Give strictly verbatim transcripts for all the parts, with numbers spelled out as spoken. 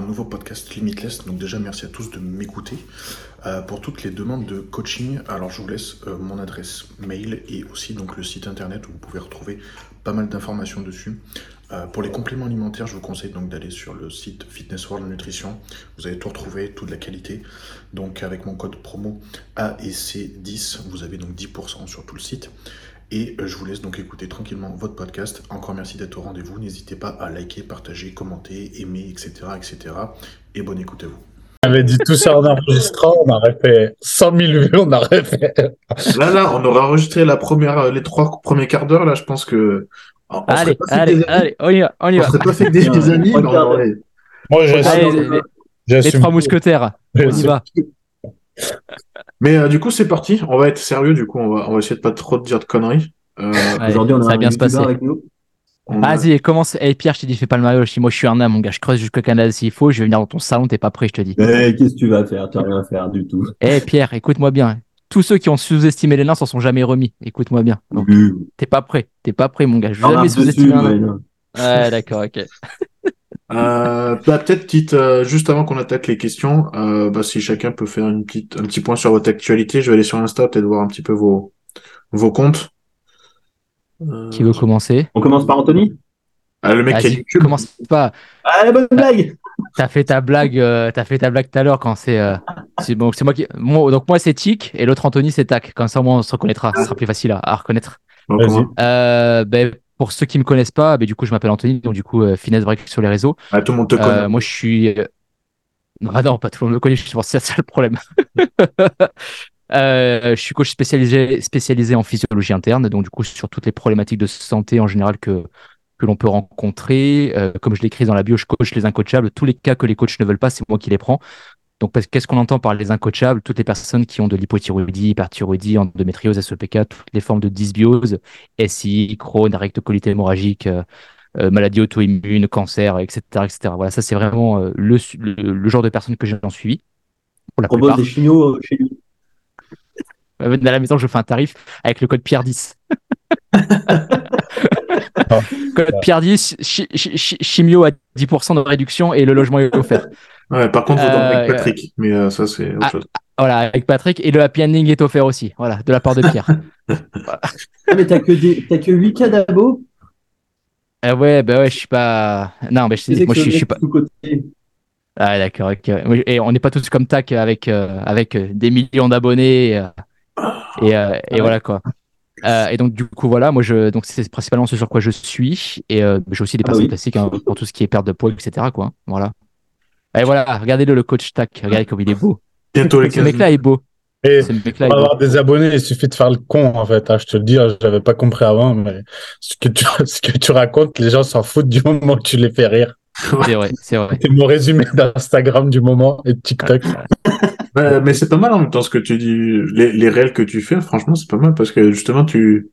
un nouveau podcast Limitless. Donc déjà, merci à tous de m'écouter. Euh, pour toutes les demandes de coaching, alors je vous laisse euh, mon adresse mail et aussi donc le site internet où vous pouvez retrouver pas mal d'informations dessus. Euh, pour les compléments alimentaires, je vous conseille donc d'aller sur le site Fitness World Nutrition. Vous allez tout retrouver, toute la qualité. Donc avec mon code promo A et C dix, vous avez donc dix pour cent sur tout le site. Et je vous laisse donc écouter tranquillement votre podcast. Encore merci d'être au rendez-vous. N'hésitez pas à liker, partager, commenter, aimer, et cetera et cetera. Et bonne écoute à vous. On avait dit tout ça en enregistrant, on aurait fait cent mille vues, on aurait fait... Là, là, on aurait enregistré la première, les trois premiers quarts d'heure, là, je pense que... On allez, allez, allez, on y va, on y va. On serait pas fait que des, des amis, mais on aurait... Moi, j'assume. Les, les trois mousquetaires, on y va. Mais euh, du coup, c'est parti, on va être sérieux, du coup, on va, on va essayer de pas trop te dire de conneries. Euh, ouais, aujourd'hui, on a ça va bien se passer. Avec nous. On... Vas-y, commence. Hey Pierre, je t'ai dit, fais pas le Mario. Je dis, moi, je suis un âme, mon gars. Je creuse jusqu'au Canada s'il faut. Je vais venir dans ton salon, t'es pas prêt, je te dis. Hey, qu'est-ce que tu vas faire? Tu vas rien faire du tout. Hey Pierre, écoute-moi bien. Tous ceux qui ont sous-estimé les nains s'en sont jamais remis. Écoute-moi bien. Donc, oui. T'es pas prêt. T'es pas prêt, mon gars. Je vais jamais sous-estimer un nain. Ouais, d'accord, ok. euh, bah, peut-être petite, euh, juste avant qu'on attaque les questions, euh, bah, si chacun peut faire une petite, un petit point sur votre actualité. Je vais aller sur Insta, peut-être voir un petit peu vos, vos comptes. Qui veut commencer? On commence par Anthony. Ah, le mec qui a dit cul. Commence pas. Ah, la bonne blague. T'as fait ta blague, euh, t'as fait ta blague tout à l'heure quand c'est, euh, c'est bon, c'est moi qui, moi, donc moi c'est Tic et l'autre Anthony c'est Tac. Comme ça, moi on se reconnaîtra, ça sera plus facile à, à reconnaître. Vas-y. Euh, ben pour ceux qui me connaissent pas, ben du coup je m'appelle Anthony, donc du coup euh, Finesse Break sur les réseaux. Ah, tout le monde te connaît. Euh, moi je suis. Ah non, pas tout le monde me connaît. Je pense que c'est ça le problème. Euh, je suis coach spécialisé, spécialisé en physiologie interne, donc du coup sur toutes les problématiques de santé en général que, que l'on peut rencontrer. Euh, comme je l'écris dans la bio, je coach les incoachables. Tous les cas que les coachs ne veulent pas, c'est moi qui les prends. Donc parce, qu'est-ce qu'on entend par les incoachables? Toutes les personnes qui ont de l'hypothyroïdie, hyperthyroïdie, endométriose, S E P K, toutes les formes de dysbiose, S I, Crohn, rectocolite hémorragique, euh, euh, maladie auto-immune, cancer, et cetera, et cetera. Voilà, ça c'est vraiment euh, le, le, le genre de personnes que j'ai en suivi. On propose des chignots chez lui. Dans la maison, je fais un tarif avec le code Pierre dix. Code Pierre dix, chi- chi- chimio à dix pour cent de réduction et le logement est offert. Ouais, par contre, vous euh, avec Patrick, mais euh, ça, c'est autre ah, chose. Voilà, avec Patrick et le happy ending est offert aussi, voilà, de la part de Pierre. Voilà. Ah, mais t'as que, des... t'as que huit cas d'abo euh, Ouais, ben bah ouais, je suis pas. Non, mais je moi, je suis pas. Ah, d'accord, ok. Et on n'est pas tous comme Tac avec, euh, avec des millions d'abonnés. Euh... Et, euh, et voilà quoi. Euh, et donc du coup voilà, moi je donc c'est principalement ce sur quoi je suis et euh, j'ai aussi des personnes ah oui. classiques hein, pour tout ce qui est perte de poids et cetera quoi. Voilà. Et voilà, regardez-le le coach Tac, regardez comme il est beau. Bientôt les ce mec-là est beau. Et ce mec-là pour est avoir beau. Des abonnés, il suffit de faire le con en fait. Hein, je te le dis, j'avais pas compris avant, mais ce que tu ce que tu racontes, les gens s'en foutent du moment que tu les fais rire. C'est vrai, c'est vrai. C'est mon résumé d'Instagram du moment et de TikTok. Bah, mais c'est pas mal en même temps ce que tu dis, les, les réels que tu fais, franchement c'est pas mal parce que justement tu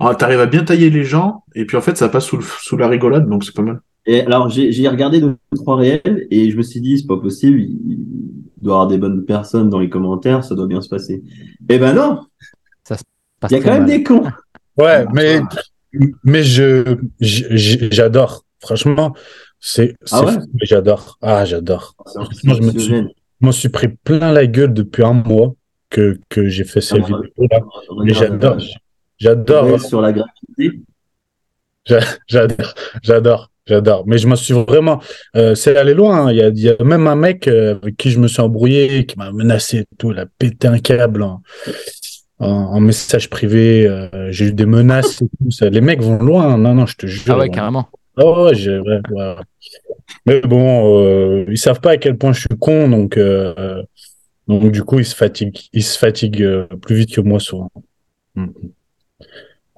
oh, t'arrives à bien tailler les gens et puis en fait ça passe sous, le, sous la rigolade donc c'est pas mal. Et alors j'ai, j'ai regardé deux trois réels et je me suis dit c'est pas possible, il doit y avoir des bonnes personnes dans les commentaires, ça doit bien se passer. Et ben non, ça se passe. Il y a quand même mal. Des cons. Ouais, mais mais je, je j'adore, franchement c'est, c'est ah ouais fou, mais j'adore. Ah j'adore. Franchement, je me suis... Je m'en suis pris plein la gueule depuis un mois que, que j'ai fait ces vidéos-là. Mais j'adore. J'adore. Sur la gravité. J'adore. J'adore. J'adore. Mais je m'en suis vraiment... Euh, c'est allé loin. Hein. Il, y a, il y a même un mec avec qui je me suis embrouillé, qui m'a menacé et tout. Il a pété un câble en, en, en message privé. Euh, j'ai eu des menaces et tout. Ça, les mecs vont loin. Non, non, je te jure. Ah ouais, carrément. Oh, j'ai... Ouais, ouais. Mais bon, euh, ils savent pas à quel point je suis con, donc euh, donc du coup ils se fatiguent, ils se fatiguent euh, plus vite que moi souvent. Mm.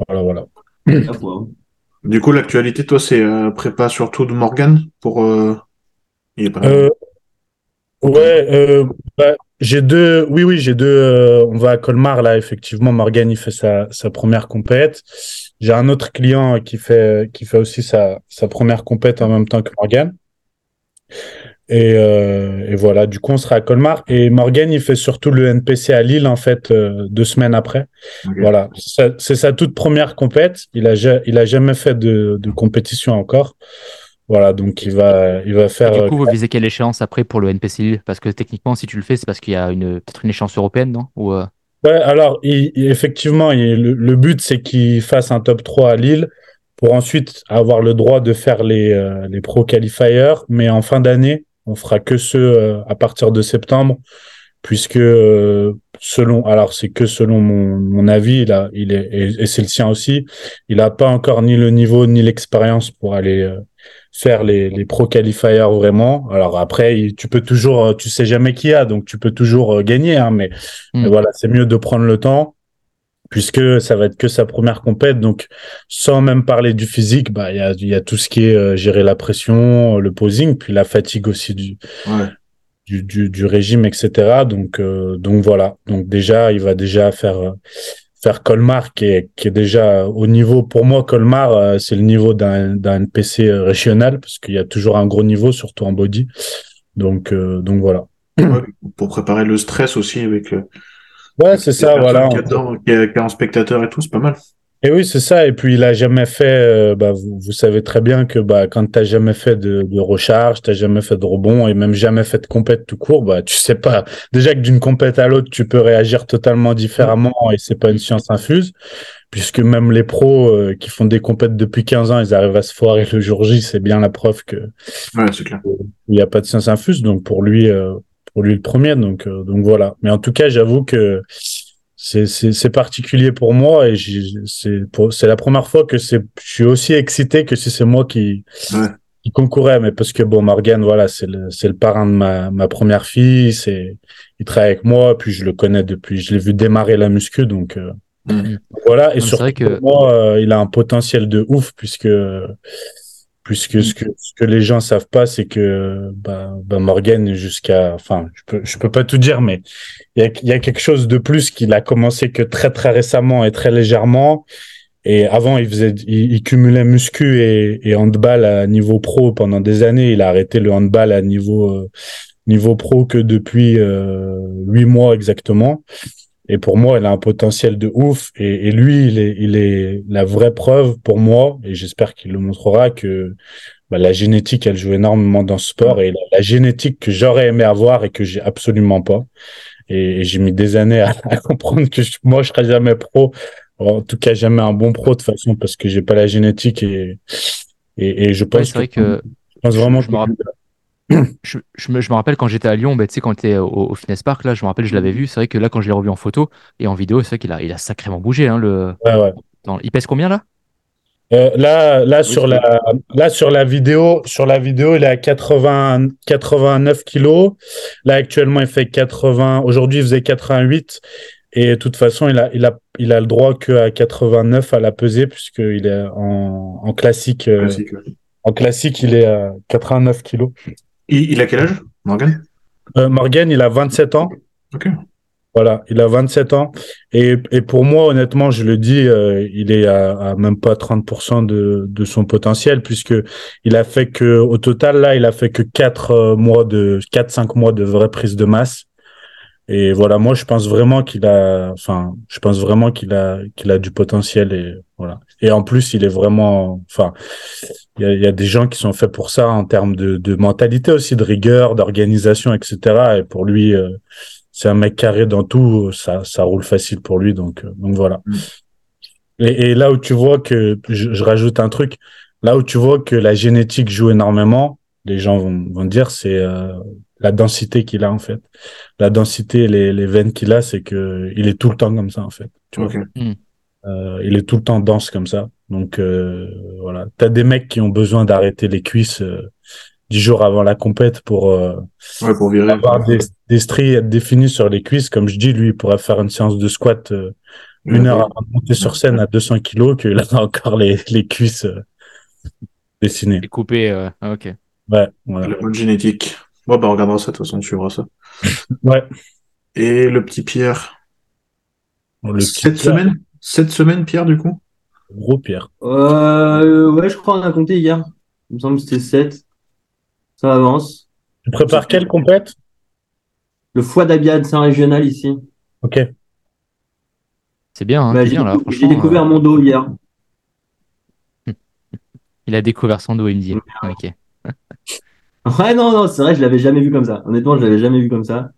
Voilà, voilà. Du coup, l'actualité, toi, c'est euh, prépa surtout de Morgane pour. Euh... Il est pas euh, ouais, euh, bah, j'ai deux. Oui, oui, j'ai deux. Euh, on va à Colmar là, effectivement. Morgane, il fait sa sa première compète. J'ai un autre client qui fait qui fait aussi sa sa première compète en même temps que Morgane. Et, euh, et voilà, du coup on sera à Colmar et Morgane il fait surtout le N P C à Lille en fait euh, deux semaines après. Okay. Voilà, c'est, c'est sa toute première compète. Il a il a jamais fait de, de compétition encore. Voilà, donc il va, il va faire... Et du coup, vous visez quelle échéance après pour le N P C Lille ? Parce que techniquement, si tu le fais, c'est parce qu'il y a une, peut-être une échéance européenne, non ? Ou euh... Ouais, alors, il, effectivement, il, le, le but, c'est qu'il fasse un top trois à Lille pour ensuite avoir le droit de faire les, euh, les pro qualifiers. Mais en fin d'année, on fera que ceux euh, à partir de septembre, puisque euh, selon, alors c'est que selon mon, mon avis, il a, il est, et, et c'est le sien aussi, il a pas encore ni le niveau ni l'expérience pour aller... Euh, faire les, les pro qualifiers vraiment. Alors après, tu peux toujours, tu sais jamais qui y a, donc tu peux toujours gagner, hein, mais, mmh. mais voilà, c'est mieux de prendre le temps puisque ça va être que sa première compète. Donc, sans même parler du physique, bah, il y a, il y a tout ce qui est euh, gérer la pression, le posing, puis la fatigue aussi du, ouais. du, du, du régime, et cetera. Donc, euh, donc voilà. Donc déjà, il va déjà faire, euh, faire Colmar qui est, qui est déjà au niveau, pour moi Colmar euh, c'est le niveau d'un, d'un N P C euh, régional parce qu'il y a toujours un gros niveau surtout en body, donc euh, donc voilà. Ouais, pour préparer le stress aussi avec euh, ouais avec c'est ça voilà quarante spectateurs et tout, c'est pas mal. Et oui, c'est ça. Et puis il a jamais fait euh, bah vous, vous savez très bien que bah quand t'as jamais fait de, de recharge, t'as jamais fait de rebond et même jamais fait de compète tout court, bah tu sais pas déjà que d'une compète à l'autre tu peux réagir totalement différemment et c'est pas une science infuse, puisque même les pros euh, qui font des compètes depuis quinze ans, ils arrivent à se foirer le jour J. C'est bien la preuve que ouais, c'est clair. Il y a pas de science infuse, donc pour lui euh, pour lui le premier, donc euh, donc voilà. Mais en tout cas, j'avoue que C'est, c'est, c'est particulier pour moi et j'ai, c'est, pour, c'est la première fois que c'est, je suis aussi excité que si c'est moi qui, ouais. qui concourais. Mais parce que bon, Morgane, voilà, c'est le, c'est le parrain de ma, ma première fille, c'est, il travaille avec moi, puis je le connais depuis, je l'ai vu démarrer la muscu, donc, euh, mmh. voilà. Et donc, surtout, que... pour moi, euh, il a un potentiel de ouf puisque, puisque ce que, ce que les gens savent pas, c'est que bah, bah Morgane jusqu'à, enfin, je peux, je peux pas tout dire, mais il y a, y a quelque chose de plus qu'il a commencé que très très récemment et très légèrement. Et avant, il faisait, il, il cumulait muscu et, et handball à niveau pro pendant des années. Il a arrêté le handball à niveau euh, niveau pro que depuis euh, huit mois exactement. Et pour moi, il a un potentiel de ouf. Et, et lui, il est, il est la vraie preuve pour moi, et j'espère qu'il le montrera, que bah, la génétique, elle joue énormément dans ce sport. Et la, la génétique que j'aurais aimé avoir et que j'ai absolument pas. Et, et j'ai mis des années à, à comprendre que je, moi, je serais jamais pro. En tout cas, jamais un bon pro de toute façon, parce que j'ai pas la génétique. Et, et, et je pense ouais, c'est vrai que, que je pense vraiment je, je que... Me Je, je, me, je me rappelle quand j'étais à Lyon, ben, tu sais, quand tu étais au, au Fitness Park, là, je me rappelle, je l'avais vu. C'est vrai que là, quand je l'ai revu en photo et en vidéo, c'est vrai qu'il a, il a sacrément bougé. Hein, le... ouais, ouais. Dans, il pèse combien là euh, Là, là, oui, sur la, là sur, la vidéo, sur la vidéo, il est à quatre-vingts, quatre-vingt-neuf kilos. Là, actuellement, il fait quatre-vingts. Aujourd'hui, il faisait quatre-vingt-huit. Et de toute façon, il a, il a, il a le droit qu'à quatre-vingt-neuf à la pesée, puisqu'il est en, en classique. classique euh, ouais. En classique, il est à quatre-vingt-neuf kilos. Il a quel âge, Morgane ? euh, Morgane, il a vingt-sept ans. Ok. Voilà, il a vingt-sept ans. Et, et pour moi, honnêtement, je le dis, euh, il est à, à même pas trente pour cent de, de son potentiel, puisque il a fait que, au total, là, il a fait que quatre mois de, quatre, cinq mois de vraie prise de masse. Et voilà, moi, je pense vraiment qu'il a, enfin, je pense vraiment qu'il a, qu'il a du potentiel et voilà. Et en plus, il est vraiment, enfin, Il y a, y a des gens qui sont faits pour ça en termes de, de mentalité aussi, de rigueur, d'organisation, et cetera. Et pour lui, euh, c'est un mec carré dans tout, ça, ça roule facile pour lui, donc, euh, donc voilà. Mmh. Et, et là où tu vois que, je, je rajoute un truc, là où tu vois que la génétique joue énormément, les gens vont, vont dire, c'est euh, la densité qu'il a en fait. La densité, les, les veines qu'il a, c'est que il est tout le temps comme ça en fait. Tu okay. vois mmh. Euh, il est tout le temps dense comme ça, donc euh, voilà. T'as des mecs qui ont besoin d'arrêter les cuisses euh, dix jours avant la compète pour, euh, ouais, pour virer, avoir ouais. des, des stries être définis sur les cuisses. Comme je dis, lui, il pourrait faire une séance de squat euh, une ouais, heure ouais. avant de monter sur scène à deux cents kilos, qu'il a encore les, les cuisses euh, dessinées. Et coupées, euh, ok. Ouais, voilà. La bonne génétique. Ouais, bah on regardera ça, de toute façon, on suivra ça. Ouais. Et le petit Pierre. Le Cette petit semaine Pierre. Cette semaine, Pierre, du coup ? Gros Pierre. Euh, ouais, je crois qu'on a compté hier. Il me semble que c'était sept. Ça avance. Tu prépares quelle compète ? Le Fouad Abiad, c'est un régional ici. Ok. C'est bien, hein, bah, c'est bien, là, franchement. J'ai découvert euh... mon dos hier. Il a découvert son dos, il me dit. Ok. Ouais, non, non, c'est vrai, je l'avais jamais vu comme ça. Honnêtement, je l'avais jamais vu comme ça.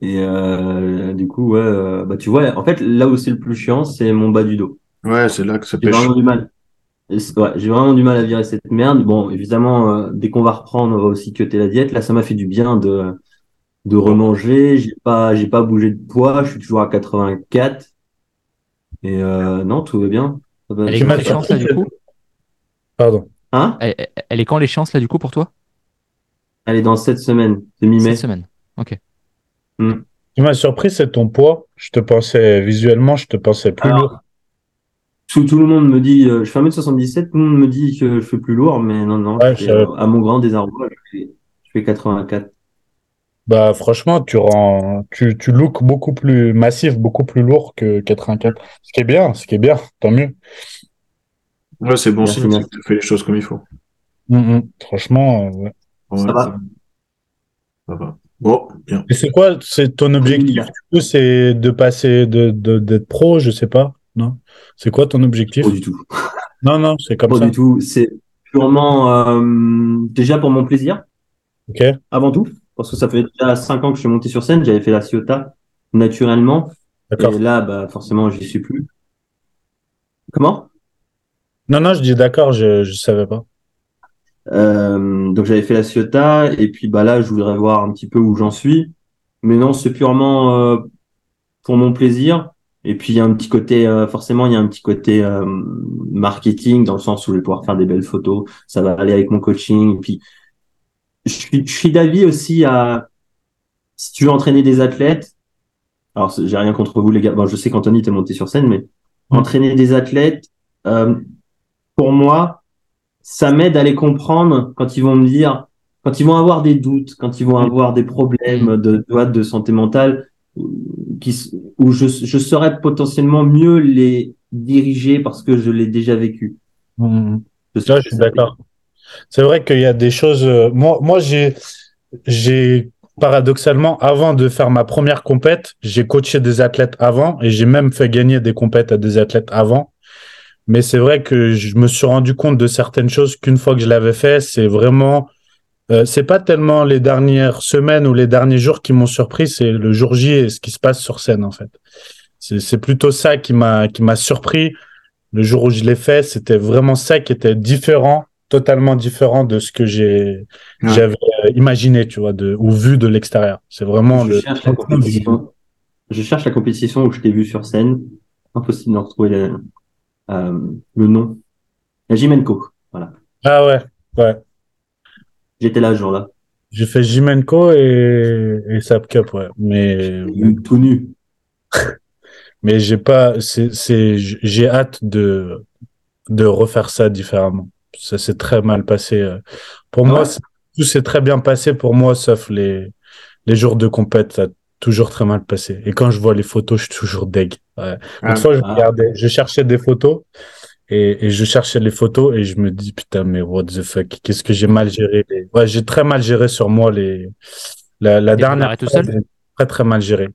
Et euh, du coup, ouais, euh, bah tu vois, en fait, là où c'est le plus chiant, c'est mon bas du dos. Ouais, c'est là que ça pêche. J'ai vraiment du mal. Ouais, j'ai vraiment du mal à virer cette merde. Bon, évidemment, euh, dès qu'on va reprendre, on va aussi cutter la diète. Là, ça m'a fait du bien de de remanger. J'ai pas, j'ai pas bougé de poids. Je suis toujours à quatre-vingt-quatre. Et euh, non, tout va bien. Elle est quand l'échéance là du coup? Pardon. Hein? Elle, elle est quand l'échéance là du coup pour toi? Elle est dans sept semaines, demi-mai. Sept semaines. Ok. Mm. Ce qui m'a surpris, c'est ton poids. Je te pensais visuellement, je te pensais plus Alors, lourd. Tout, tout le monde me dit, euh, je fais un mètre soixante-dix-sept, tout le monde me dit que je fais plus lourd, mais non, non, ouais, je fais, euh, à mon grand désarroi, je fais, je fais quatre-vingt-quatre. Bah, franchement, tu rends, tu, tu looks beaucoup plus massif, beaucoup plus lourd que quatre-vingt-quatre. Ce qui est bien, ce qui est bien, tant mieux. Ouais, c'est bon signe, c'est que tu fais les choses comme il faut. Mm-hmm. Franchement, euh, ouais. ouais. Ça va. Ça, ça va. Bon, bien. Et c'est quoi, c'est ton objectif, du coup, c'est de passer, de, de, d'être pro, je sais pas. Non. C'est quoi ton objectif ? Pas du tout. Non, non, c'est comme pas ça. Pas du tout. C'est purement euh, déjà pour mon plaisir. Ok. Avant tout, parce que ça fait déjà cinq ans que je suis monté sur scène. J'avais fait la Ciotat naturellement. D'accord. Et là, bah forcément, j'y suis plus. Comment ? Non, non, je dis d'accord. Je je savais pas. Euh, donc j'avais fait la Ciotat et puis bah là, je voudrais voir un petit peu où j'en suis. Mais non, c'est purement euh, pour mon plaisir. Et puis il y a un petit côté euh, forcément il y a un petit côté euh, marketing dans le sens où je vais pouvoir faire des belles photos, ça va aller avec mon coaching. Et puis je suis, je suis d'avis aussi à si tu veux entraîner des athlètes, alors j'ai rien contre vous les gars, bon je sais qu'Anthony t'es monté sur scène, mais mmh. entraîner des athlètes euh, pour moi ça m'aide à les comprendre quand ils vont me dire, quand ils vont avoir des doutes, quand ils vont avoir des problèmes de de, de santé mentale. Qui, où je, je saurais potentiellement mieux les diriger parce que je l'ai déjà vécu. Mmh. Je, Là, je suis d'accord. C'est vrai qu'il y a des choses... Moi, moi j'ai, j'ai paradoxalement, avant de faire ma première compète, j'ai coaché des athlètes avant et j'ai même fait gagner des compètes à des athlètes avant. Mais c'est vrai que je me suis rendu compte de certaines choses qu'une fois que je l'avais fait, c'est vraiment... Euh, c'est pas tellement les dernières semaines ou les derniers jours qui m'ont surpris, c'est le jour J et ce qui se passe sur scène en fait. C'est, c'est plutôt ça qui m'a qui m'a surpris. Le jour où je l'ai fait, c'était vraiment ça qui était différent, totalement différent de ce que j'ai ouais. j'avais imaginé, tu vois, de ou vu de l'extérieur. C'est vraiment je le. Cherche la compétition. Je cherche la compétition où je t'ai vu sur scène. Impossible d'en retrouver le, euh, le nom. La Jimenko, voilà. Ah ouais, ouais. J'étais là ce jour-là. J'ai fait Jimenko et, et Sap Cup, ouais. Mais tout nu. Mais j'ai pas, c'est, c'est, j'ai hâte de de refaire ça différemment. Ça s'est très mal passé. Pour ouais. moi, tout s'est très bien passé pour moi, sauf les les jours de compète, ça a toujours très mal passé. Et quand je vois les photos, je suis toujours deg. Ouais. Une ah, fois, je ah. regardais, je cherchais des photos. Et, et je cherchais les photos et je me dis putain mais what the fuck, qu'est-ce que j'ai mal géré les... ouais j'ai très mal géré sur moi les la, la dernière tout seul j'ai très très mal géré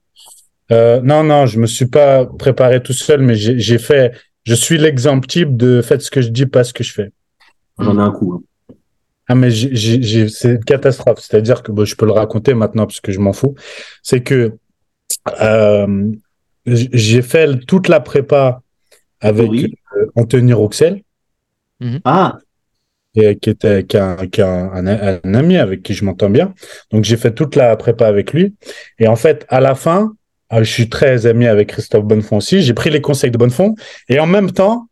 euh, non non je me suis pas préparé tout seul mais j'ai, j'ai fait je suis l'exemple type de faites ce que je dis pas ce que je fais j'en ai un coup hein. ah mais j'ai, j'ai, j'ai c'est une catastrophe c'est-à-dire que bon je peux le raconter maintenant parce que je m'en fous c'est que euh, j'ai fait toute la prépa avec oui. Anthony Rouxel, mmh. ah. et, qui était qui a, qui a un, un, un ami avec qui je m'entends bien. Donc, j'ai fait toute la prépa avec lui. Et en fait, à la fin, je suis très ami avec Christophe Bonnefond aussi. J'ai pris les conseils de Bonnefond. Et en même temps,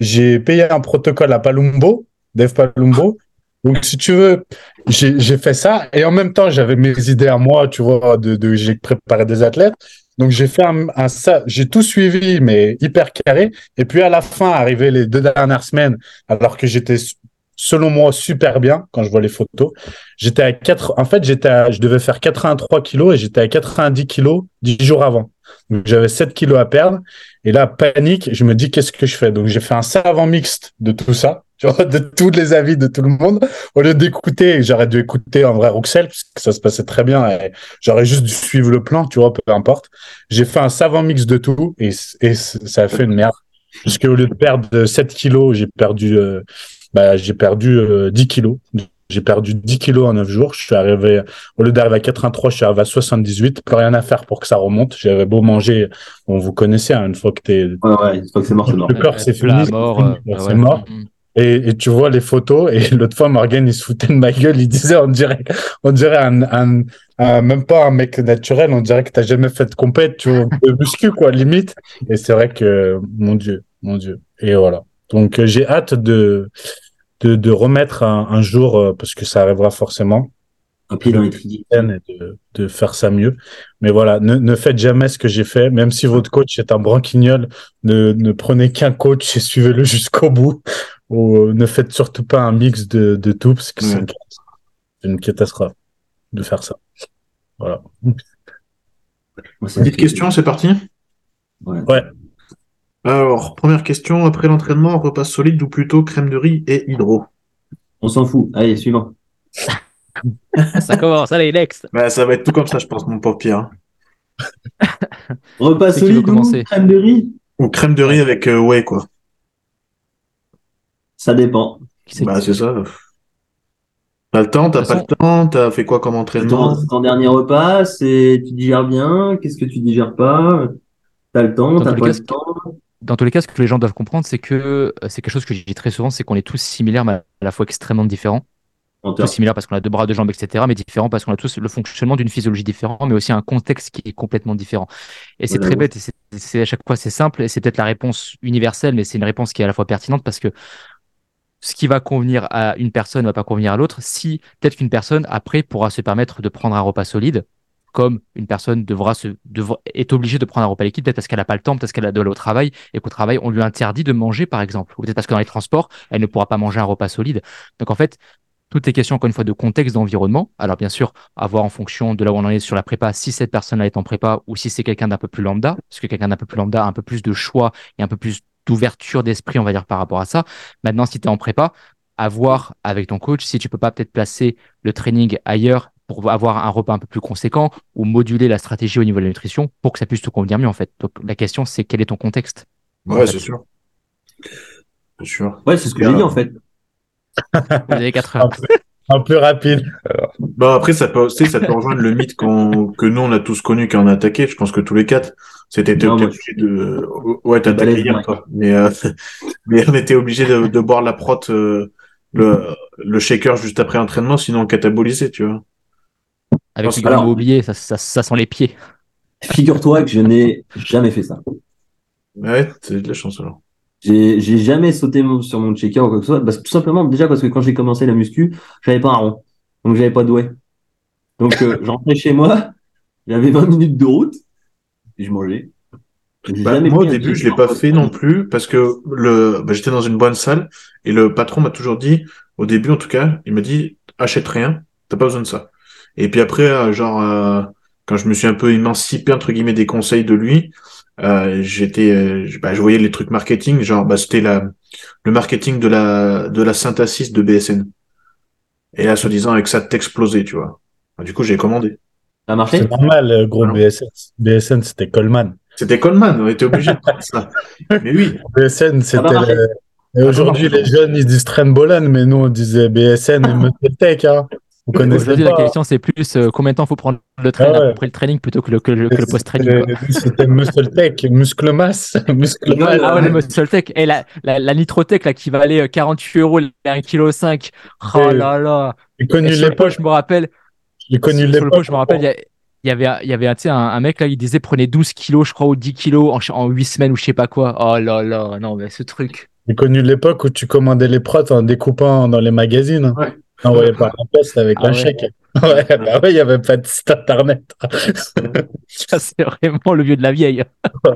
j'ai payé un protocole à Palumbo, Dave Palumbo. Donc, si tu veux, j'ai, j'ai fait ça. Et en même temps, j'avais mes idées à moi, tu vois, de, de, j'ai préparé des athlètes. Donc, j'ai fait un, un, ça, j'ai tout suivi, mais hyper carré. Et puis, à la fin, arrivé les deux dernières semaines, alors que j'étais, selon moi, super bien, quand je vois les photos, j'étais à quatre, en fait, j'étais à, je devais faire quatre-vingt-trois kilos et j'étais à quatre-vingt-dix kilos dix jours avant. Donc, j'avais sept kilos à perdre. Et là, panique, je me dis, qu'est-ce que je fais? Donc, j'ai fait un savant mixte de tout ça. Tu vois, de tous les avis de tout le monde. Au lieu d'écouter, j'aurais dû écouter en vrai Rouxel, parce que ça se passait très bien. Et j'aurais juste dû suivre le plan, tu vois, peu importe. J'ai fait un savant mix de tout et, et ça a fait une merde. Parce qu'au lieu de perdre sept kilos, j'ai perdu euh, bah, j'ai perdu euh, dix kilos. J'ai perdu dix kilos en neuf jours. Je suis arrivé, au lieu d'arriver à quatre-vingt-trois, je suis arrivé à soixante-dix-huit. Plus rien à faire pour que ça remonte. J'avais beau manger. Bon, vous connaissez, hein, une fois que t'es. Ouais, ouais, une fois que c'est mort, c'est mort. Le corps, c'est fini. C'est mort. Euh, c'est ouais. mort. Mmh. Et, et tu vois les photos, et l'autre fois, Morgane, il se foutait de ma gueule, il disait, on dirait, on dirait un, un, un même pas un mec naturel, on dirait que t'as jamais fait de compète, tu vois, de muscu, quoi, limite. Et c'est vrai que, mon Dieu, mon Dieu. Et voilà. Donc, j'ai hâte de, de, de remettre un, un jour, parce que ça arrivera forcément. Un pied dans l'étrier. De, de faire ça mieux. Mais voilà, ne, ne faites jamais ce que j'ai fait. Même si votre coach est un branquignol, ne, ne prenez qu'un coach et suivez-le jusqu'au bout. Ou ne faites surtout pas un mix de, de tout, parce que mmh. c'est une catastrophe, une catastrophe de faire ça. Voilà. Petite question, c'est parti ? Ouais. ouais. Alors, première question, après l'entraînement, repas solide ou plutôt crème de riz et hydro ? On s'en fout. Allez, suivant. Ça commence, allez, next. Bah, ça va être tout comme ça, je pense, mon pauvre Pierre. Repas c'est solide ou crème de riz ? Ou crème de riz avec euh, whey, quoi. Ça dépend. C'est bah, c'est ça. T'as le temps, t'as pas le temps, t'as fait quoi comme entraînement ? C'est ton, c'est ton dernier repas, c'est tu digères bien, qu'est-ce que tu digères pas ? T'as le temps, dans t'as pas le temps. Dans tous les cas, ce que les gens doivent comprendre, c'est que c'est quelque chose que je dis très souvent, c'est qu'on est tous similaires, mais à la fois extrêmement différents. Tous similaires parce qu'on a deux bras, deux jambes, et cetera, mais différents parce qu'on a tous le fonctionnement d'une physiologie différente, mais aussi un contexte qui est complètement différent. Et c'est voilà, très bête, et c'est, c'est à chaque fois c'est simple, et c'est peut-être la réponse universelle, mais c'est une réponse qui est à la fois pertinente parce que ce qui va convenir à une personne ne va pas convenir à l'autre. Si peut-être qu'une personne, après, pourra se permettre de prendre un repas solide, comme une personne devra se, devra, est obligée de prendre un repas liquide, peut-être parce qu'elle n'a pas le temps, peut-être parce qu'elle doit aller au travail, et qu'au travail, on lui interdit de manger, par exemple. Ou peut-être parce que dans les transports, elle ne pourra pas manger un repas solide. Donc, en fait, toutes les questions, encore une fois, de contexte, d'environnement. Alors, bien sûr, à voir en fonction de là où on en est sur la prépa, si cette personne-là est en prépa ou si c'est quelqu'un d'un peu plus lambda, parce que quelqu'un d'un peu plus lambda a un peu plus de choix et un peu plus d'ouverture d'esprit, on va dire, par rapport à ça. Maintenant, si tu es en prépa, à voir avec ton coach si tu peux pas peut-être placer le training ailleurs pour avoir un repas un peu plus conséquent ou moduler la stratégie au niveau de la nutrition pour que ça puisse te convenir mieux, en fait. Donc, la question, c'est quel est ton contexte ? Ouais, c'est sûr. C'est sûr. Ouais, c'est ce que j'ai dit, en fait. Vous avez quatre heures. Un peu rapide. Alors. Bon, après, ça peut, tu sais, ça peut rejoindre le mythe qu'on, que nous, on a tous connu quand on a attaqué. Je pense que tous les quatre, c'était, t'es, non, t'es moi, obligé de, ouais, t'as attaqué hier, toi. Mais, euh, mais on était obligé de, de boire la prot, euh, le, le shaker juste après entraînement, sinon on catabolisait, tu vois. Avec les gars oubliés, ça, ça, ça sent les pieds. Figure-toi que je n'ai jamais fait ça. Ouais, c'est de la chance, alors. J'ai, j'ai jamais sauté sur mon checker ou quoi que ce soit, parce que tout simplement, déjà parce que quand j'ai commencé la muscu, j'avais pas un rond, donc j'avais pas de whey. Donc euh, j'entrais chez moi, j'avais vingt minutes de route, et je mangeais. Bah, moi au début, je l'ai pas fait non plus, parce que le, bah, j'étais dans une bonne salle, et le patron m'a toujours dit, au début en tout cas, il m'a dit, achète rien, t'as pas besoin de ça. Et puis après, euh, genre, euh, quand je me suis un peu émancipé, entre guillemets, des conseils de lui, Euh, j'étais, euh, bah, je voyais les trucs marketing, genre, bah, c'était la, le marketing de la, de la syntasis de B S N. Et là, soi-disant, avec ça, t'explosait, tu vois. Bah, du coup, j'ai commandé. Ça a marché? C'est normal, gros, voilà. B S N. B S N, c'était Coleman. C'était Coleman, on était obligé de prendre ça. Mais oui. B S N, c'était, le... et aujourd'hui, les jeunes, ils disent Trembolan, mais nous, on disait B S N et MuscleTech, hein. Vous connaissez aujourd'hui, pas. La question, c'est plus euh, combien de temps faut prendre le train ah ouais. après le training plutôt que le, que le, que le post-training. Quoi. C'était MuscleTech, muscle masse, muscle masse. Ah ouais, le MuscleTech. Et la, la, la nitrotech là, qui valait quarante-huit euros, un virgule cinq kilos. Oh là là. J'ai connu l'époque, je me rappelle. J'ai connu l'époque. Je me rappelle, il y a. Il y avait, il y avait un, un mec là, il disait prenez douze kilos, je crois, ou dix kilos en, en huit semaines ou je sais pas quoi. Oh là là, non, mais ce truc. J'ai connu l'époque où tu commandais les protes en découpant dans les magazines. Ouais. On voyait pas la poste avec ah un ouais. chèque. Ouais, bah ouais, il n'y avait pas de site internet. Ça, c'est vraiment le vieux de la vieille.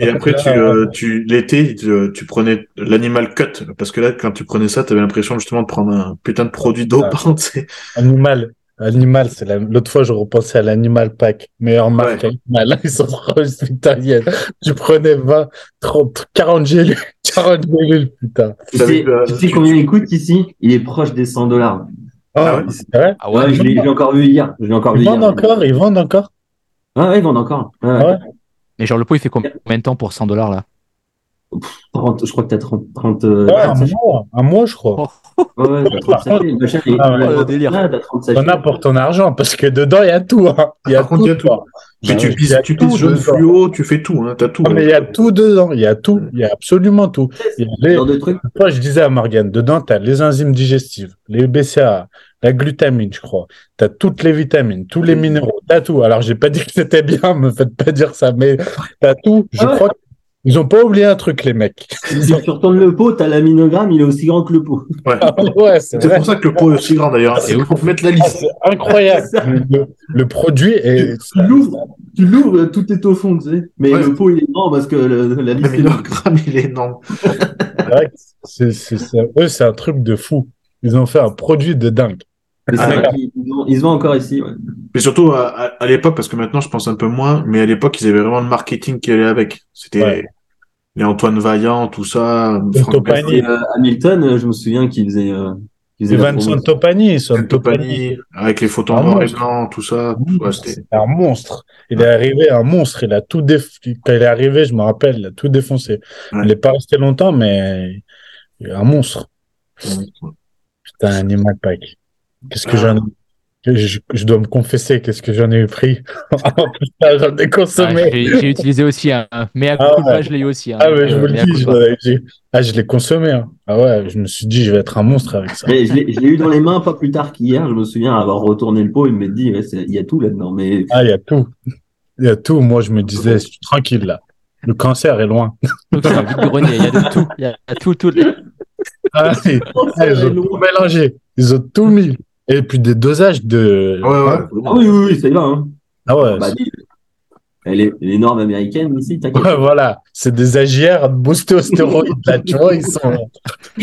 Et après, tu, euh, tu, l'été, tu, tu prenais l'animal cut. Parce que là, quand tu prenais ça, tu avais l'impression justement de prendre un putain de produit dopant. Ah, animal. Animal, c'est la... l'autre fois, je repensais à l'animal pack. Meilleure marque ouais. animal. Ils sont trop italiennes. Tu prenais vingt, trente, quarante gélules. quarante gélules, putain. Tu sais, euh, tu sais combien il coûte ici ? Il est proche des cent dollars. Ah ouais, c'est vrai. Ah ouais, ouais, je l'ai, je l'ai encore vu hier. Je l'ai encore ils, vu vendent hier. Encore, ils vendent encore. Ah ouais, ils vendent encore. Ah ouais. Mais genre le pot, il fait combien de temps pour cent dollars là ? trente, je crois que t'as trente, trente ouais, un, mois, un mois, je crois. Ouais, trente sachets. T'en as pour ton argent, parce que dedans, il y a tout. Il y a tout. Mais tu pises jaune fluo, tu fais tout. T'as tout. Mais il y a tout dedans. Il y a tout. Il y a absolument tout. Moi, je disais à Morgane, dedans, t'as les enzymes digestives, les B C A A, la glutamine, je crois. T'as toutes les vitamines, tous les minéraux, t'as tout. Alors, j'ai pas dit que c'était bien, me faites pas dire ça, mais t'as tout. Je crois que ils n'ont pas oublié un truc, les mecs. Si tu retournes le pot, t'as l'aminogramme, il est aussi grand que le pot. Ouais. Ah ouais, c'est c'est vrai. Pour ça que le pot est aussi grand, d'ailleurs. Ah, c'est pour mettre la liste. Ah, c'est incroyable. C'est le, le produit est... Tu, tu l'ouvres, tout est au fond, tu sais. Mais ouais, le pot, il est grand parce que le, la liste l'aminogramme, il est énorme. C'est vrai que c'est, c'est, c'est, eux, c'est un truc de fou. Ils ont fait un produit de dingue. Ah, ils, ils se vendent encore ici. Ouais. Mais surtout à, à, à l'époque, parce que maintenant je pense un peu moins, mais à l'époque ils avaient vraiment le marketing qui allait avec. C'était ouais. les Antoine Vaillant, tout ça. Topani. Euh, Hamilton, je me souviens qu'ils faisaient. Euh, les Vincent Topani, Topani, Topani, avec les photos en noir et blanc, tout ça. Tout, ouais, c'était... c'était un monstre. Il ouais. est arrivé un monstre. Il a tout défoncé. Quand il est arrivé, je me rappelle, il a tout défoncé. Ouais. Il n'est pas resté longtemps, mais un monstre. Ouais. Putain, un animal pack. Qu'est-ce que ah. j'en ai je, je dois me confesser, qu'est-ce que j'en ai pris. J'en ai consommé. Ah, j'ai, j'ai utilisé aussi un. Mais à coup de bas, je l'ai eu aussi. Hein, ah ouais, euh, je vous le dis, je l'avais dit. Ah, je l'ai consommé. Hein. Ah ouais, je me suis dit, je vais être un monstre avec ça. Mais je, l'ai, je l'ai eu dans les mains pas plus tard qu'hier. Je me souviens avoir retourné le pot et me dit, ouais, il y a tout là-dedans. Mais... Ah, il y a tout. Il y a tout. Moi, je me disais, je suis tranquille là. Le cancer est loin. Le cancer est loin. Il y a de tout. Il y a tout, tout. Ah, ils ont tout mélangé. Ils ont tout mis. Et puis des dosages de. Ouais, ouais. Ah oui, oui, oui, c'est là. Hein. Ah ouais. Bah, elle est, les normes américaines ici, t'inquiète. Ouais, voilà. C'est des A G R boostés aux stéroïdes, là, tu vois, ils sont.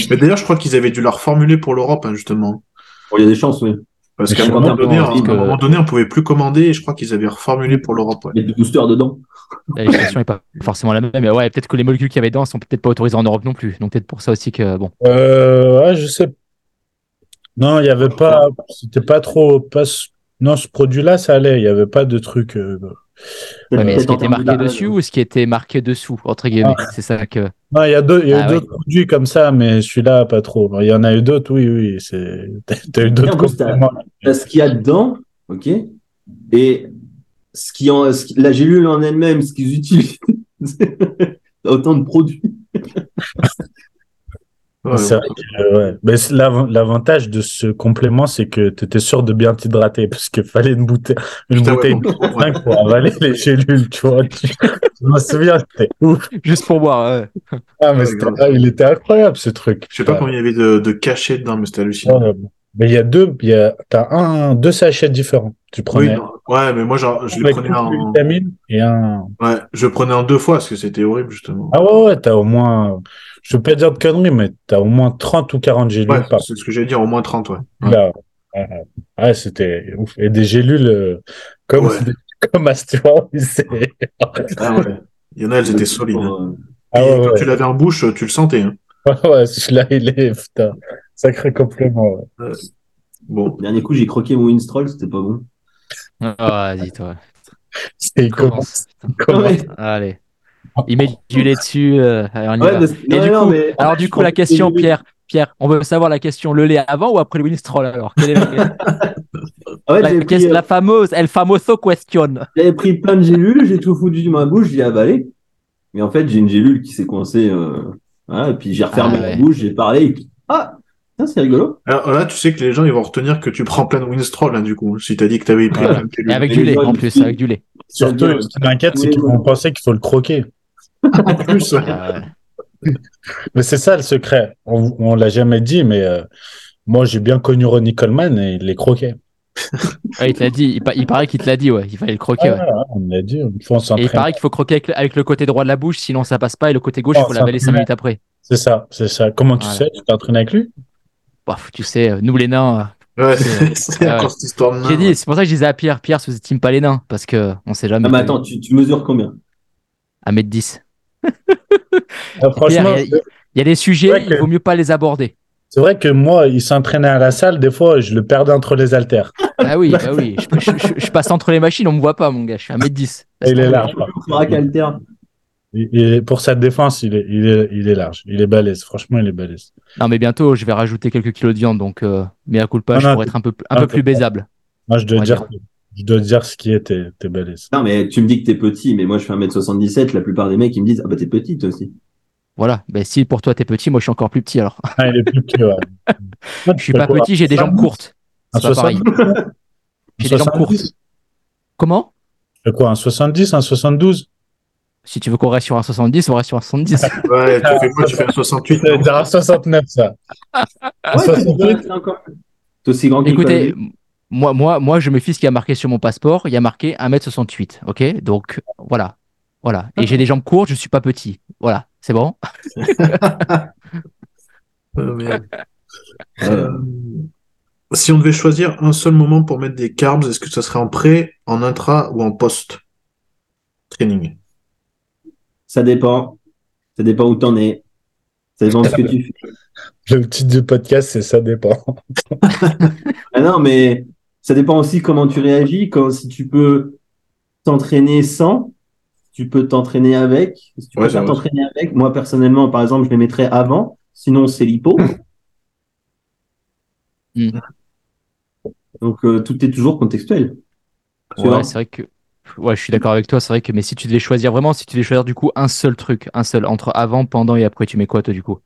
Mais d'ailleurs, je crois qu'ils avaient dû leur formuler pour l'Europe, hein, justement. Bon, il y a des chances, oui. Parce qu'à un moment donné, à un moment donné, on ne pouvait plus commander et je crois qu'ils avaient reformulé pour l'Europe. Ouais. Il y a des boosters dedans. La législation n'est pas forcément la même, mais ouais, peut-être que les molécules qu'il y avait dedans ne sont peut-être pas autorisées en Europe non plus. Donc peut-être pour ça aussi que. Bon. Euh, ouais, je sais pas. Non, il n'y avait pas, c'était pas trop, pas, non, ce produit-là, ça allait, il n'y avait pas de truc. Euh... Ouais, mais ce qui était marqué dessus ou ce qui était marqué dessous, entre guillemets, ah. c'est ça que. Non, il y a deux, il y a ah, eu oui. d'autres produits comme ça, mais celui-là, pas trop. Il y en a eu d'autres, oui, oui, c'est, t'as eu d'autres. T'as ce qu'il y a dedans, ok, et ce qui en, ce qui... la gélule en elle-même, ce qu'ils utilisent, autant de produits. Ouais, c'est vrai que, ouais. Mais l'av- l'avantage de ce complément, c'est que tu étais sûr de bien t'hydrater, parce qu'il fallait une bouteille, une Putain, bouteille ouais, bon, ouais. pour avaler les gélules, tu vois. Tu... Je me souviens, c'était ouf. Juste pour boire. Ouais. Ah, mais ouais, il était incroyable, ce truc. Je sais pas combien il y avait de, de cachets dedans, mais c'était hallucinant. Ouais, mais il y a deux, il y a, t'as un, deux sachets différents. Tu prenais. Oui, ouais, mais moi, genre, je les prenais en. Vitamine et un. Ouais, je prenais en deux fois, parce que c'était horrible, justement. Ah ouais, ouais, t'as au moins. Je ne veux pas dire de conneries, mais tu as au moins trente ou quarante gélules. Ouais, par... c'est ce que j'allais dire, au moins trente, ouais. Là, ouais. Ouais, c'était ouf. Et des gélules euh, comme, ouais. comme Astéroïdes. Ah ouais. Il y en a, elles étaient solides. Hein. Ah ouais, quand ouais. tu l'avais en bouche, tu le sentais. Hein. Ah ouais, celui-là, il est, putain, sacré complément. Ouais. Ouais. Bon. Dernier coup, j'ai croqué mon Winstrol, c'était pas bon. Ah, oh, vas-y, toi. Il commence. Commence. Allez. Il met du lait dessus. Euh, alors, ouais, parce... non, du non, coup, mais... alors du coup, la question, Pierre, Pierre, on veut savoir la question, le lait avant ou après le Winstrol alors quelle est la... ouais, la, pris, la fameuse, el famoso question. J'avais pris plein de gélules, j'ai tout foutu de ma bouche, j'ai avalé. Mais en fait, j'ai une gélule qui s'est coincée. Euh... Voilà, et puis j'ai refermé ah, ouais. la bouche, j'ai parlé. Et... Ah, putain, c'est rigolo. Alors là, tu sais que les gens, ils vont retenir que tu prends plein de Winstrol, hein, du coup. Si t'as dit que t'avais pris plein de gélules. Avec du lait, en plus, aussi. Avec du lait. Surtout, euh, ce qui m'inquiète, c'est qu'ils vont penser qu'il faut le croquer. En plus. Euh... mais c'est ça le secret. On, on l'a jamais dit, mais euh, moi j'ai bien connu Ronnie Coleman et il les croquait. Ouais, il te l'a dit. Il, pa- il paraît qu'il te l'a dit, ouais. Il fallait le croquer. Ah, ouais. Ouais, on l'a dit. Une fois, on et il paraît qu'il faut croquer avec le, avec le côté droit de la bouche, sinon ça passe pas. Et le côté gauche, il oh, faut l'avaler cinq minutes après. C'est ça, c'est ça. Comment tu voilà. sais? Tu t'entraînes avec lui? Bah, tu sais, nous les nains. Ouais, c'est, c'est euh, encore cette histoire de nains. J'ai dit, c'est pour ça que je disais à Pierre, Pierre, sous-estime pas les nains, parce que on sait jamais. Ah, mais attends, tu, tu mesures combien? un mètre dix. Ah, franchement, il y, a, il y a des sujets, il que... vaut mieux pas les aborder. C'est vrai que moi, il s'entraînait à la salle, des fois, je le perdais entre les haltères. Ah oui, ah oui. Je, je, je, je passe entre les machines, on me voit pas, mon gars. Je suis un mètre dix. Il est large. Il, il, pour sa défense, il est, il, est, il est large. Il est balèze. Franchement, il est balèze. Non, mais bientôt, je vais rajouter quelques kilos de viande. Donc, euh, mais à coup de poche, pour être un peu, un non, peu plus baisable. Moi, je dois dire, dire. je dois dire ce qui est, t'es, t'es balèze. Non, mais tu me dis que t'es petit, mais moi, je fais un mètre soixante-dix-sept. La plupart des mecs, ils me disent « Ah, bah, t'es petit, toi aussi. » Voilà. Ben, si pour toi, t'es petit, moi, je suis encore plus petit, alors. Ah, il est plus petit, ouais. Je suis pas petit, j'ai des jambes courtes. C'est pas pareil. J'ai des jambes courtes. Comment? C'est quoi, un soixante-dix, un soixante-douze? Si tu veux qu'on reste sur un soixante-dix, on reste sur un soixante-dix. Ouais, tu fais quoi? Tu fais un soixante-huit? Tu vas dire un soixante-neuf, ça. Ouais, soixante-huit, c'est encore. T'es aussi grand que toi. Écoutez, moi, moi, moi, je me fie ce qui a marqué sur mon passeport. Il y a marqué un mètre soixante-huit. OK? Donc, voilà. Voilà. Et j'ai des jambes courtes, je suis pas petit. Voilà. C'est bon? euh, merde. Euh... Si on devait choisir un seul moment pour mettre des carbs, est-ce que ça serait en pré, en intra ou en post-training? Ça dépend. Ça dépend où t'en es. Ça dépend de ce que tu fais. Le titre du podcast, c'est ça dépend. Ah non, mais ça dépend aussi comment tu réagis. Quand, si tu peux t'entraîner sans, tu peux t'entraîner avec. Si tu ouais, peux pas t'entraîner avec. Moi, personnellement, par exemple, je les mettrais avant. Sinon, c'est l'hypo. Mmh. Donc, euh, tout est toujours contextuel. Ouais, c'est vrai que. Ouais, je suis d'accord avec toi, c'est vrai que, mais si tu devais choisir vraiment, si tu devais choisir du coup un seul truc, un seul, entre avant, pendant et après, tu mets quoi toi du coup?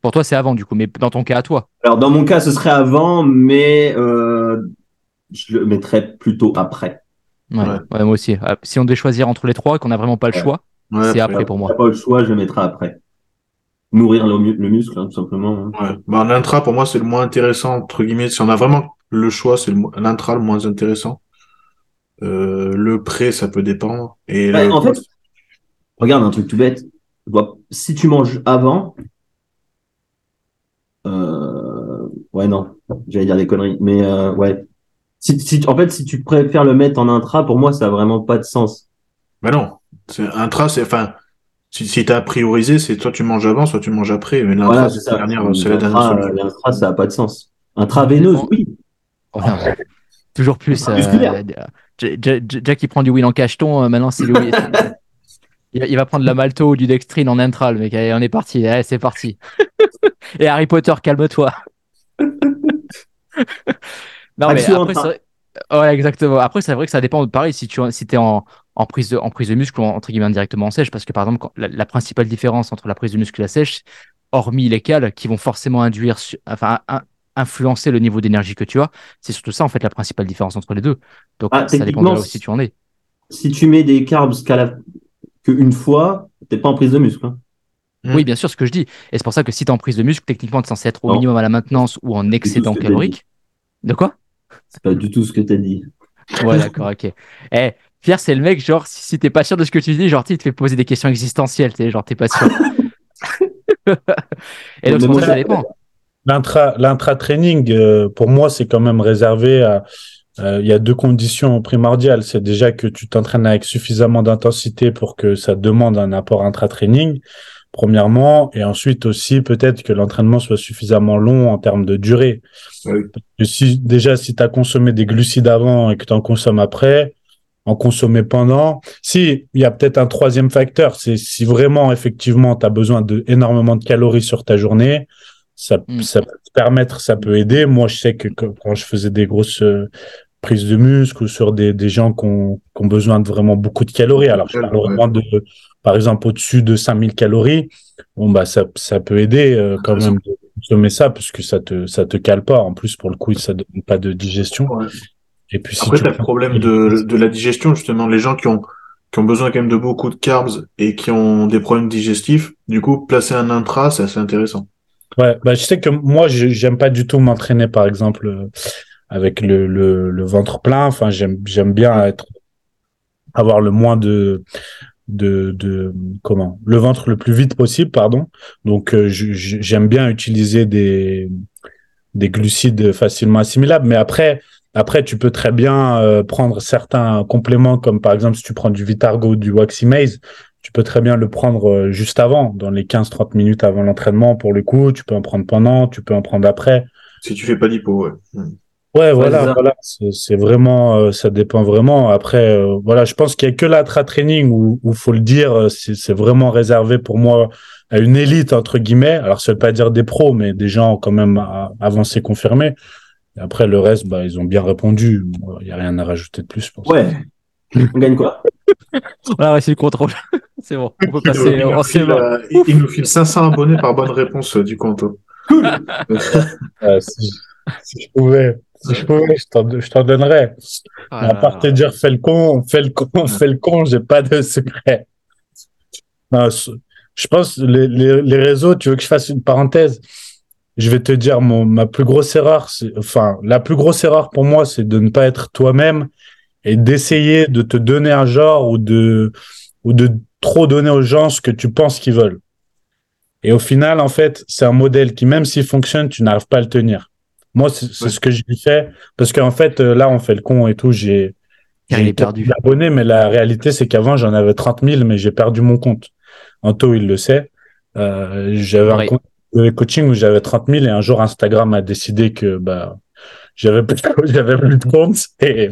Pour toi, c'est avant du coup, mais dans ton cas à toi? Alors, dans mon cas, ce serait avant, mais euh, je le mettrais plutôt après. Ouais, ouais. Ouais, moi aussi. Si on devait choisir entre les trois et qu'on n'a vraiment pas le ouais. choix, ouais, c'est après pour moi. Si on n'a pas le choix, je le mettrai après. Nourrir le, mu- le muscle, hein, tout simplement. Hein. Ouais. Bah, l'intra, pour moi, c'est le moins intéressant, entre guillemets. Si on a vraiment le choix, c'est le, l'intra le moins intéressant. Euh, le pré, ça peut dépendre. Et bah, le... En fait, regarde un truc tout bête. Si tu manges avant, euh... ouais non, j'allais dire des conneries, mais euh, ouais. Si, si, en fait, si tu préfères le mettre en intra, pour moi, ça a vraiment pas de sens. Bah non, c'est intra, c'est enfin, si, si t'as priorisé, c'est soit tu manges avant, soit tu manges après. Mais l'intra, voilà, c'est, c'est, la dernière, c'est la dernière solution. L'intra, ça a pas de sens. Intraveineuse, oui. Oh, non, ouais. Toujours plus. Euh, Jack, il prend du wheel en cacheton. Euh, maintenant, c'est le wheel. il, il va prendre de la malto ou du dextrine en intra, le mec. Allez, on est parti. Allez, c'est parti. Et Harry Potter, calme-toi. Non, mais après, c'est... Ouais, exactement. Après, c'est vrai que ça dépend. Pareil, si tu si t'es en, en, prise de, en prise de muscle ou entre guillemets indirectement en sèche, parce que par exemple, quand, la, la principale différence entre la prise de muscle et la sèche, hormis les cales qui vont forcément induire, su... enfin, un. influencer le niveau d'énergie que tu as, c'est surtout ça en fait la principale différence entre les deux. Donc ah, ça dépend de là où si tu en es. Si tu mets des carbs qu'à la... qu'une fois, t'es pas en prise de muscle. Hein. Mmh. Oui, bien sûr, ce que je dis. Et c'est pour ça que si t'es en prise de muscle, techniquement t'es censé être au non. minimum à la maintenance ou en excédent calorique. De quoi? C'est pas du tout ce que t'as dit. Ouais, d'accord, ok. Eh, Pierre, c'est le mec, genre, si, si t'es pas sûr de ce que tu dis, genre, il te fait poser des questions existentielles, t'es, genre, t'es pas sûr. Et donc, c'est pour ça que ça dépend. L'intra, l'intra-training, euh, pour moi, c'est quand même réservé à... Euh, il y a deux conditions primordiales. C'est déjà que tu t'entraînes avec suffisamment d'intensité pour que ça demande un apport intra-training, premièrement. Et ensuite aussi, peut-être que l'entraînement soit suffisamment long en termes de durée. Oui. Parce que si, déjà, si tu as consommé des glucides avant et que tu en consommes après, en consommer pendant. Si, il y a peut-être un troisième facteur. C'est si vraiment, effectivement, tu as besoin d'énormément de calories sur ta journée... Ça, mmh. ça peut permettre, ça peut aider. Moi, je sais que quand je faisais des grosses euh, prises de muscle ou sur des, des gens qui ont, qui ont besoin de vraiment beaucoup de calories, alors je parle vraiment de, par exemple, au-dessus de cinq mille calories, bon, bah, ça, ça peut aider euh, quand même de consommer ça, parce que ça te, ça te cale pas. En plus, pour le coup, ça donne pas de digestion. Et puis, si après, tu as le problème de, de la digestion, justement, les gens qui ont, qui ont besoin quand même de beaucoup de carbs et qui ont des problèmes digestifs, du coup, placer un intra, c'est assez intéressant. Ouais, bah je sais que moi je, j'aime pas du tout m'entraîner par exemple euh, avec le, le le ventre plein. Enfin j'aime j'aime bien être avoir le moins de de de comment le ventre le plus vite possible pardon. Donc euh, je, je, j'aime bien utiliser des des glucides facilement assimilables. Mais après après tu peux très bien euh, prendre certains compléments comme par exemple si tu prends du Vitargo, du Waxy Maize. Tu peux très bien le prendre juste avant, dans les quinze trente minutes avant l'entraînement, pour le coup. Tu peux en prendre pendant, tu peux en prendre après. Si tu fais pas d'hypo, ouais. Ouais, voilà, voilà, c'est, c'est vraiment, euh, ça dépend vraiment. Après, euh, voilà, je pense qu'il y a que l'atra training où, où faut le dire, c'est, c'est vraiment réservé pour moi à une élite entre guillemets. Alors, ça veut pas dire des pros, mais des gens quand même avancés, confirmés. Et après, le reste, bah, ils ont bien répondu. Il y a rien à rajouter de plus, je pense. Ouais. On gagne quoi? Voilà, c'est le contrôle. C'est bon. On peut il passer. Nous, on il, file, euh, il nous file cinq cents abonnés par bonne réponse euh, du compto. Cool. euh, si, si je pouvais. Si je pouvais, je t'en, je t'en donnerais. Ah, à part te dire, fais le con, fais le con, fais le con, j'ai pas de secret. Non, je pense, les, les, les réseaux, tu veux que je fasse une parenthèse? Je vais te dire, mon, ma plus grosse erreur, c'est, enfin, la plus grosse erreur pour moi, c'est de ne pas être toi-même et d'essayer de te donner un genre ou de, ou de trop donner aux gens ce que tu penses qu'ils veulent. Et au final, en fait, c'est un modèle qui, même s'il fonctionne, tu n'arrives pas à le tenir. Moi, c'est, c'est ouais. ce que j'ai fait, parce qu'en fait, là, on fait le con et tout, j'ai, j'ai perdu d'abonnés, mais la réalité, c'est qu'avant, j'en avais trente mille, mais j'ai perdu mon compte. Anto, il le sait. Euh, j'avais ouais. un compte de coaching où j'avais trente mille, et un jour, Instagram a décidé que bah j'avais plus de, j'avais plus de compte. Et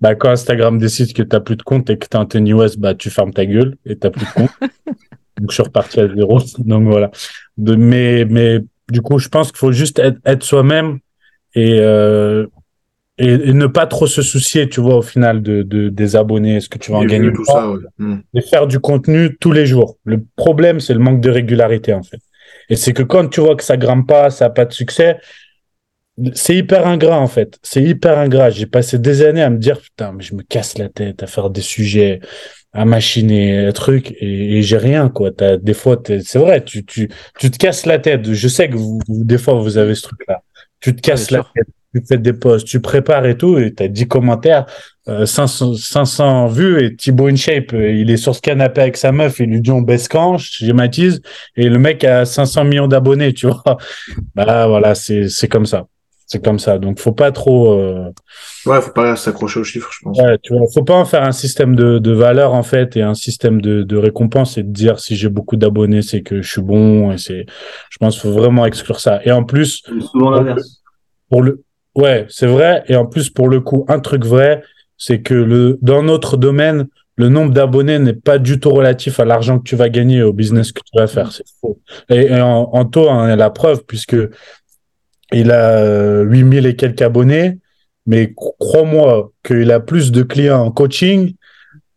bah quand Instagram décide que t'as plus de compte et que t'es Anthony West, bah tu fermes ta gueule et t'as plus de compte. Donc, je suis reparti à zéro. Donc, voilà. De, mais, mais du coup, je pense qu'il faut juste être, être soi-même. Et, euh, et, et ne pas trop se soucier, tu vois, au final, de, de, des abonnés, est-ce que tu vas en gagner tout ça, ouais. mmh. Et faire du contenu tous les jours. Le problème, c'est le manque de régularité, en fait. Et c'est que quand tu vois que ça grimpe pas, ça a pas de succès, c'est hyper ingrat, en fait. C'est hyper ingrat. J'ai passé des années à me dire, putain, mais je me casse la tête à faire des sujets, à machiner, à trucs, et, et j'ai rien, quoi. T'as, des fois, c'est vrai, tu, tu, tu te casses la tête. Je sais que vous, vous des fois, vous avez ce truc-là. Tu te casses la tête, tu fais des posts, tu prépares et tout, et t'as dix commentaires, euh, cinq cents vues, et Thibaut InShape, il est sur ce canapé avec sa meuf, il lui dit on baisse quand, je schématise, et le mec a cinq cents millions d'abonnés, tu vois. Bah, voilà, c'est, c'est comme ça. C'est comme ça. Donc, faut pas trop, euh... Ouais, faut pas s'accrocher aux chiffres, je pense. Ouais, tu vois, faut pas en faire un système de, de valeur, en fait, et un système de, de récompense, et de dire si j'ai beaucoup d'abonnés, c'est que je suis bon, et c'est, je pense, faut vraiment exclure ça. Et en plus. C'est souvent l'inverse. Pour le, ouais, c'est vrai. Et en plus, pour le coup, un truc vrai, c'est que le, dans notre domaine, le nombre d'abonnés n'est pas du tout relatif à l'argent que tu vas gagner, au business que tu vas faire. C'est faux. Et, et en, en taux, on a la preuve, puisque, il a huit mille et quelques abonnés, mais crois-moi qu'il a plus de clients en coaching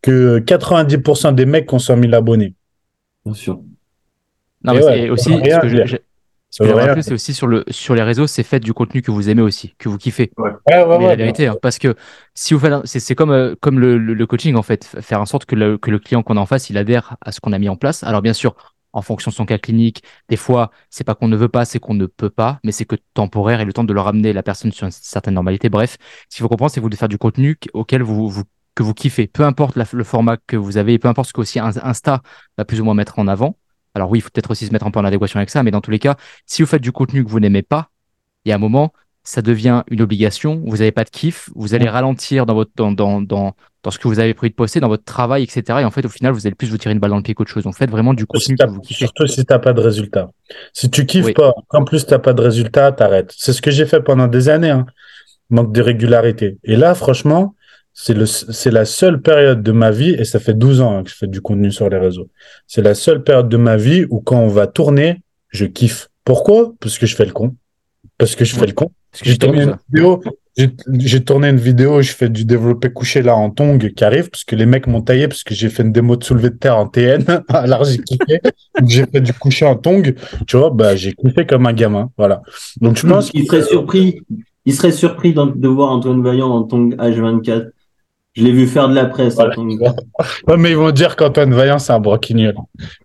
que quatre-vingt-dix pour cent des mecs qui ont cent mille abonnés. Bien sûr. Non, mais ouais, c'est aussi, rien, ce que je, je, ce que je rappelle, c'est aussi sur, le, sur les réseaux, c'est faites du contenu que vous aimez aussi, que vous kiffez. Ouais. Ouais, ouais, mais ouais, la vérité, ouais. Hein, parce que si vous faites, c'est, c'est comme, euh, comme le, le, le coaching, en fait, faire en sorte que le, que le client qu'on a en face, il adhère à ce qu'on a mis en place. Alors, bien sûr, en fonction de son cas clinique, des fois, c'est pas qu'on ne veut pas, c'est qu'on ne peut pas, mais c'est que temporaire et le temps de leur ramener la personne sur une certaine normalité. Bref, ce qu'il faut comprendre, c'est que vous devez faire du contenu auquel vous, vous, que vous kiffez. Peu importe la, le format que vous avez, peu importe ce qu'aussi Insta va plus ou moins mettre en avant. Alors oui, il faut peut-être aussi se mettre un peu en adéquation avec ça, mais dans tous les cas, si vous faites du contenu que vous n'aimez pas, il y a un moment, ça devient une obligation, vous n'avez pas de kiff, vous allez ralentir dans votre, dans, dans, dans, dans ce que vous avez prévu de poster, dans votre travail, et cetera. Et en fait, au final, vous allez plus vous tirer une balle dans le pied qu'autre chose. En fait, vraiment du contenu que vous kiffez. Surtout si tu n'as pas de résultat. Si tu kiffes oui. pas, en plus tu n'as pas de résultat, t'arrêtes. C'est ce que j'ai fait pendant des années. Hein. Manque de régularité. Et là, franchement, c'est, le, c'est la seule période de ma vie, et ça fait douze ans hein, que je fais du contenu sur les réseaux, c'est la seule période de ma vie où quand on va tourner, je kiffe. Pourquoi ? Parce que je fais le con. Parce que je fais le con. Parce que j'ai, tourné une vidéo, j'ai, j'ai tourné une vidéo, je fais du développé couché là en tongs qui arrive, parce que les mecs m'ont taillé, parce que j'ai fait une démo de soulevé de terre en T N, à large kiffé. J'ai fait du couché en tongs, tu vois, bah, j'ai kiffé comme un gamin, voilà. Donc, je pense. Il serait surpris, il serait surpris de voir Antoine Vaillant en tongs H vingt-quatre. Je l'ai vu faire de la presse. Voilà. Ouais, mais ils vont dire qu'Antoine Vaillant, c'est un broquignol.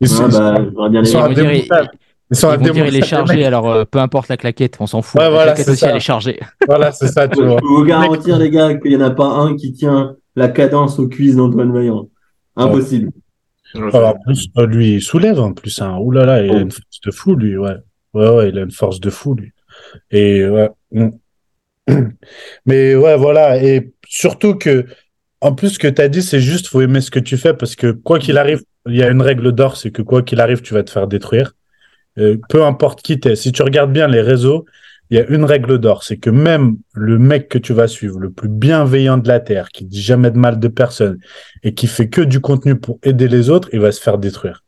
Ils sont, ouais, bah, ils sont, bien ils sont à démontage. Ils sont Ils à vont dire, il est chargé, alors euh, peu importe la claquette, on s'en fout. Ouais, la voilà, claquette aussi, ça. Elle est chargée. Voilà, c'est ça, tu vois. Je peux vous garantir, les gars, qu'il n'y en a pas un qui tient la cadence aux cuisses d'Antoine Vaillant. Impossible. Ouais. Alors, en plus, lui, il soulève, en plus. Hein. Ouh là là, il oh. a une force de fou, lui. Ouais. ouais, ouais, il a une force de fou, lui. Et ouais. Mais ouais, voilà. Et surtout que, en plus, ce que tu as dit, c'est juste, faut aimer ce que tu fais, parce que quoi qu'il arrive, il y a une règle d'or, c'est que quoi qu'il arrive, tu vas te faire détruire. Euh, peu importe qui t'es. Si tu regardes bien les réseaux, il y a une règle d'or, c'est que même le mec que tu vas suivre, le plus bienveillant de la Terre, qui dit jamais de mal de personne et qui fait que du contenu pour aider les autres, il va se faire détruire.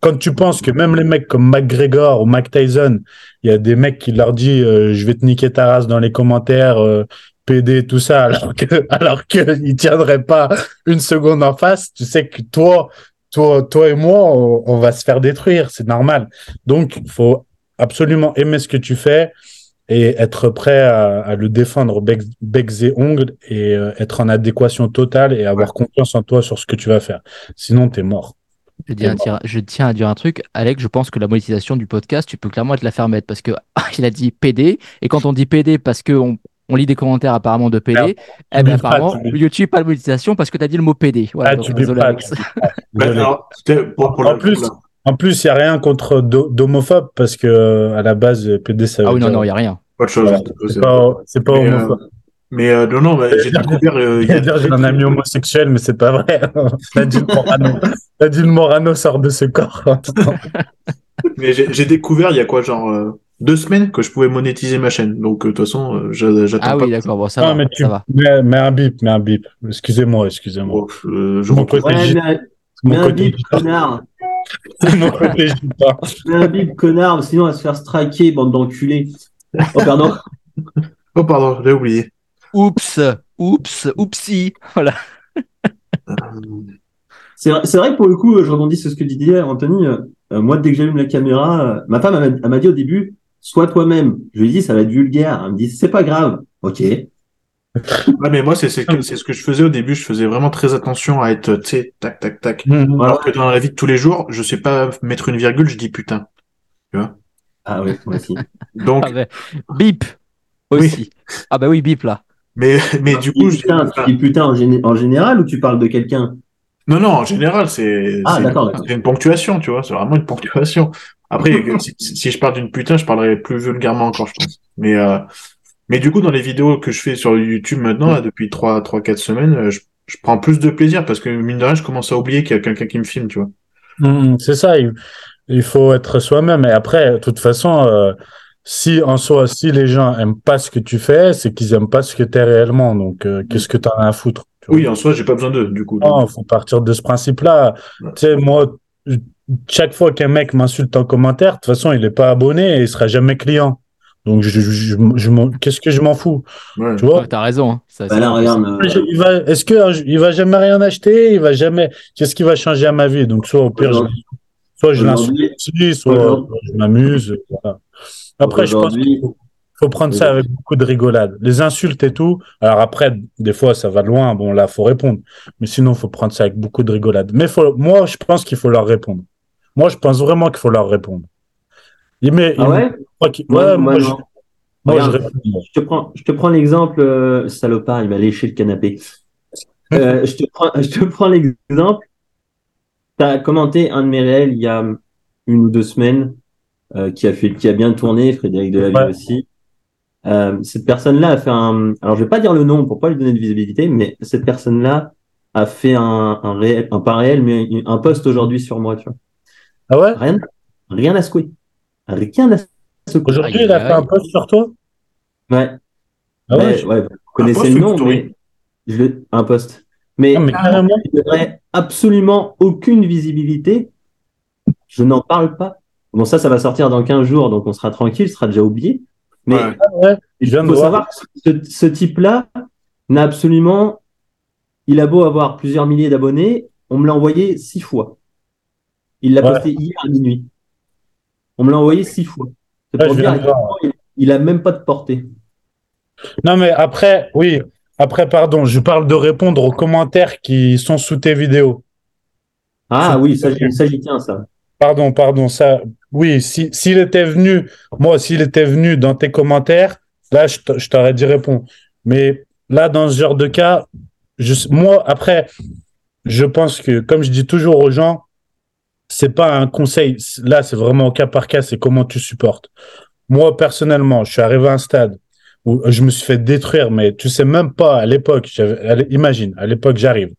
Quand tu penses que même les mecs comme McGregor ou Mike Tyson, il y a des mecs qui leur disent euh, « je vais te niquer ta race dans les commentaires euh, », P D, tout ça, alors que, alors que il tiendrait pas une seconde en face, tu sais que toi, toi, toi et moi, on, on va se faire détruire, c'est normal. Donc, il faut absolument aimer ce que tu fais et être prêt à, à le défendre bec, bec et ongles et euh, être en adéquation totale et avoir confiance en toi sur ce que tu vas faire. Sinon, t'es mort. Je, t'es mort. Tira, je tiens à dire un truc, Alec, je pense que la monétisation du podcast, tu peux clairement te la faire mettre parce que il a dit P D et quand on dit P D parce que on On lit des commentaires apparemment de P D. Non, eh bien, apparemment, pas, YouTube, pas de monétisation parce que tu as dit le mot P D. Voilà, ah, donc, tu désolé, pas, tu pas. Non, pour, pour en, la, plus, en plus, il n'y a rien contre do- d'homophobe parce que à la base, P D, ça veut ah oui, dire... non, non, il n'y a rien. Pas de chose. Voilà, c'est, c'est pas, c'est pas mais, homophobe. Euh, mais euh, non, non, bah, j'ai découvert... Euh, j'ai, j'ai un ami homosexuel, mais c'est pas vrai. Nadine Morano. Nadine Morano sort de ce corps. Mais j'ai, j'ai découvert, il y a quoi, genre... Euh... deux semaines que je pouvais monétiser ma chaîne. Donc, de euh, toute façon, euh, j'attends ah pas. Ah oui, d'accord, bon, ça non, va. Mais tu... ça va. Mais, mais un bip, mais un bip. Excusez-moi, excusez-moi. Ouf, euh, je mon côté ouais, mais, mais un bip, connard. Mon côté gitan. Mais un bip, connard, sinon on va se faire striker, bande d'enculés. Oh, pardon. oh, pardon, j'ai oublié. Oups, oups, oupsie. Voilà. c'est, c'est vrai que pour le coup, je rebondis sur ce que dit hier, Anthony. Euh, moi, dès que j'allume la caméra, euh, ma femme, elle m'a, elle m'a dit au début, sois toi-même. Je lui ai dit, ça va être vulgaire. Elle me dit, c'est pas grave. OK. Ouais, mais moi, c'est, c'est, c'est ce que je faisais au début. Je faisais vraiment très attention à être, tu sais, tac, tac, tac. Mmh, alors ouais. que dans la vie de tous les jours, je sais pas mettre une virgule, je dis putain. Tu vois ? Ah oui, moi aussi. Donc. Ah bah, bip aussi. Oui. Ah bah oui, bip là. Mais, mais ah, du coup. Putain, je... Tu dis putain en, gé... en général ou tu parles de quelqu'un ? Non, non, en général, c'est, ah, c'est, d'accord, d'accord. c'est une ponctuation, tu vois, c'est vraiment une ponctuation. Après, si, si je parle d'une putain, je parlerai plus vulgairement encore, je pense. Mais, euh, mais du coup, dans les vidéos que je fais sur YouTube maintenant, là, depuis trois, trois, quatre semaines, je, je prends plus de plaisir parce que, mine de rien, je commence à oublier qu'il y a quelqu'un qui me filme, tu vois. Mmh, c'est ça, il, il faut être soi-même. Et après, de toute façon, euh, si en soi, si les gens aiment pas ce que tu fais, c'est qu'ils aiment pas ce que t'es réellement. Donc, euh, qu'est-ce que t'en as à foutre? Oui, en soi, j'ai pas besoin d'eux, du coup. Non, faut partir de ce principe-là. Ouais. Tu sais, moi, chaque fois qu'un mec m'insulte en commentaire, de toute façon, il est pas abonné et il sera jamais client. Donc, je, je, je, je m'en... qu'est-ce que je m'en fous? Ouais. Tu vois? Ouais, t'as raison. Hein. Ça, bah là, regarde, euh... il va... Est-ce qu'il va jamais rien acheter? Il va jamais. Qu'est-ce qui va changer à ma vie? Donc, soit au pire, ouais. je... soit je l'insulte, soit ouais. je m'amuse. Voilà. Après, ouais, je pense que... faut prendre ça avec beaucoup de rigolade. Les insultes et tout. Alors après, des fois, ça va loin. Bon, là, faut répondre. Mais sinon, faut prendre ça avec beaucoup de rigolade. Mais faut, moi, je pense qu'il faut leur répondre. Moi, je pense vraiment qu'il faut leur répondre. Il met, ah il ouais? Met... Okay. Ouais, ouais, moi, moi, je... moi Regarde, je réponds. Je te prends, je te prends l'exemple, euh, salopard, il m'a léché le canapé. Euh, je te prends, je te prends l'exemple. T'as commenté un de mes réels il y a une ou deux semaines, euh, qui a fait, qui a bien tourné, Frédéric Delavier ouais. aussi. Euh, cette personne-là a fait un... Alors, je vais pas dire le nom pour pas lui donner de visibilité, mais cette personne-là a fait un, un réel, un pas réel, mais un post aujourd'hui sur moi, tu vois. Ah ouais? Rien, rien à secouer. Rien à secouer. Aujourd'hui, il a fait un post sur toi? Ouais. Ah ouais? Mais, ouais, vous connaissez le nom, mais... Je vais... Un post. Mais, non, mais carrément... il n'aurait absolument aucune visibilité. Je n'en parle pas. Bon, ça, ça va sortir dans quinze jours, donc on sera tranquille, ce sera déjà oublié. Mais ouais, ouais, il faut savoir que ce, ce type-là n'a absolument... Il a beau avoir plusieurs milliers d'abonnés, on me l'a envoyé six fois. Il l'a ouais. posté hier à minuit. On me l'a envoyé six fois. C'est ouais, pour dire qu'il n'a même pas de portée. Non mais après, oui, après pardon, je parle de répondre aux commentaires qui sont sous tes vidéos. Ah c'est oui, ça, ça j'y tiens, ça. Pardon, pardon, ça... Oui, si, s'il était venu, moi, s'il était venu dans tes commentaires, là, je, je t'aurais dit répondre. Mais là, dans ce genre de cas, je, moi, après, je pense que, comme je dis toujours aux gens, c'est pas un conseil. Là, c'est vraiment au cas par cas, c'est comment tu supportes. Moi, personnellement, je suis arrivé à un stade où je me suis fait détruire, mais tu sais même pas, à l'époque, j'avais, imagine, à l'époque, j'arrive.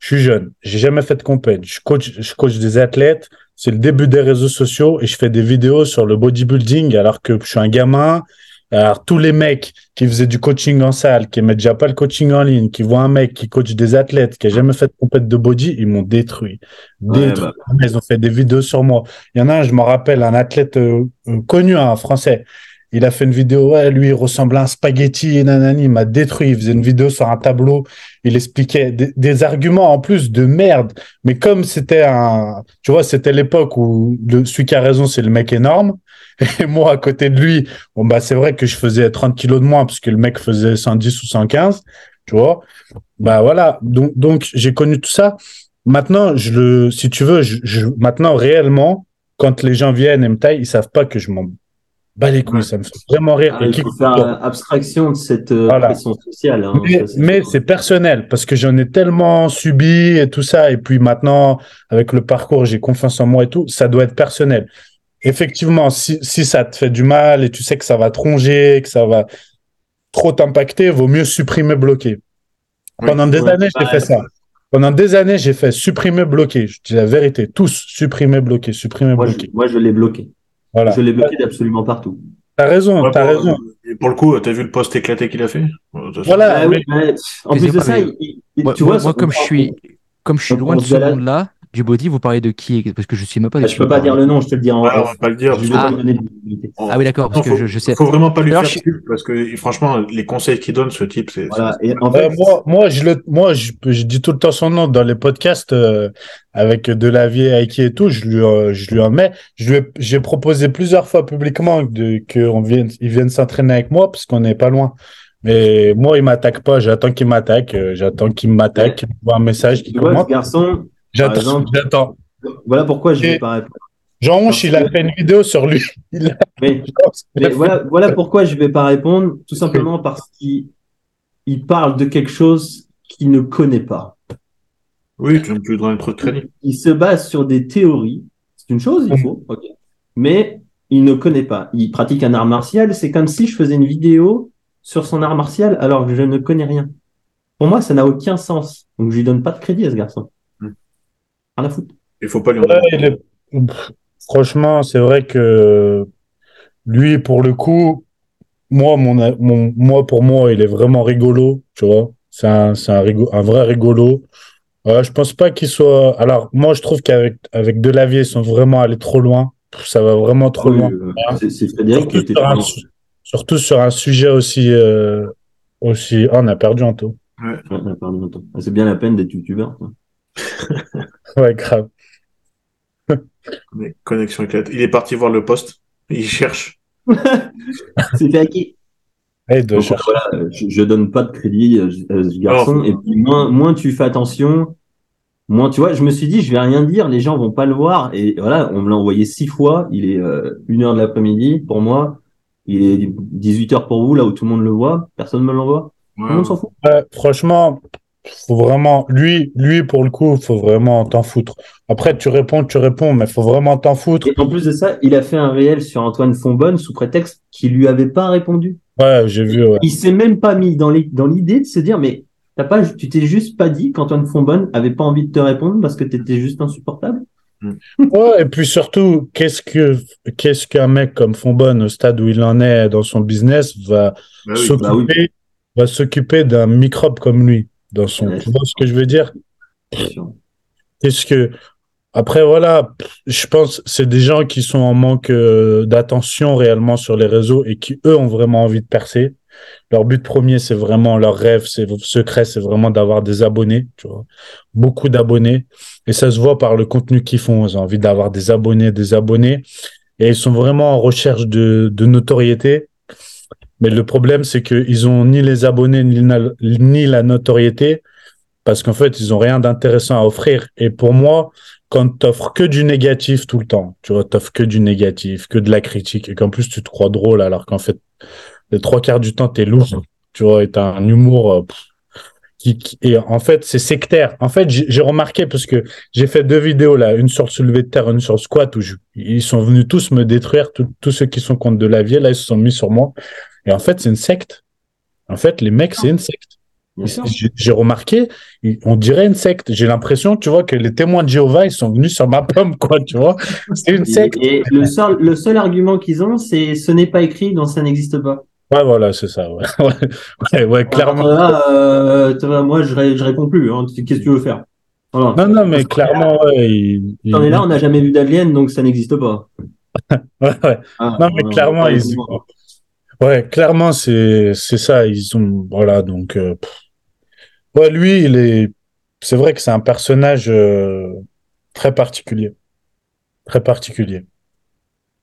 Je suis jeune, j'ai jamais fait de compète. Je coach, je coach des athlètes. C'est le début des réseaux sociaux et je fais des vidéos sur le bodybuilding alors que je suis un gamin Alors, tous les mecs qui faisaient du coaching en salle, qui mettent déjà pas le coaching en ligne, qui voient un mec qui coach des athlètes, qui a jamais fait de compète de body, ils m'ont détruit. Détruit. Ouais, bah. Ils ont fait des vidéos sur moi. Il y en a un, je me rappelle, un athlète euh, connu, un français. Il a fait une vidéo, ouais, lui, il ressemble à un spaghetti et nanani, il m'a détruit. Il faisait une vidéo sur un tableau. Il expliquait des, des arguments en plus de merde. Mais comme c'était un, tu vois, c'était l'époque où le, celui qui a raison, c'est le mec énorme. Et moi, à côté de lui, bon, bah, c'est vrai que je faisais trente kilos de moins parce que le mec faisait cent dix ou cent quinze, tu vois. Bah, voilà. Donc, donc, j'ai connu tout ça. Maintenant, je le, si tu veux, je, je, maintenant, réellement, quand les gens viennent et me taillent, ils savent pas que je m'en bats les couilles. Ça me fait vraiment rire. Ah, il faut faire abstraction de cette voilà. pression sociale. Hein, mais ça, c'est mais c'est personnel parce que j'en ai tellement subi et tout ça. Et puis maintenant, avec le parcours, j'ai confiance en moi et tout. Ça doit être personnel. Effectivement, si, si ça te fait du mal et tu sais que ça va te ronger, que ça va trop t'impacter, vaut mieux supprimer, bloquer. Pendant oui, des ouais, années, j'ai fait ça. Pendant des années, j'ai fait supprimer, bloquer. Je dis la vérité, tous supprimer, bloquer, supprimer, moi, bloquer. Je, moi, je l'ai bloqué. Voilà. Je l'ai bloqué d'absolument partout. T'as raison, ouais, t'as pour, raison. Et pour le coup, t'as vu le post éclaté qu'il a fait ? Voilà. Ah, oui, mais en plus de ça, il, il, moi, tu vois, moi, moi comme, je suis, comme je suis loin de ce monde-là, du body, vous parlez de qui? Parce que je ne sais même pas. Ah, je ne peux pas dire le nom, je te le dis en ah, on va pas le dire. Je ah. ah oui, d'accord, parce non, que faut, je, je sais. Il ne faut vraiment pas lui alors, faire je... plus, parce que franchement, les conseils qu'il donne, ce type, c'est... Voilà. c'est... Et en fait, euh, moi, moi, je, le... moi je, je dis tout le temps son nom dans les podcasts euh, avec Delavier, Aiki et tout, je lui, euh, je lui en mets. Je lui ai... J'ai proposé plusieurs fois publiquement de... qu'on vienne... Ils viennent s'entraîner avec moi, parce qu'on n'est pas loin. Mais moi, il ne m'attaque pas, j'attends qu'il m'attaque, j'attends qu'il m'attaque, qu'il m'envoie un message qui commence. Garçon... J'attends, exemple, j'attends. Voilà pourquoi je vais pas répondre. Jean-Honche, il a fait une vidéo sur lui. Il a... Mais, mais voilà, voilà pourquoi je vais pas répondre, tout simplement parce qu'il il parle de quelque chose qu'il ne connaît pas. Oui, tu me donnes le truc très bien. Il se base sur des théories. C'est une chose, il faut. Mmh. Okay. Mais il ne connaît pas. Il pratique un art martial. C'est comme si je faisais une vidéo sur son art martial alors que je ne connais rien. Pour moi, ça n'a aucun sens. Donc, je lui donne pas de crédit à ce garçon. À la foot. Il faut pas lui en ouais, est... Franchement, c'est vrai que lui, pour le coup, moi, mon, mon, moi, pour moi, il est vraiment rigolo, tu vois. C'est un, c'est un, rigolo, un vrai rigolo. Euh, je pense pas qu'il soit. Alors, moi, je trouve qu'avec avec Delavier, ils sont vraiment allés trop loin. Ça va vraiment trop oui, loin. Euh, c'est, c'est surtout, sur vraiment... un, surtout sur un sujet aussi, euh, aussi. Oh, on a perdu un taux. Ouais. Ouais, on a perdu un taux. C'est bien la peine d'être youtubeur. Ouais, grave. Connexion éclate. Il est parti voir le poste. Il cherche. C'était à qui? Hey, donc, voilà, je, je donne pas de crédit à ce garçon. Oh. Et puis moins, moins tu fais attention, moins tu vois. Je me suis dit, je vais rien dire. Les gens vont pas le voir. Et voilà, on me l'a envoyé six fois. Il est euh, une heure de l'après-midi pour moi. Il est dix-huit heures pour vous, là où tout le monde le voit. Personne me l'envoie. Ouais. Tout le monde s'en fout. Euh, franchement. Faut vraiment, lui, lui, pour le coup, faut vraiment t'en foutre. Après, tu réponds, tu réponds, mais faut vraiment t'en foutre. Et en plus de ça, il a fait un réel sur Antoine Fonbonne sous prétexte qu'il lui avait pas répondu. Ouais, j'ai vu, ouais. Il s'est même pas mis dans les, dans l'idée de se dire, mais t'as pas, tu t'es juste pas dit qu'Antoine Fonbonne avait pas envie de te répondre parce que t'étais juste insupportable. Ouais, et puis surtout, qu'est-ce que, qu'est-ce qu'un mec comme Fonbonne, au stade où il en est dans son business, va bah oui, s'occuper, bah oui. va s'occuper d'un microbe comme lui? Dans son, ouais, tu vois ce que je veux dire? Qu'est-ce que après voilà, je pense c'est des gens qui sont en manque euh, d'attention réellement sur les réseaux et qui eux ont vraiment envie de percer. Leur but premier, c'est vraiment leur rêve, c'est leur secret, c'est vraiment d'avoir des abonnés, tu vois, beaucoup d'abonnés. Et ça se voit par le contenu qu'ils font. Ils ont envie d'avoir des abonnés, des abonnés, et ils sont vraiment en recherche de, de notoriété. Mais le problème, c'est qu'ils n'ont ni les abonnés, ni la, ni la notoriété, parce qu'en fait, ils n'ont rien d'intéressant à offrir. Et pour moi, quand tu offres que du négatif tout le temps, tu vois, tu offres que du négatif, que de la critique, et qu'en plus, tu te crois drôle, alors qu'en fait, les trois quarts du temps, tu es lourd, tu vois, et tu as un humour euh, pff, qui, qui et en fait, c'est sectaire. En fait, j'ai, j'ai remarqué, parce que j'ai fait deux vidéos, là, une sur le soulevé de terre, une sur le squat, où je, ils sont venus tous me détruire, tout, tous ceux qui sont contre Delavier, là, ils se sont mis sur moi. Et en fait, c'est une secte. En fait, les mecs, c'est une secte. J'ai, j'ai remarqué, on dirait une secte. J'ai l'impression, tu vois, que les témoins de Jéhovah, ils sont venus sur ma pomme, quoi, tu vois. C'est une secte. Et, et le seul, le seul argument qu'ils ont, c'est « ce n'est pas écrit, donc ça n'existe pas ». Ouais, voilà, c'est ça. Ouais, ouais, ouais, ouais clairement. Là, euh, moi, je, ré, je réponds plus. Hein. Qu'est-ce que tu veux faire? Voilà. Non, non, mais clairement, là, ouais, il, il... on est là, on n'a jamais vu d'alien, donc ça n'existe pas. ouais, ouais. Ah, non, mais euh, clairement, ils... ouais, clairement, c'est c'est ça. Ils ont, voilà, donc, euh... ouais, lui, il est, c'est vrai que c'est un personnage euh, très particulier, très particulier.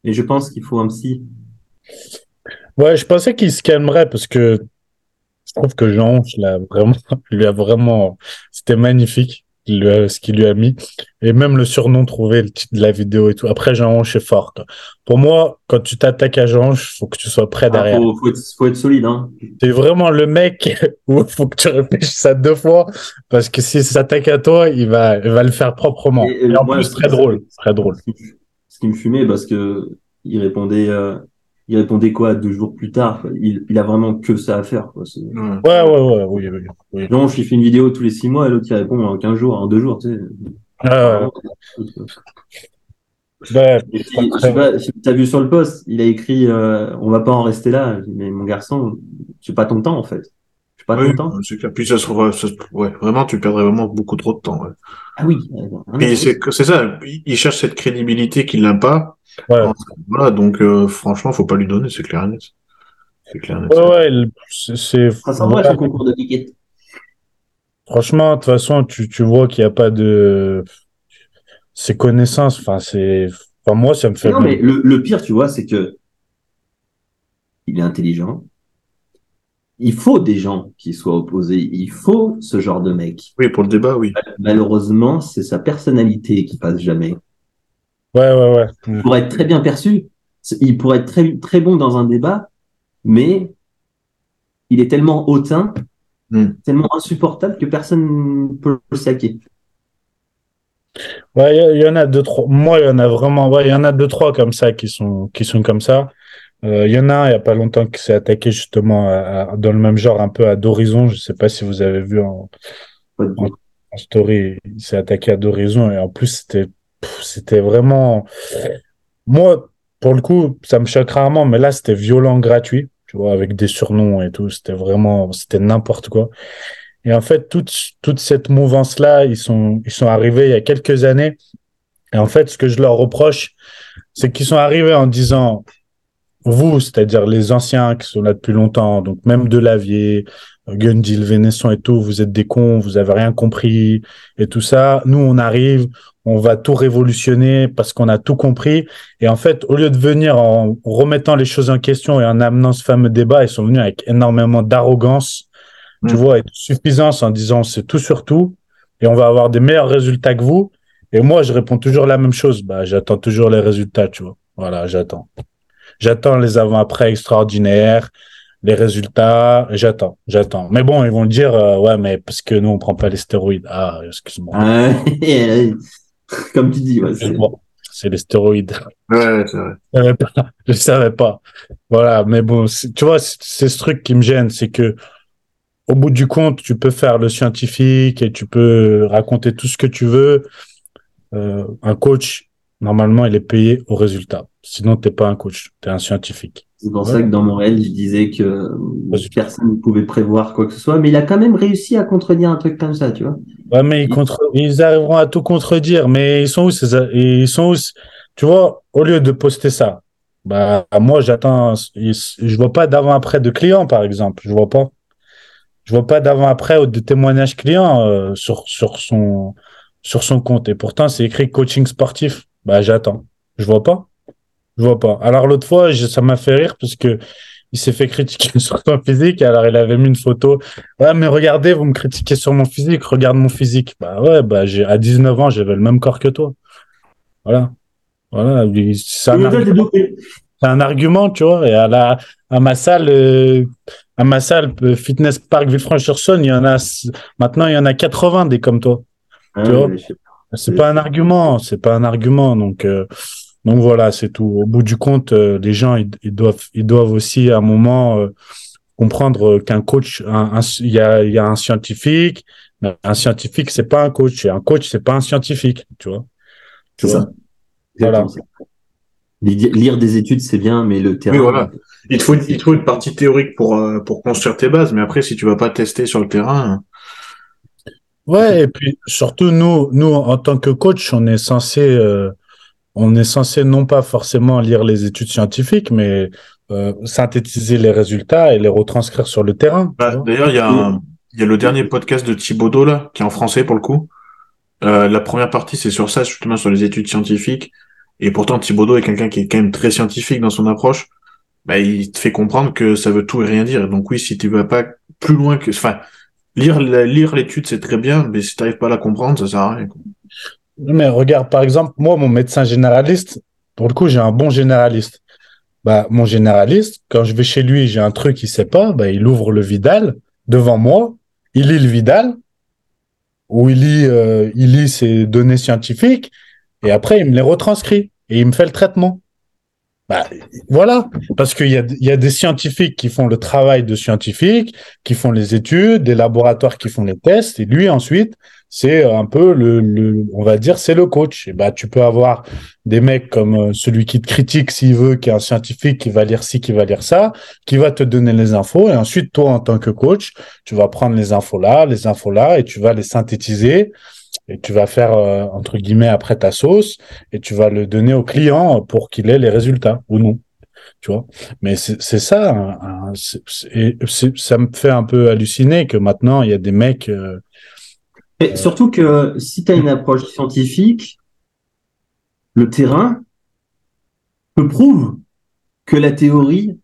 Et je pense qu'il faut un psy. Ouais, je pensais qu'il se calmerait parce que je trouve que Jean, je l'a vraiment, lui a vraiment, c'était magnifique ce qu'il lui a mis. Et même le surnom trouvé, le titre de la vidéo et tout. Après, Jean-Honche est fort. Quoi. Pour moi, quand tu t'attaques à Jean-Honche, il faut que tu sois prêt ah, derrière. Il faut, faut, faut être solide. Hein. T'es vraiment le mec où il faut que tu réfléchisses à deux fois parce que s'il s'attaque à toi, il va, il va le faire proprement. Et, et, et en moi, plus, très drôle, très drôle. Ce qui me fumait parce que il répondait, euh, il répondait quoi deux jours plus tard. Il, il a vraiment que ça à faire. Quoi. C'est... Ouais, ouais, ouais. Oui, oui, oui. Jean-Honche, il fait une vidéo tous les six mois et l'autre, il répond en quinze jours, en deux jours, tu sais. Euh... Ouais, puis, je sais pas, si t'as vu sur le post, il a écrit euh, on va pas en rester là. Dit, mais mon garçon, j'ai pas ton temps en fait. J'ai pas oui, ton temps. C'est clair. Puis ça se trouve, ça se... ouais, vraiment, tu perdrais vraiment beaucoup trop de temps. Ouais. Ah oui. Mais c'est, c'est ça. Il cherche cette crédibilité qu'il n'a pas. Ouais. Alors, voilà. Donc euh, franchement, faut pas lui donner. C'est clair et net. C'est clair et net. Ouais, ouais. Le... C'est. Ça sent moi ce concours de piquet. Franchement, de toute façon, tu, tu vois qu'il n'y a pas de... Ces connaissances, enfin, c'est... Enfin, moi, ça me fait... Non, mais le, le pire, tu vois, c'est que... Il est intelligent. Il faut des gens qui soient opposés. Il faut ce genre de mec. Oui, pour le débat, oui. Malheureusement, c'est sa personnalité qui passe jamais. Ouais, ouais, ouais. Il pourrait être très bien perçu. Il pourrait être très, très bon dans un débat, mais... Il est tellement hautain... Mmh. Tellement insupportable que personne ne peut le saquer. Ouais, il y, y en a deux, trois. Moi, il y en a vraiment. Ouais, il y en a deux, trois comme ça qui sont, qui sont comme ça. Il euh, y en a un, il n'y a pas longtemps, qui s'est attaqué justement à, à, dans le même genre, un peu à d'Horizon. Je ne sais pas si vous avez vu en, en, en story. Il s'est attaqué à d'Horizon et en plus, c'était, pff, c'était vraiment. Moi, pour le coup, ça me choque rarement, mais là, c'était violent, gratuit. Tu vois, avec des surnoms et tout, c'était vraiment, c'était n'importe quoi. Et en fait, toute, toute cette mouvance-là, ils sont, ils sont arrivés il y a quelques années. Et en fait, ce que je leur reproche, c'est qu'ils sont arrivés en disant, vous, c'est-à-dire les anciens qui sont là depuis longtemps, donc même Delavier, Gundil, Vénesson et tout, vous êtes des cons, vous avez rien compris et tout ça. Nous, on arrive, on va tout révolutionner parce qu'on a tout compris. Et en fait, au lieu de venir en remettant les choses en question et en amenant ce fameux débat, ils sont venus avec énormément d'arrogance, mmh. tu vois, et de suffisance en disant c'est tout sur tout et on va avoir des meilleurs résultats que vous. Et moi, je réponds toujours la même chose. Bah, j'attends toujours les résultats, tu vois. Voilà, j'attends. J'attends les avant-après extraordinaires. Les résultats, j'attends, j'attends. Mais bon, ils vont dire, euh, ouais, mais parce que nous, on prend pas les stéroïdes. Ah, excuse-moi. Ah, comme tu dis, ouais, c'est... c'est les stéroïdes. Ouais, c'est vrai. Je savais pas. Je savais pas. Voilà, mais bon, tu vois, c'est, c'est ce truc qui me gêne, c'est que au bout du compte, tu peux faire le scientifique et tu peux raconter tout ce que tu veux. Euh, un coach, normalement, il est payé au résultat. Sinon, t'es pas un coach, t'es un scientifique. C'est pour ouais. ça que dans Montréal, je disais que personne ne pouvait prévoir quoi que ce soit, mais il a quand même réussi à contredire un truc comme ça, tu vois. Ouais, mais ils, contre... ils arriveront à tout contredire, mais ils sont où ces... Ils sont où ces... Tu vois, au lieu de poster ça, bah moi, j'attends... Je vois pas d'avant-après de clients, par exemple. Je vois pas. Je vois pas d'avant-après ou de témoignages clients euh, sur, sur, son... sur son compte. Et pourtant, c'est écrit coaching sportif. Bah j'attends. Je vois pas. Je vois pas. Alors, l'autre fois, je, ça m'a fait rire parce que il s'est fait critiquer sur son physique. Alors, il avait mis une photo. Ouais, mais regardez, vous me critiquez sur mon physique. Regarde mon physique. Bah ouais, bah, j'ai, à dix-neuf ans, j'avais le même corps que toi. Voilà. Voilà. C'est un, argument, c'est un argument, tu vois. Et à la, à ma salle, euh, à ma salle, euh, Fitness Park Villefranche-sur-Saône, il y en a, maintenant, il y en a quatre-vingts des comme toi. Ah, tu vois. C'est pas un argument. C'est pas un argument. Donc, euh, Donc voilà, c'est tout. Au bout du compte, euh, les gens, ils, ils doivent, ils doivent aussi à un moment euh, comprendre qu'un coach, il y a, y a un scientifique. Un scientifique, c'est pas un coach. Et un coach, c'est pas un scientifique. Tu vois. Tu c'est vois. Ça. Voilà. Lire des études, c'est bien, mais le terrain... Oui, voilà. Il te faut, il te faut une partie théorique pour, euh, pour construire tes bases, mais après, si tu vas pas tester sur le terrain... Ouais, et puis surtout, nous, nous en tant que coach, on est censé... Euh... On est censé non pas forcément lire les études scientifiques, mais euh, synthétiser les résultats et les retranscrire sur le terrain. Bah, d'ailleurs, il y a un, il y a le dernier podcast de Thibaudot, là, qui est en français pour le coup. Euh, la première partie, c'est sur ça, justement, sur les études scientifiques. Et pourtant, Thibaudot est quelqu'un qui est quand même très scientifique dans son approche. Bah, il te fait comprendre que ça veut tout et rien dire. Donc oui, si tu vas pas plus loin que... Enfin, lire, la, lire l'étude, c'est très bien, mais si tu n'arrives pas à la comprendre, ça sert à rien, quoi. Mais regarde, par exemple, moi, mon médecin généraliste, pour le coup, j'ai un bon généraliste. Bah, mon généraliste, quand je vais chez lui, j'ai un truc, il sait pas, bah, il ouvre le Vidal devant moi, il lit le Vidal, ou il lit, euh, il lit ses données scientifiques, et après, il me les retranscrit, et il me fait le traitement. Bah, voilà. Parce qu'il y a, il y a des scientifiques qui font le travail de scientifiques, qui font les études, des laboratoires qui font les tests, et lui, ensuite, c'est un peu le, le, on va dire, c'est le coach. Et bah, tu peux avoir des mecs comme celui qui te critique s'il veut, qui est un scientifique, qui va lire ci, qui va lire ça, qui va te donner les infos. Et ensuite, toi, en tant que coach, tu vas prendre les infos là, les infos là, et tu vas les synthétiser. Et tu vas faire, euh, entre guillemets, après ta sauce, et tu vas le donner au client pour qu'il ait les résultats, ou non. Tu vois? Mais c'est, c'est ça. Hein, hein, c'est, c'est, c'est, ça me fait un peu halluciner que maintenant, il y a des mecs... Euh, Et surtout que si tu as une approche scientifique, le terrain te prouve que la théorie,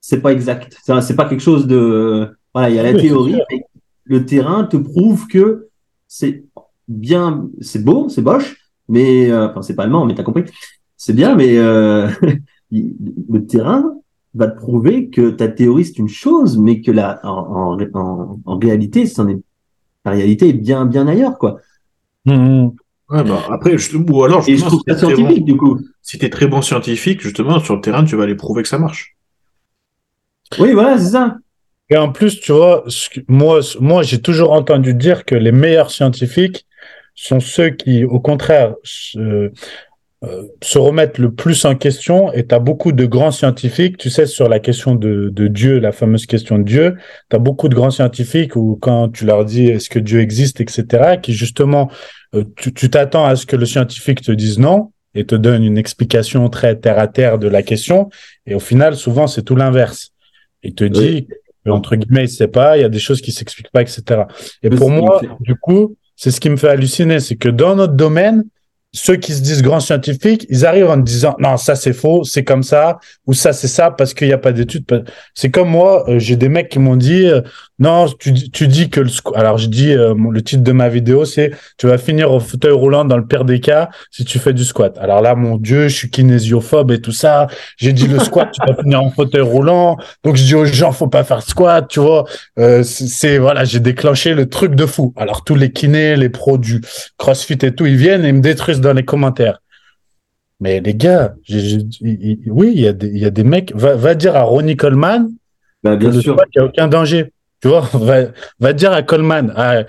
c'est pas exact. C'est, c'est pas quelque chose de... Voilà, il y a la oui, théorie, mais le terrain te prouve que c'est bien, c'est beau, c'est boche, mais... Euh, enfin, c'est pas allemand, mais t'as compris. C'est bien, mais euh, le terrain va te prouver que ta théorie, c'est une chose, mais que la, en, en, en, en réalité, c'en est... La réalité est bien, bien ailleurs, quoi. Mmh. Ouais, bah, après, je, ou alors, je trouve ça scientifique, bon, du coup. Si t'es très bon scientifique, justement, sur le terrain, tu vas aller prouver que ça marche. Oui, voilà, c'est ça. Et en plus, tu vois, moi, moi, j'ai toujours entendu dire que les meilleurs scientifiques sont ceux qui, au contraire, se, euh, se remettent le plus en question. Et t'as beaucoup de grands scientifiques, tu sais, sur la question de, de Dieu, la fameuse question de Dieu, t'as beaucoup de grands scientifiques où quand tu leur dis est-ce que Dieu existe, et cetera, qui justement, euh, tu, tu t'attends à ce que le scientifique te dise non et te donne une explication très terre à terre de la question. Et au final, souvent, c'est tout l'inverse. Il te dit... Entre guillemets, il sait pas, il y a des choses qui s'expliquent pas, et cetera. Et pour moi, du coup, c'est ce qui me fait halluciner, c'est que dans notre domaine, ceux qui se disent grands scientifiques, ils arrivent en disant non, ça c'est faux, c'est comme ça, ou ça c'est ça parce qu'il n'y a pas d'études. C'est comme moi, euh, j'ai des mecs qui m'ont dit euh, non, tu, tu dis que le squat. Alors je dis euh, le titre de ma vidéo, c'est tu vas finir au fauteuil roulant dans le pire des cas si tu fais du squat. Alors là, mon Dieu, je suis kinésiophobe et tout ça. J'ai dit le squat, tu vas finir en fauteuil roulant. Donc je dis aux gens, faut pas faire squat, tu vois. Euh, c'est, c'est voilà, j'ai déclenché le truc de fou. Alors tous les kinés, les pros du CrossFit et tout, ils viennent et ils me détruisent dans les commentaires. Mais les gars, j'ai, j'ai, il, il, oui, il y a des, il y a des mecs. Va, va dire à Ronnie Coleman, bah, bien sûr, qu'il n'y a aucun danger. Tu vois, va, va dire à Coleman, à,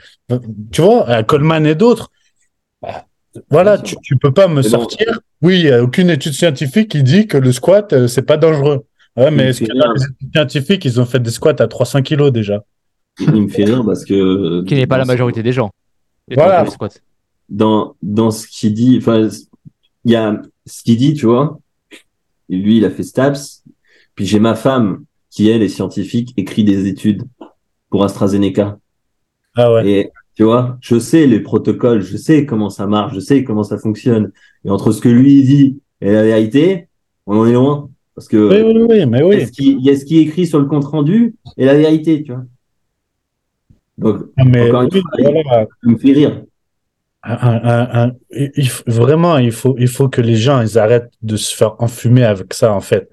tu vois, à Coleman et d'autres. Bah, voilà, tu, tu peux pas me c'est sortir. Bon. Oui, il n'y a aucune étude scientifique qui dit que le squat, euh, c'est pas dangereux. Ouais, mais est-ce que là, les études scientifiques, ils ont fait des squats à trois cents kilos déjà? Il me fait rire parce que. Qui n'est pas la majorité des gens. Voilà. Dans, dans ce qu'il dit, enfin, il y a ce qu'il dit, tu vois. Et lui, il a fait Staps. Puis j'ai ma femme, qui elle est scientifique, écrit des études pour AstraZeneca. Ah ouais. Et tu vois, je sais les protocoles, je sais comment ça marche, je sais comment ça fonctionne. Et entre ce que lui dit et la vérité, on en est loin. Parce que. Oui, oui, oui, mais oui. Il y a ce qui est écrit sur le compte rendu et la vérité, tu vois. Donc, mais encore une oui, fois, voilà. Ça me fait rire. Un, un, un, il, vraiment, il faut, il faut que les gens ils arrêtent de se faire enfumer avec ça. En fait,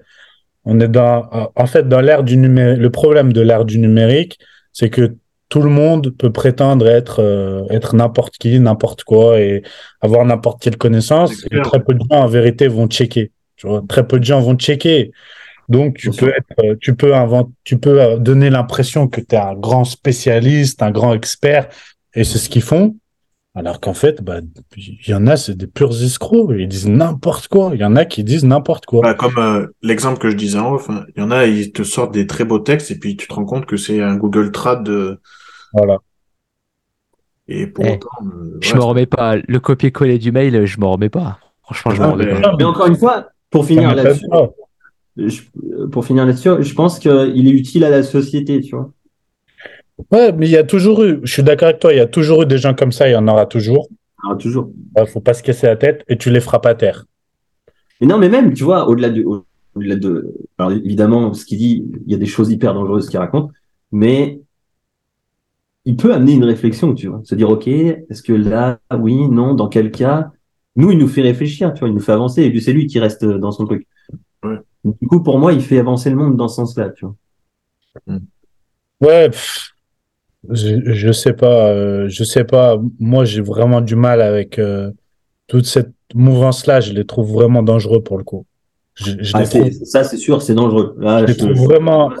on est dans, en fait, dans l'ère du numérique. Le problème de l'ère du numérique, c'est que tout le monde peut prétendre être, euh, être n'importe qui, n'importe quoi, et avoir n'importe quelle connaissance. Et très peu de gens en vérité vont checker. Tu vois, très peu de gens vont checker. Donc tu peux être, tu peux inventer, tu peux donner l'impression que t'es un grand spécialiste, un grand expert, et c'est ce qu'ils font. Alors qu'en fait, bah, il y en a, c'est des purs escrocs. Ils disent n'importe quoi. Il y en a qui disent n'importe quoi. Bah, comme euh, l'exemple que je disais en off, hein, il y en a, ils te sortent des très beaux textes et puis tu te rends compte que c'est un Google Trad. Euh... Voilà. Et pour eh, autant, euh, je ouais, m'en remets pas. Le copier-coller du mail, je m'en remets pas. Franchement, je ah, m'en remets mais... pas. Mais encore une fois, pour finir là-dessus, je, pour finir là-dessus, je pense qu'il est utile à la société, tu vois. Ouais, mais il y a toujours eu, je suis d'accord avec toi, il y a toujours eu des gens comme ça, il y en aura toujours. Il y en aura toujours. Il faut pas se casser la tête et tu les frappes à terre. Mais non, mais même, tu vois, au-delà de, au-delà de, alors évidemment, ce qu'il dit, il y a des choses hyper dangereuses qu'il raconte, mais il peut amener une réflexion, tu vois. Se dire, ok, est-ce que là, oui, non, dans quel cas, nous, il nous fait réfléchir, tu vois, il nous fait avancer et c'est lui qui reste dans son truc. Ouais. Du coup, pour moi, il fait avancer le monde dans ce sens-là, tu vois. Ouais, pff. Je, je sais pas, euh, je sais pas. Moi, j'ai vraiment du mal avec euh, toute cette mouvance-là. Je les trouve vraiment dangereux pour le coup. Je, je ah, c'est, trouve... Ça, c'est sûr, c'est dangereux. Là, je les je, trouve je... vraiment.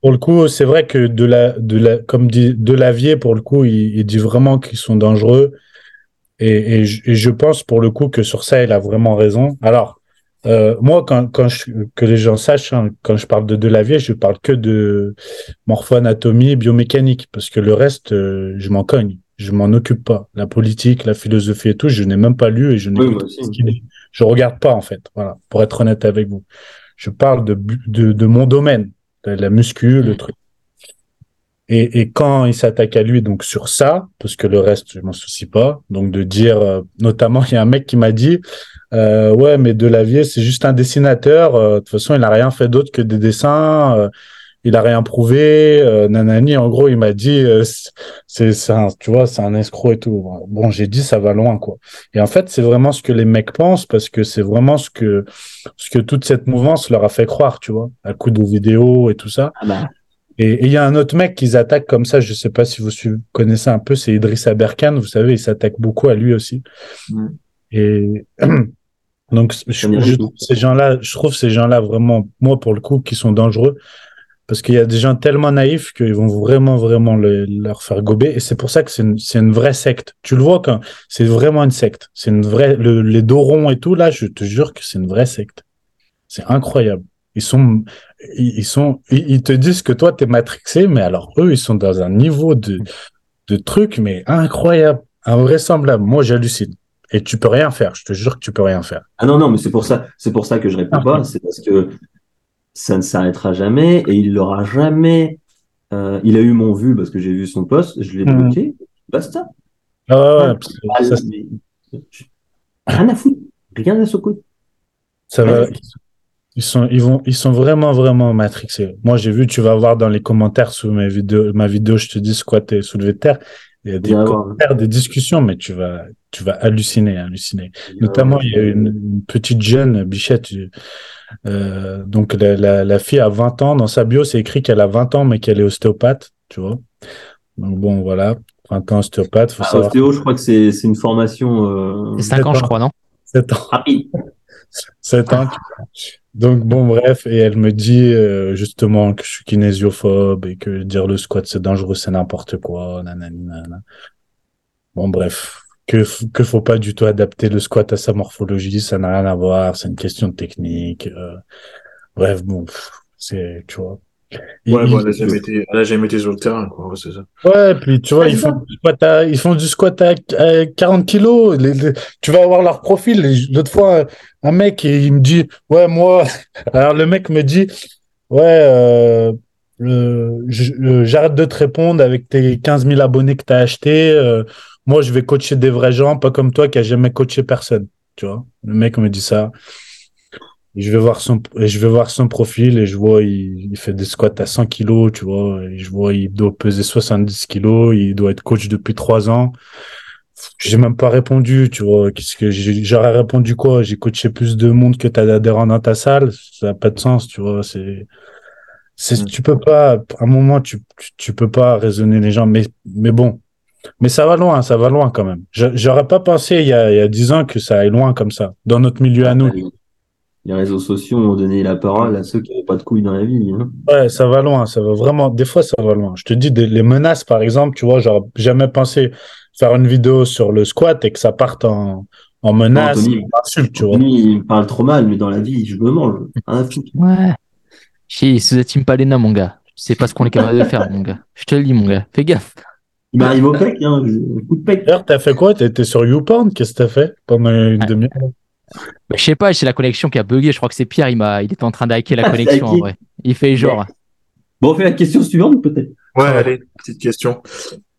Pour le coup, c'est vrai que de la, de la, comme dit Delavier, pour le coup, il, il dit vraiment qu'ils sont dangereux. Et, et, je, et je pense pour le coup que sur ça, il a vraiment raison. Alors, euh, moi, quand, quand je, que les gens sachent, hein, quand je parle de Delavier, je parle que de morpho-anatomie, biomécanique, parce que le reste, euh, je m'en cogne, je m'en occupe pas. La politique, la philosophie et tout, je n'ai même pas lu et je n'ai oui, ce qu'il est. Je regarde pas en fait. Voilà, pour être honnête avec vous, je parle de de, de mon domaine, de la muscu, le truc. Et, et quand il s'attaque à lui, donc sur ça, parce que le reste, je m'en soucie pas. Donc de dire, euh, notamment, il y a un mec qui m'a dit. Euh, ouais, mais Delavier, c'est juste un dessinateur. Euh, de toute façon, il n'a rien fait d'autre que des dessins. Euh, il n'a rien prouvé. Euh, nanani, en gros, il m'a dit, euh, c'est, c'est un, tu vois, c'est un escroc et tout. Bon, j'ai dit, ça va loin, quoi. Et en fait, c'est vraiment ce que les mecs pensent parce que c'est vraiment ce que, ce que toute cette mouvance leur a fait croire, tu vois, à coup de vidéos et tout ça. Ah bah. Et il y a un autre mec qu'ils attaquent comme ça, je sais pas si vous connaissez un peu, c'est Idrissa Berkane. Vous savez, il s'attaque beaucoup à lui aussi. Mmh. Et donc, je, je trouve ces gens-là, je trouve ces gens-là vraiment, moi, pour le coup, qui sont dangereux. Parce qu'il y a des gens tellement naïfs qu'ils vont vraiment, vraiment le, leur faire gober. Et c'est pour ça que c'est une, c'est une vraie secte. Tu le vois quand c'est vraiment une secte. C'est une vraie, le, les dos ronds et tout, là, je te jure que c'est une vraie secte. C'est incroyable. Ils sont, ils, ils sont, ils, ils te disent que toi, t'es matrixé, mais alors eux, ils sont dans un niveau de, de trucs, mais incroyable, invraisemblable. Moi, j'hallucine. Et tu peux rien faire, je te jure que tu peux rien faire. Ah non, non, mais c'est pour ça, c'est pour ça que je réponds pas, c'est parce que ça ne s'arrêtera jamais et il l'aura jamais. Euh, il a eu mon vu parce que j'ai vu son post, je l'ai bloqué, mmh. Basta. Ah ouais, ah, ça, mais... Rien à foutre, rien à secouer. Ça va. Ils sont, ils vont, ils sont vraiment, vraiment matrixés. Moi, j'ai vu, tu vas voir dans les commentaires sous mes vidéos, ma vidéo, je te dis squatter, soulever de terre. Il y a des commentaires, des discussions, mais tu vas, tu vas halluciner, halluciner. Il Notamment, il y a une, une petite jeune, Bichette, euh, donc la, la, la fille a vingt ans, dans sa bio, c'est écrit qu'elle a vingt ans, mais qu'elle est ostéopathe, tu vois. Donc bon, voilà, vingt ans ostéopathe, faut ah, savoir. Ostéo, je crois que c'est, c'est une formation... Euh... cinq ans, je crois, non ? sept ans. Rapide. sept ans. Donc bon, bref, et elle me dit euh, justement que je suis kinésiophobe et que dire le squat c'est dangereux, c'est n'importe quoi, nanani, nanana. Bon bref, que que faut pas du tout adapter le squat à sa morphologie, ça n'a rien à voir, c'est une question de technique. Euh, bref, bon, pff, c'est, tu vois. Et ouais, il... bon, elle a jamais été, elle a jamais été sur le terrain, quoi, c'est ça. Ouais, puis tu vois, ils font du squat à, ils font du squat à, à quarante kilos. Les, les... Tu vas avoir leur profil. Les... L'autre fois, un mec, il me dit, ouais, moi, alors le mec me dit, ouais, euh, euh, je, euh, j'arrête de te répondre avec tes quinze mille abonnés que t'as achetés. Euh, moi, je vais coacher des vrais gens, pas comme toi qui a jamais coaché personne. Tu vois, le mec me dit ça. Je vais voir son, je vais voir son profil et je vois, il, il fait des squats à cent kilos, tu vois. Et je vois, il doit peser soixante-dix kilos. Il doit être coach depuis trois ans. J'ai même pas répondu, tu vois. Qu'est-ce que j'ai, j'aurais répondu quoi? J'ai coaché plus de monde que t'as d'adhérents dans ta salle. Ça n'a pas de sens, tu vois. C'est, c'est, tu peux pas, à un moment, tu, tu, tu peux pas raisonner les gens. Mais, mais bon. Mais ça va loin, ça va loin quand même. Je, j'aurais pas pensé il y a, il y a dix ans que ça aille loin comme ça. Dans notre milieu à nous. les réseaux sociaux ont donné la parole à ceux qui n'avaient pas de couilles dans la vie. Hein. Ouais, ça va loin, ça va vraiment. Des fois, ça va loin. Je te dis, des, les menaces, par exemple, tu vois, j'aurais jamais pensé faire une vidéo sur le squat et que ça parte en, en menace, Anthony, en insulte, tu vois. Anthony, il me parle trop mal, mais dans la vie, je me mange. Hein, ouais. Je sous-estime pas les nains, mon gars. Je sais pas ce qu'on est capable de faire, mon gars. Je te le dis, mon gars. Fais gaffe. Il m'arrive au pec, hein. Coup de pec. D'ailleurs, t'as fait quoi? T'étais sur YouPorn? Qu'est-ce que t'as fait pendant une demi-heure? Bah, je sais pas, c'est la connexion qui a bugué. Je crois que c'est Pierre, il, m'a... il était en train d'hacker la connexion en vrai. Il fait genre. Bon, on fait la question suivante peut-être. Ouais, allez, petite question.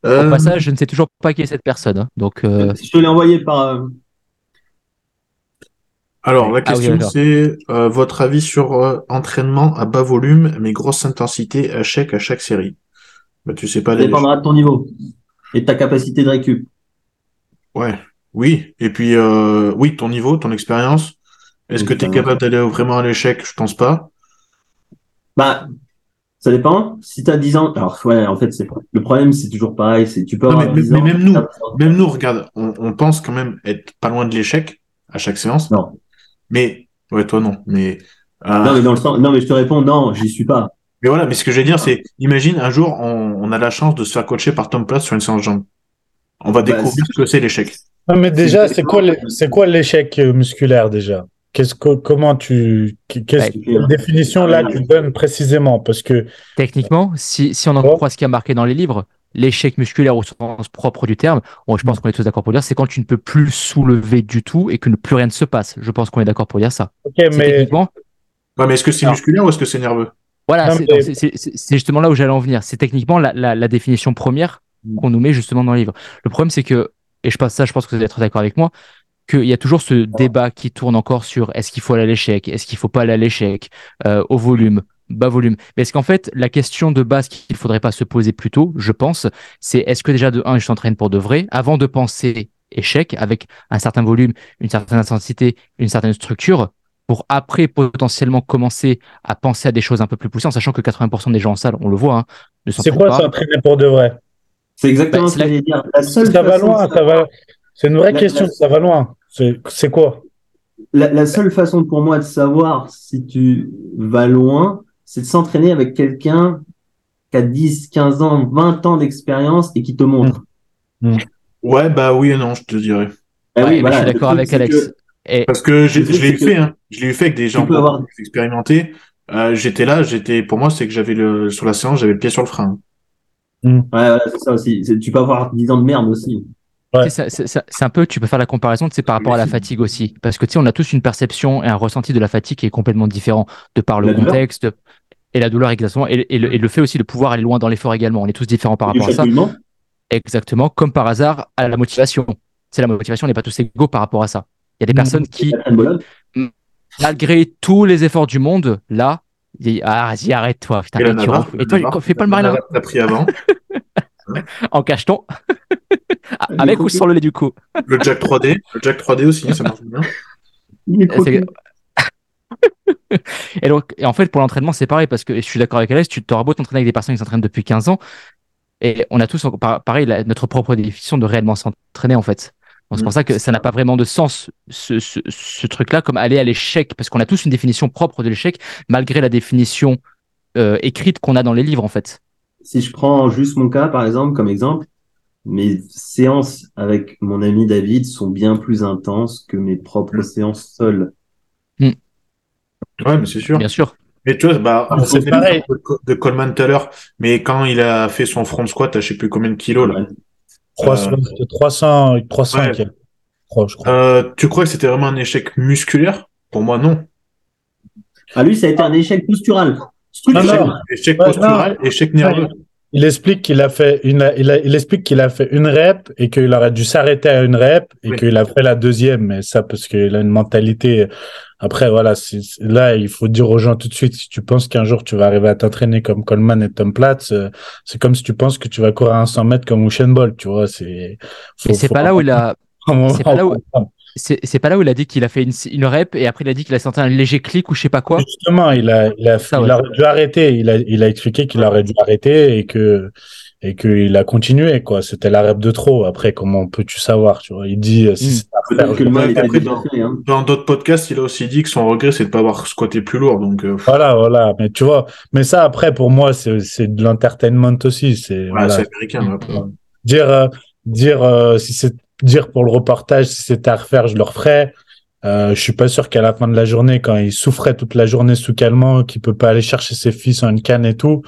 Au euh... passage, je ne sais toujours pas qui est cette personne. Hein. Donc, euh... je te l'ai envoyé par. Alors, la question, ah, oui, c'est euh, votre avis sur euh, entraînement à bas volume, mais grosse intensité à chaque, à chaque série. Bah, tu sais pas. Ça les... dépendra de ton niveau et de ta capacité de récup. Ouais. Oui, et puis euh, oui, ton niveau, ton expérience. Est-ce que tu es capable d'aller vraiment à l'échec? Je pense pas. Bah, ça dépend. Si tu as dix ans, alors ouais, en fait, c'est le problème, c'est toujours pareil, c'est tu peux avoir non, mais, dix mais, ans, mais même nous, même nous, regarde, on, on pense quand même être pas loin de l'échec à chaque séance. Non. Mais ouais, toi non, mais euh... non, mais dans le sens, non, mais je te réponds non, j'y suis pas. Mais voilà, mais ce que je vais dire, c'est imagine un jour on, on a la chance de se faire coacher par Tom Platz sur une séance jambes. On va bah, découvrir ce que c'est l'échec. Non, mais déjà, c'est quoi, c'est quoi l'échec musculaire déjà? Qu'est-ce que, comment tu, qu'est-ce que, quelle définition là tu donnes précisément? Parce que techniquement, si, si on en croit ce qui a marqué dans les livres, l'échec musculaire au sens propre du terme, bon, je pense qu'on est tous d'accord pour dire, c'est quand tu ne peux plus soulever du tout et que plus rien ne se passe. Je pense qu'on est d'accord pour dire ça. Ok, c'est mais techniquement... ouais, mais est-ce que c'est Alors... musculaire ou est-ce que c'est nerveux? Voilà, non, c'est, mais... c'est, c'est, c'est justement là où j'allais en venir. C'est techniquement la, la, la définition première qu'on nous met justement dans les livres. Le problème, c'est que et je pense ça, je pense que vous allez être d'accord avec moi, qu'il y a toujours ce débat qui tourne encore sur est-ce qu'il faut aller à l'échec, est-ce qu'il faut pas aller à l'échec, euh, au volume, bas volume. Mais est-ce qu'en fait, la question de base qu'il faudrait pas se poser plus tôt, je pense, c'est est-ce que déjà de un, je t'entraîne pour de vrai, avant de penser échec avec un certain volume, une certaine intensité, une certaine structure, pour après potentiellement commencer à penser à des choses un peu plus poussées, en sachant que quatre-vingts pour cent des gens en salle, on le voit, hein, ne s'entraînent pas. C'est quoi s'entraîner pour de vrai? C'est exactement bah, c'est ce que j'allais dire. La seule ça façon, va loin, ça... ça va. C'est une vraie la, question. La... Ça va loin. C'est, c'est quoi la, la seule façon pour moi de savoir si tu vas loin, c'est de s'entraîner avec quelqu'un qui a dix, quinze ans, vingt ans d'expérience et qui te montre. Mmh. Mmh. Ouais, bah oui et non, je te dirais. Bah, ouais, oui, voilà, je suis d'accord avec Alex. Que... Et... Parce que j'ai, je l'ai eu fait. Que... Hein. Je l'ai eu fait avec des gens avoir... expérimentés. Euh, j'étais là, j'étais. Pour moi, c'est que j'avais le sur la séance, j'avais le pied sur le frein. Mmh. Ouais, ouais, c'est ça aussi. C'est, tu peux avoir dix ans de merde aussi. Ouais. Tu sais, c'est, c'est, c'est un peu, tu peux faire la comparaison, tu sais, par rapport à la fatigue aussi. Parce que tu sais, on a tous une perception et un ressenti de la fatigue qui est complètement différent de par le la contexte douleur. Et la douleur, exactement. Et, et, le, et le fait aussi de pouvoir aller loin dans l'effort également. On est tous différents par et rapport à ça. Exactement. Comme par hasard, à la motivation. C'est la motivation, on n'est pas tous égaux par rapport à ça. Il y a des mmh. personnes qui, malgré tous les efforts du monde, là, ah, vas-y, arrête-toi, putain, et, navarre, et toi, navarre, fais pas le marin. T'as pris avant. En cacheton. Avec coup, ou sans le lait, du coup. Le jack trois D. Le jack trois D aussi, ça marche bien. Et donc, et en fait, pour l'entraînement, c'est pareil, parce que je suis d'accord avec Alex, tu t'auras beau t'entraîner avec des personnes qui s'entraînent depuis quinze ans, et on a tous, pareil, la, notre propre définition de réellement s'entraîner, en fait. Bon, c'est pour ça que ça n'a pas vraiment de sens, ce, ce, ce truc-là, comme aller à l'échec, parce qu'on a tous une définition propre de l'échec, malgré la définition euh, écrite qu'on a dans les livres, en fait. Si je prends juste mon cas, par exemple, comme exemple, mes séances avec mon ami David sont bien plus intenses que mes propres mmh. séances seules. Mmh. Ouais, mais c'est sûr. Bien sûr. Mais tu vois, bah, on s'est fait parler de Coleman tout à l'heure, mais quand il a fait son front squat à je sais plus combien de kilos, là. Ouais. trois cents, trois cents, ouais. trois cents, je crois. Euh, tu crois que c'était vraiment un échec musculaire? Pour moi, non. Ah, lui, ça a été un échec postural. Structurel. Non, non. Échec postural, non. Échec nerveux. Il explique qu'il a fait une, il, a, il explique qu'il a fait une rep et qu'il aurait dû s'arrêter à une rep et oui. qu'il a fait la deuxième. Mais ça, parce qu'il a une mentalité. Après, voilà, c'est, c'est, là, il faut dire aux gens tout de suite, si tu penses qu'un jour tu vas arriver à t'entraîner comme Coleman et Tom Platz, euh, c'est comme si tu penses que tu vas courir à un cent mètres comme Usain Bolt, tu vois, c'est, faut, c'est faut pas là où il a, c'est pas là où, c'est, c'est pas là où il a dit qu'il a fait une, une rep et après il a dit qu'il a senti un léger clic ou je sais pas quoi. Justement, il a, il a, ça, il ouais. aurait dû arrêter, il a, il a expliqué qu'il aurait dû arrêter et que, et qu'il a continué, quoi. C'était la rep de trop. Après, comment peux-tu savoir, tu vois? Il dit, euh, si mmh. c'est pas que le mal est après, dans, dans d'autres podcasts, il a aussi dit que son regret, c'est de pas avoir squatté plus lourd, donc, euh... Voilà, voilà. Mais tu vois, mais ça, après, pour moi, c'est, c'est de l'entertainment aussi. C'est, ouais, voilà. C'est américain, après. Dire, euh, dire, euh, si c'est, dire pour le reportage, si c'était à refaire, je le referais. Euh, je suis pas sûr qu'à la fin de la journée, quand il souffrait toute la journée sous calmant, qu'il peut pas aller chercher ses filles sans une canne et tout.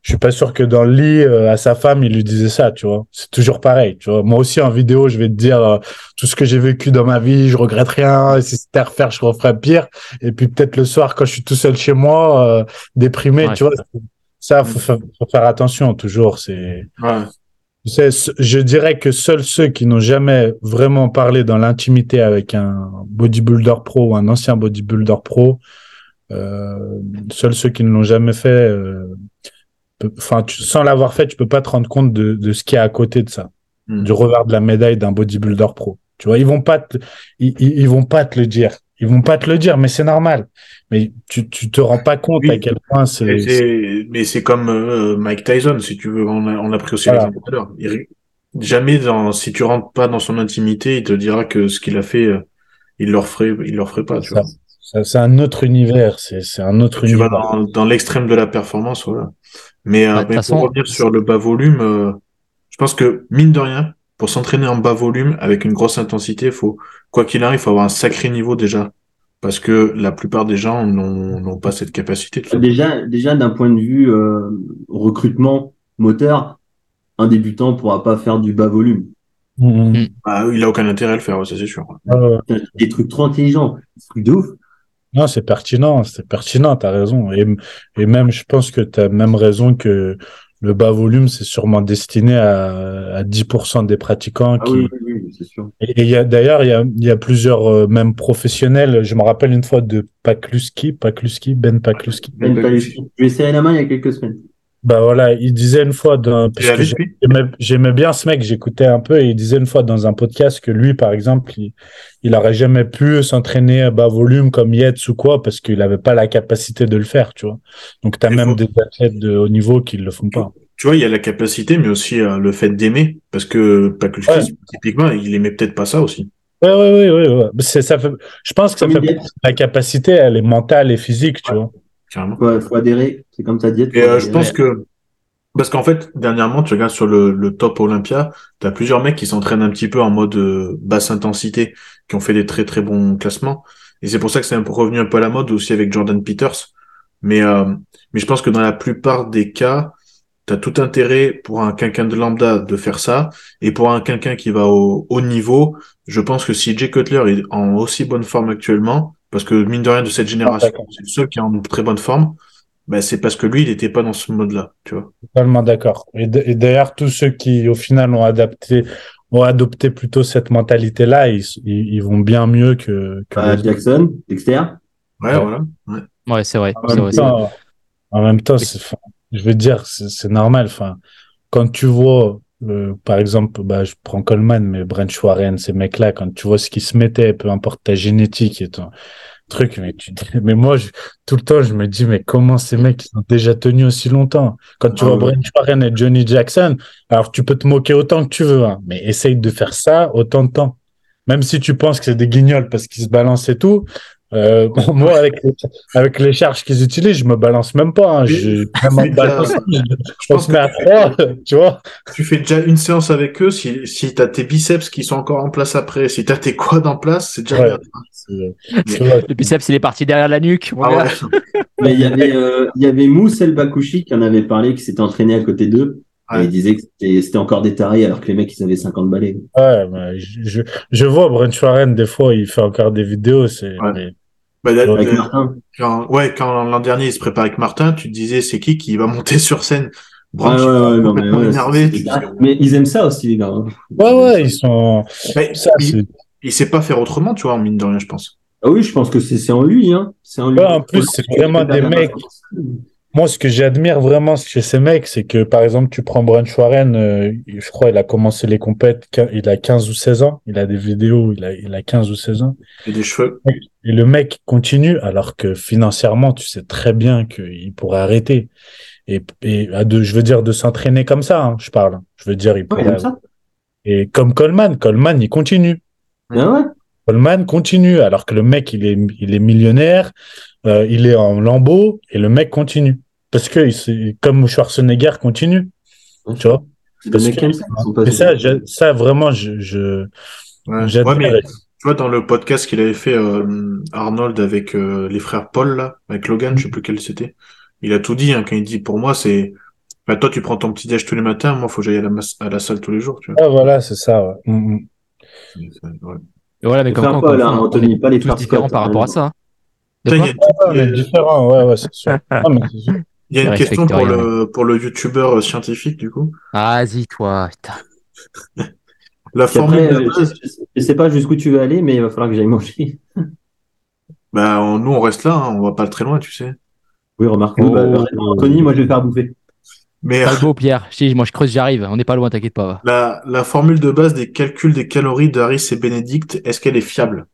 Je suis pas sûr que dans le lit, euh, à sa femme, il lui disait ça, tu vois. C'est toujours pareil, tu vois. Moi aussi, en vidéo, je vais te dire euh, tout ce que j'ai vécu dans ma vie, je regrette rien. Et si c'était à refaire, je referais pire. Et puis peut-être le soir, quand je suis tout seul chez moi, euh, déprimé, ouais, tu vois. Ça, faut, fa- faut faire attention toujours. C'est, ouais. Tu sais, je dirais que seuls ceux qui n'ont jamais vraiment parlé dans l'intimité avec un bodybuilder pro ou un ancien bodybuilder pro, euh, seuls ceux qui ne l'ont jamais fait... Euh, Enfin, tu, sans l'avoir fait, tu peux pas te rendre compte de, de ce qu'il y a à côté de ça, mmh. du revers de la médaille d'un bodybuilder pro. Tu vois, ils vont pas te, ils, ils vont pas te le dire, ils vont pas te le dire, mais c'est normal. Mais tu, tu te rends pas compte oui. à quel point c'est. Mais c'est, c'est... Mais c'est comme euh, Mike Tyson, si tu veux, on a, on a pris aussi l'exemple tout à l'heure. Jamais, dans, si tu rentres pas dans son intimité, il te dira que ce qu'il a fait, euh, il le referait, il le referait pas. Tu ça, vois. Ça, c'est un autre univers, c'est, c'est un autre tu univers. Tu vas dans, dans l'extrême de la performance, voilà. Mais, ouais, euh, mais façon... pour revenir sur le bas volume, euh, je pense que, mine de rien, pour s'entraîner en bas volume avec une grosse intensité, faut, quoi qu'il arrive, il faut avoir un sacré niveau déjà. Parce que la plupart des gens n'ont, n'ont pas cette capacité. Tout déjà, déjà, d'un point de vue euh, recrutement moteur, un débutant ne pourra pas faire du bas volume. Mmh. Bah, il n'a aucun intérêt à le faire, ouais, ça c'est sûr. Euh... Des trucs trop intelligents, des trucs de ouf. Non, c'est pertinent, c'est pertinent, t'as raison. Et, et même, je pense que t'as même raison que le bas volume, c'est sûrement destiné à, à dix pour cent des pratiquants. Ah qui... oui, oui, oui, c'est sûr. Et, et y a, d'ailleurs, il y a, y a plusieurs, euh, même professionnels. Je me rappelle une fois de Pakulski, Pakulski, Ben Pakulski. Ben Pakulski. Je lui ai serré la main il y a quelques semaines. Bah voilà, il disait une fois d'un, parce que j'aimais, j'aimais bien ce mec, j'écoutais un peu, et il disait une fois dans un podcast que lui, par exemple, il, il aurait jamais pu s'entraîner à bas volume comme Yates ou quoi, parce qu'il avait pas la capacité de le faire, tu vois. Donc t'as et même faut... des athlètes de haut niveau qui le font pas. Tu vois, il y a la capacité, mais aussi euh, le fait d'aimer, parce que Pakulski, ouais. typiquement, il aimait peut-être pas ça aussi. Ouais, ouais, ouais, ouais, ouais. C'est, ça fait, je pense que ça comme fait plus, la capacité, elle est mentale et physique, tu ouais. vois. Il faut, faut adhérer, c'est comme ça dit. Et euh, je pense que, parce qu'en fait, dernièrement, tu regardes sur le, le top Olympia, t'as plusieurs mecs qui s'entraînent un petit peu en mode euh, basse intensité, qui ont fait des très très bons classements. Et c'est pour ça que c'est revenu un peu à la mode aussi avec Jordan Peters. Mais euh, mais je pense que dans la plupart des cas, t'as tout intérêt pour un quelqu'un de lambda de faire ça, et pour un quelqu'un qui va au haut niveau, je pense que si Jay Cutler est en aussi bonne forme actuellement, parce que mine de rien de cette génération, ah, c'est le seul qui est en très bonne forme, ben c'est parce que lui, il n'était pas dans ce mode-là, tu vois. Totalement d'accord. Et, d- et d'ailleurs, tous ceux qui, au final, ont adapté, ont adopté plutôt cette mentalité-là, ils, ils, ils vont bien mieux que... que ah, Jackson, Dexter. Ouais, ouais, voilà. Ouais, ouais c'est vrai. En, c'est même, vrai, temps, c'est vrai. En même temps, c'est, je veux dire, c'est, c'est normal. Enfin, quand tu vois... Euh, par exemple, bah, je prends Coleman, mais Branch Warren, ces mecs-là, quand tu vois ce qu'ils se mettaient, peu importe ta génétique et ton truc, mais tu mais moi, je, tout le temps, je me dis, mais comment ces mecs sont déjà tenus aussi longtemps? Quand tu ah, vois ouais. Branch Warren et Johnny Jackson, alors tu peux te moquer autant que tu veux, hein, mais essaye de faire ça autant de temps. Même si tu penses que c'est des guignols parce qu'ils se balancent et tout, euh, moi, avec les, avec les charges qu'ils utilisent, je me balance même pas. Hein. Je, je, balance, je, je pense que à faire, tu vois. Tu fais déjà une séance avec eux. Si, si t'as tes biceps qui sont encore en place après, si t'as tes quads en place, c'est déjà ouais, bien. C'est, c'est mais... Le biceps, il est parti derrière la nuque. Ah ouais. Mais il y avait, euh, il y avait Mouss El Bakouchi qui en avait parlé, qui s'était entraîné à côté d'eux. Ouais. Il disait que c'était, c'était encore des tarés alors que les mecs ils avaient cinquante balais. Ouais, bah, je, je je vois Branch Warren des fois il fait encore des vidéos, c'est. Ouais. Mais... Bah, là, avec euh, Martin. Quand, ouais, quand l'an dernier il se préparait avec Martin, tu te disais c'est qui qui va monter sur scène. Branch ah, ouais, ouais, ouais, complètement ouais, énervé. C'est, c'est, c'est... Mais ils aiment ça aussi les gars. Hein. Ouais ils ouais ils sont. Mais ça, il, c'est... il sait pas faire autrement tu vois en mine de rien je pense. Ah oui je pense que c'est c'est en lui hein. C'est en lui. Ouais, en plus c'est, c'est vraiment des mecs. Moi, ce que j'admire vraiment chez ces mecs, c'est que, par exemple, tu prends Branch Warren, euh, je crois, il a commencé les compètes, il a quinze ou seize ans. Il a des vidéos, il a, il a quinze ou seize ans. Et des cheveux. Et le mec continue, alors que financièrement, tu sais très bien qu'il pourrait arrêter. et, et à de, je veux dire de s'entraîner comme ça, hein, je parle. Je veux dire, il pourrait. Ouais, et comme Coleman, Coleman, il continue. Ah ouais. Coleman continue, alors que le mec, il est, il est millionnaire, euh, il est en lambeau, et le mec continue. Parce que, il, comme Schwarzenegger continue, ouais. Tu vois. Parce que, mais ça, je, ça, vraiment, je... je ouais. J'adore. Ouais, mais... Tu vois, dans le podcast qu'il avait fait euh, Arnold avec euh, les frères Paul, là, avec Logan, mmh. je sais plus quel c'était, il a tout dit, hein, quand il dit, pour moi, c'est... Bah, toi, tu prends ton petit déj tous les matins, moi, il faut que j'aille à la, mas- à la salle tous les jours, tu vois. Ah, voilà, c'est ça, ouais. Mmh. C'est ça, ouais. Et voilà, mais comme on là, on, Anthony, on pas les tous différents par rapport à ça. Il y a une ouais, question pour le, pour le youtubeur scientifique, du coup. Ah, vas-y, toi, putain. La formule après, de base... Je ne sais pas jusqu'où tu veux aller, mais il va falloir que j'aille manger. Bah, on, nous, on reste là, hein, on ne va pas très loin, tu sais. Oui, remarque. Oh, bah, oh. Anthony, moi, je vais faire bouffer. Mais... Pas beau, Pierre. Je sais, moi, je creuse, j'arrive. On n'est pas loin, t'inquiète pas. La, la formule de base des calculs des calories d'Harris et Bénédicte, est-ce qu'elle est fiable ?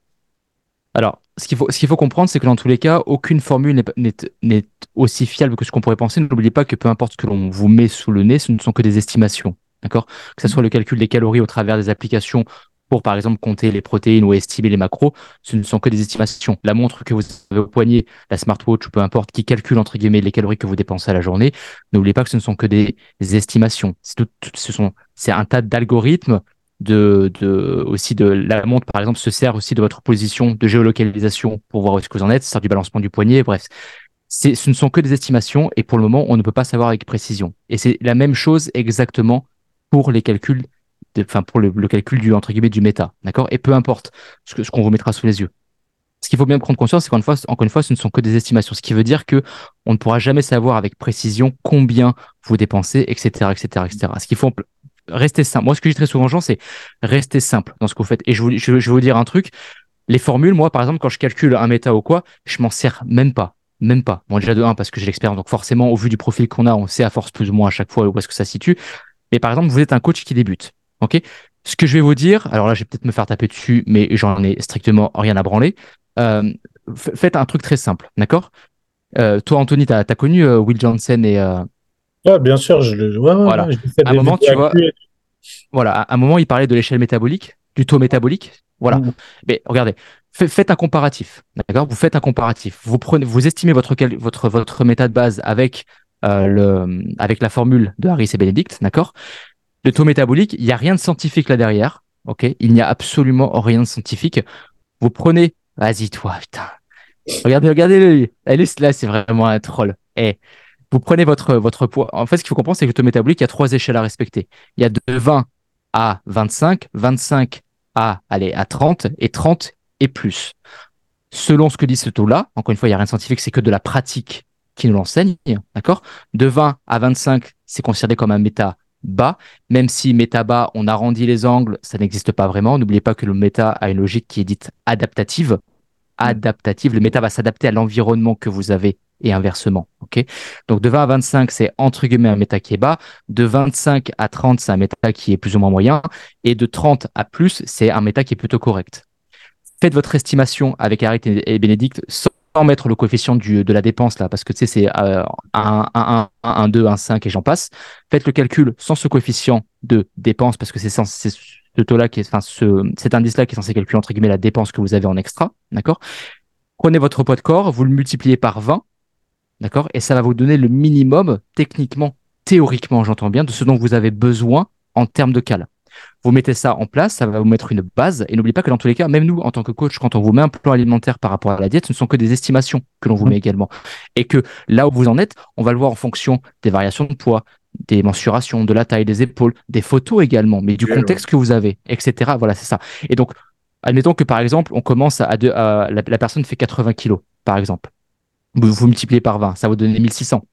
Alors, ce qu'il faut, ce qu'il faut comprendre, c'est que dans tous les cas, aucune formule n'est, n'est, n'est aussi fiable que ce qu'on pourrait penser. N'oubliez pas que peu importe ce que l'on vous met sous le nez, ce ne sont que des estimations. D'accord ? Que ce soit le calcul des calories au travers des applications pour, par exemple, compter les protéines ou estimer les macros, ce ne sont que des estimations. La montre que vous avez au poignet, la smartwatch ou peu importe, qui calcule, entre guillemets, les calories que vous dépensez à la journée, n'oubliez pas que ce ne sont que des estimations. C'est, tout, tout, ce sont, c'est un tas d'algorithmes de, de, aussi de la montre, par exemple, se sert aussi de votre position de géolocalisation pour voir où est-ce que vous en êtes, se sert du balancement du poignet, bref. C'est, ce ne sont que des estimations et pour le moment, on ne peut pas savoir avec précision. Et c'est la même chose exactement pour les calculs, enfin pour le, le calcul du entre guillemets du méta, d'accord ? Et peu importe ce, que, ce qu'on vous mettra sous les yeux. Ce qu'il faut bien prendre conscience, c'est qu'encore une fois, encore une fois, ce ne sont que des estimations. Ce qui veut dire que on ne pourra jamais savoir avec précision combien vous dépensez, et cetera, et cetera, et cetera. Ce qu'il faut rester simple. Moi, ce que je dis très souvent, Jean, c'est rester simple dans ce que vous faites. Et je, vous, je, je vais vous dire un truc. Les formules, moi, par exemple, quand je calcule un méta ou quoi, je m'en sers même pas. Même pas. Bon, déjà de un parce que j'ai l'expérience. Donc forcément, au vu du profil qu'on a, on sait à force plus ou moins à chaque fois où est-ce que ça se situe. Mais par exemple, vous êtes un coach qui débute, ok ? Ce que je vais vous dire, alors là, je vais peut-être me faire taper dessus, mais j'en ai strictement rien à branler. Euh, f- faites un truc très simple, d'accord ? euh, Toi, Anthony, t'as, t'as connu euh, Will Johnson et... Euh... Ouais, bien sûr, je le... Ouais, voilà. Je à un moment, tu vois... Plus. Voilà, à un moment, il parlait de l'échelle métabolique, du taux métabolique, voilà. Mmh. Mais regardez, f- faites un comparatif, d'accord ? Vous faites un comparatif. Vous prenez, vous estimez votre, cal- votre, votre méta de base avec... Euh, le, avec la formule de Harris et Bénédicte, d'accord ? Le taux métabolique, il n'y a rien de scientifique là derrière, ok ? Il n'y a absolument rien de scientifique. Vous prenez, vas-y toi, putain, regardez, regardez-le, là c'est vraiment un troll. Eh, vous prenez votre votre poids. En fait, ce qu'il faut comprendre, c'est que le taux métabolique, il y a trois échelles à respecter. Il y a de vingt à vingt-cinq, vingt-cinq à allez à trente et trente et plus. Selon ce que dit ce taux-là, encore une fois, il n'y a rien de scientifique, c'est que de la pratique qui nous l'enseigne, d'accord ? De vingt à vingt-cinq, c'est considéré comme un méta bas, même si méta bas, on arrondit les angles, ça n'existe pas vraiment. N'oubliez pas que le méta a une logique qui est dite adaptative. Adaptative, le méta va s'adapter à l'environnement que vous avez et inversement, ok ? Donc de vingt à vingt-cinq, c'est entre guillemets un méta qui est bas, de vingt-cinq à trente, c'est un méta qui est plus ou moins moyen, et de trente à plus, c'est un méta qui est plutôt correct. Faites votre estimation avec Harriet et Bénédicte sans mettre le coefficient du, de la dépense là, parce que tu sais, c'est euh, un, un, un, un, deux, un, cinq et j'en passe. Faites le calcul sans ce coefficient de dépense, parce que c'est, sans, c'est ce taux-là qui est, enfin, ce, cet indice-là qui est censé calculer, entre guillemets, la dépense que vous avez en extra, d'accord ? Prenez votre poids de corps, vous le multipliez par vingt, d'accord ? Et ça va vous donner le minimum, techniquement, théoriquement, j'entends bien, de ce dont vous avez besoin en termes de cal. Vous mettez ça en place, ça va vous mettre une base. Et n'oubliez pas que dans tous les cas, même nous, en tant que coach, quand on vous met un plan alimentaire par rapport à la diète, ce ne sont que des estimations que l'on vous met également. Et que là où vous en êtes, on va le voir en fonction des variations de poids, des mensurations, de la taille des épaules, des photos également, mais du contexte que vous avez, et cetera. Voilà, c'est ça. Et donc, admettons que par exemple, on commence à... Deux, à la, la personne fait quatre-vingts kilos, par exemple. Vous, vous multipliez par vingt, ça va vous donner mille six cents.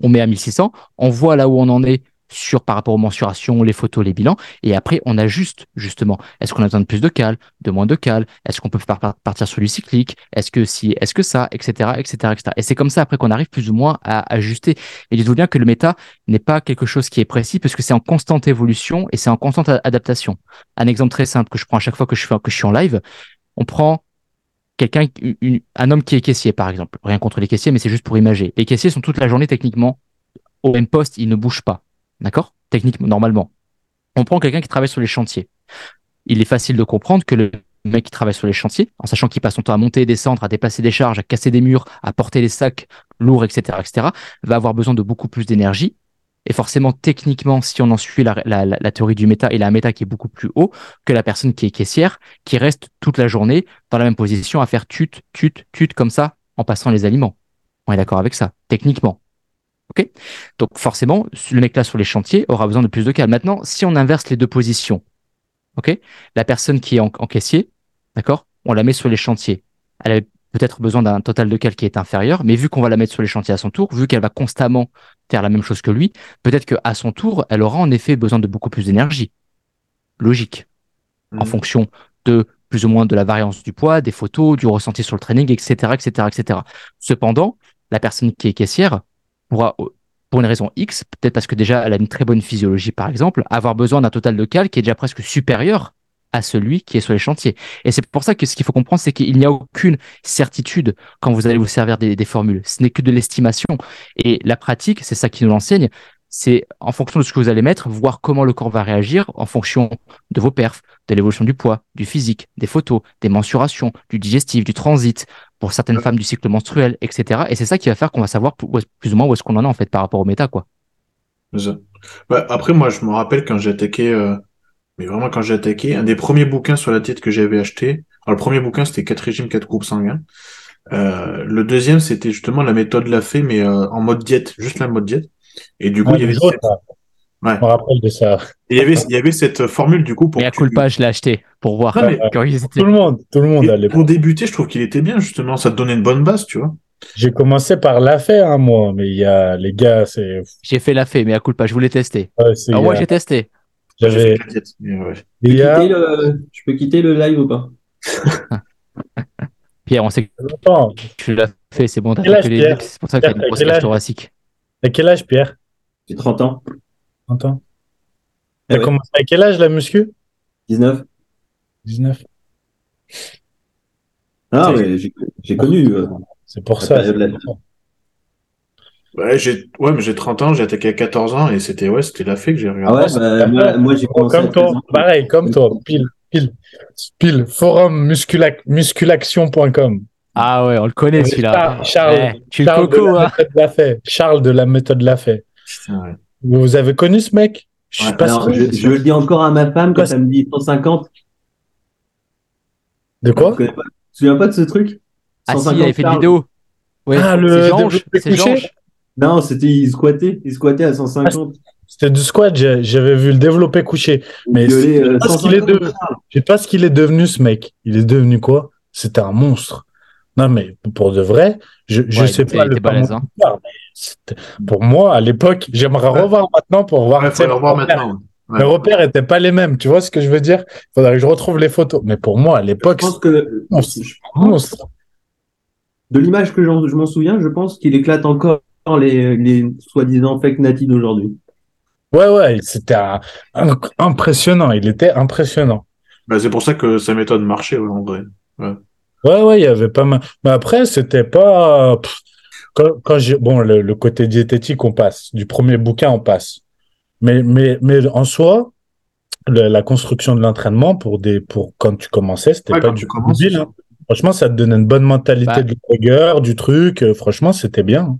On met à mille six cents, on voit là où on en est, sur par rapport aux mensurations, les photos, les bilans, et après on ajuste justement. Est-ce qu'on a besoin de plus de cal, de moins de cal ? Est-ce qu'on peut par- par- partir sur du cyclique ? Est-ce que si, est-ce que ça, et cetera, et cetera, et cetera. Et c'est comme ça après qu'on arrive plus ou moins à ajuster. Et dites-vous bien que le méta n'est pas quelque chose qui est précis, parce que c'est en constante évolution et c'est en constante a- adaptation. Un exemple très simple que je prends à chaque fois que je fais, que je suis en live, on prend quelqu'un, une, un homme qui est caissier par exemple. Rien contre les caissiers, mais c'est juste pour imager. Les caissiers sont toute la journée techniquement au même poste, il ne bouge pas. D'accord ? Techniquement, normalement. On prend quelqu'un qui travaille sur les chantiers. Il est facile de comprendre que le mec qui travaille sur les chantiers, en sachant qu'il passe son temps à monter et descendre, à déplacer des charges, à casser des murs, à porter des sacs lourds, et cetera, et cetera, va avoir besoin de beaucoup plus d'énergie. Et forcément, techniquement, si on en suit la, la, la, la théorie du méta, il a un méta qui est beaucoup plus haut que la personne qui est caissière, qui reste toute la journée dans la même position à faire tute, tute, tute, comme ça, en passant les aliments. On est d'accord avec ça, techniquement. Ok ? Donc forcément, le mec là sur les chantiers aura besoin de plus de calme. Maintenant, si on inverse les deux positions, ok, la personne qui est en, en caissier, d'accord, on la met sur les chantiers. Elle a peut-être besoin d'un total de calque qui est inférieur, mais vu qu'on va la mettre sur les chantiers à son tour, vu qu'elle va constamment faire la même chose que lui, peut-être qu'à son tour, elle aura en effet besoin de beaucoup plus d'énergie. Logique. Mmh. En fonction de plus ou moins de la variance du poids, des photos, du ressenti sur le training, et cetera, et cetera, et cetera. Cependant, la personne qui est caissière pourra, pour une raison X, peut-être parce que déjà elle a une très bonne physiologie par exemple, avoir besoin d'un total de cal qui est déjà presque supérieur à celui qui est sur les chantiers. Et c'est pour ça que ce qu'il faut comprendre, c'est qu'il n'y a aucune certitude quand vous allez vous servir des, des formules. Ce n'est que de l'estimation. Et la pratique, c'est ça qui nous l'enseigne. C'est en fonction de ce que vous allez mettre, voir comment le corps va réagir en fonction de vos perfs, de l'évolution du poids, du physique, des photos, des mensurations, du digestif, du transit, pour certaines femmes du cycle menstruel, et cetera. Et c'est ça qui va faire qu'on va savoir plus ou moins où est-ce qu'on en est en fait par rapport au méta, quoi. Bah, après, moi, je me rappelle quand j'ai attaqué, euh... mais vraiment quand j'ai attaqué, un des premiers bouquins sur la diète que j'avais acheté. Alors, le premier bouquin, c'était quatre régimes, quatre groupes sanguins. Euh, le deuxième, c'était justement la méthode La Fée, mais euh, en mode diète, juste la mode diète. Et du coup, ah, il y avait cette... ouais. On rappelle de ça. Il y avait, il y avait cette formule du coup pour. Mais à coup pas, je l'ai acheté pour voir. Non, mais... curiosité. Tout le monde, tout le monde. Allait... Pour débuter, je trouve qu'il était bien justement. Ça te donnait une bonne base, tu vois. J'ai commencé par La Fée, hein, moi, mais il y a les gars, c'est. J'ai fait La Fée, mais à coup pas, je voulais tester. Ouais, alors moi, j'ai testé. J'avais. Ouais. Je, peux a... le... je peux quitter le live ou pas? Pierre, on sait que tu l'as fait, c'est bon. T'as fait les... C'est pour ça que t'as une grosse cage thoracique. À quel âge, Pierre? J'ai trente ans. trente ans. T'as eh commencé ouais. À quel âge la muscu? dix-neuf. dix-neuf. Ah oui, j'ai, j'ai connu. Euh, c'est pour ça. C'est pour... Ouais, j'ai, ouais, mais j'ai trente ans, j'ai attaqué à quatorze ans et c'était, ouais, c'était La Fée que j'ai regardé. Ah ouais, bah, moi, moi j'ai commencé. Comme toi, pareil, comme toi, pile, pile, pile, forum musculac, musculaction point com. Ah ouais, on le connaît celui-là. Charles, Charles, ouais, Charles de la méthode La Fée. Ouais. Vous avez connu ce mec? Je suis ouais, pas sûr. Je, je le dis encore à ma femme quand elle me dit cent cinquante. De quoi? Tu ne te souviens pas de ce truc? Ah si, il avait fait une vidéo. Ouais. Ah, le... C'est Jange. C'est Jange. Non, c'était il squattait, il squattait à cent cinquante. Ah, c'était du squat, j'ai... j'avais vu le développé couché. Mais je ne sais pas ce qu'il est devenu ce mec. Il est devenu quoi? C'était un monstre. Non, mais pour de vrai, je ne ouais, sais pas le balèze, hein. Pour moi, à l'époque, j'aimerais ouais. revoir maintenant pour voir. Ouais, faut le revoir maintenant. Ouais. Mes repères n'étaient pas les mêmes, tu vois ce que je veux dire? Il faudrait que je retrouve les photos. Mais pour moi, à l'époque, je pense que... c'est un monstre. De l'image que je m'en souviens, je pense qu'il éclate encore les, les soi-disant fake natives d'aujourd'hui. Ouais, ouais, c'était un... impressionnant. Il était impressionnant. Bah, c'est pour ça que sa méthode marchait, en vrai. Ouais. Ouais, ouais, il y avait pas mal. Mais après, c'était pas. Pff, quand, quand j'ai... Bon, le, le côté diététique, on passe. Du premier bouquin, on passe. Mais, mais, mais en soi, le, la construction de l'entraînement, pour des, pour quand tu commençais, c'était ouais, pas du débile. Hein. Franchement, ça te donnait une bonne mentalité bah. de rigueur, du truc. Euh, franchement, c'était bien.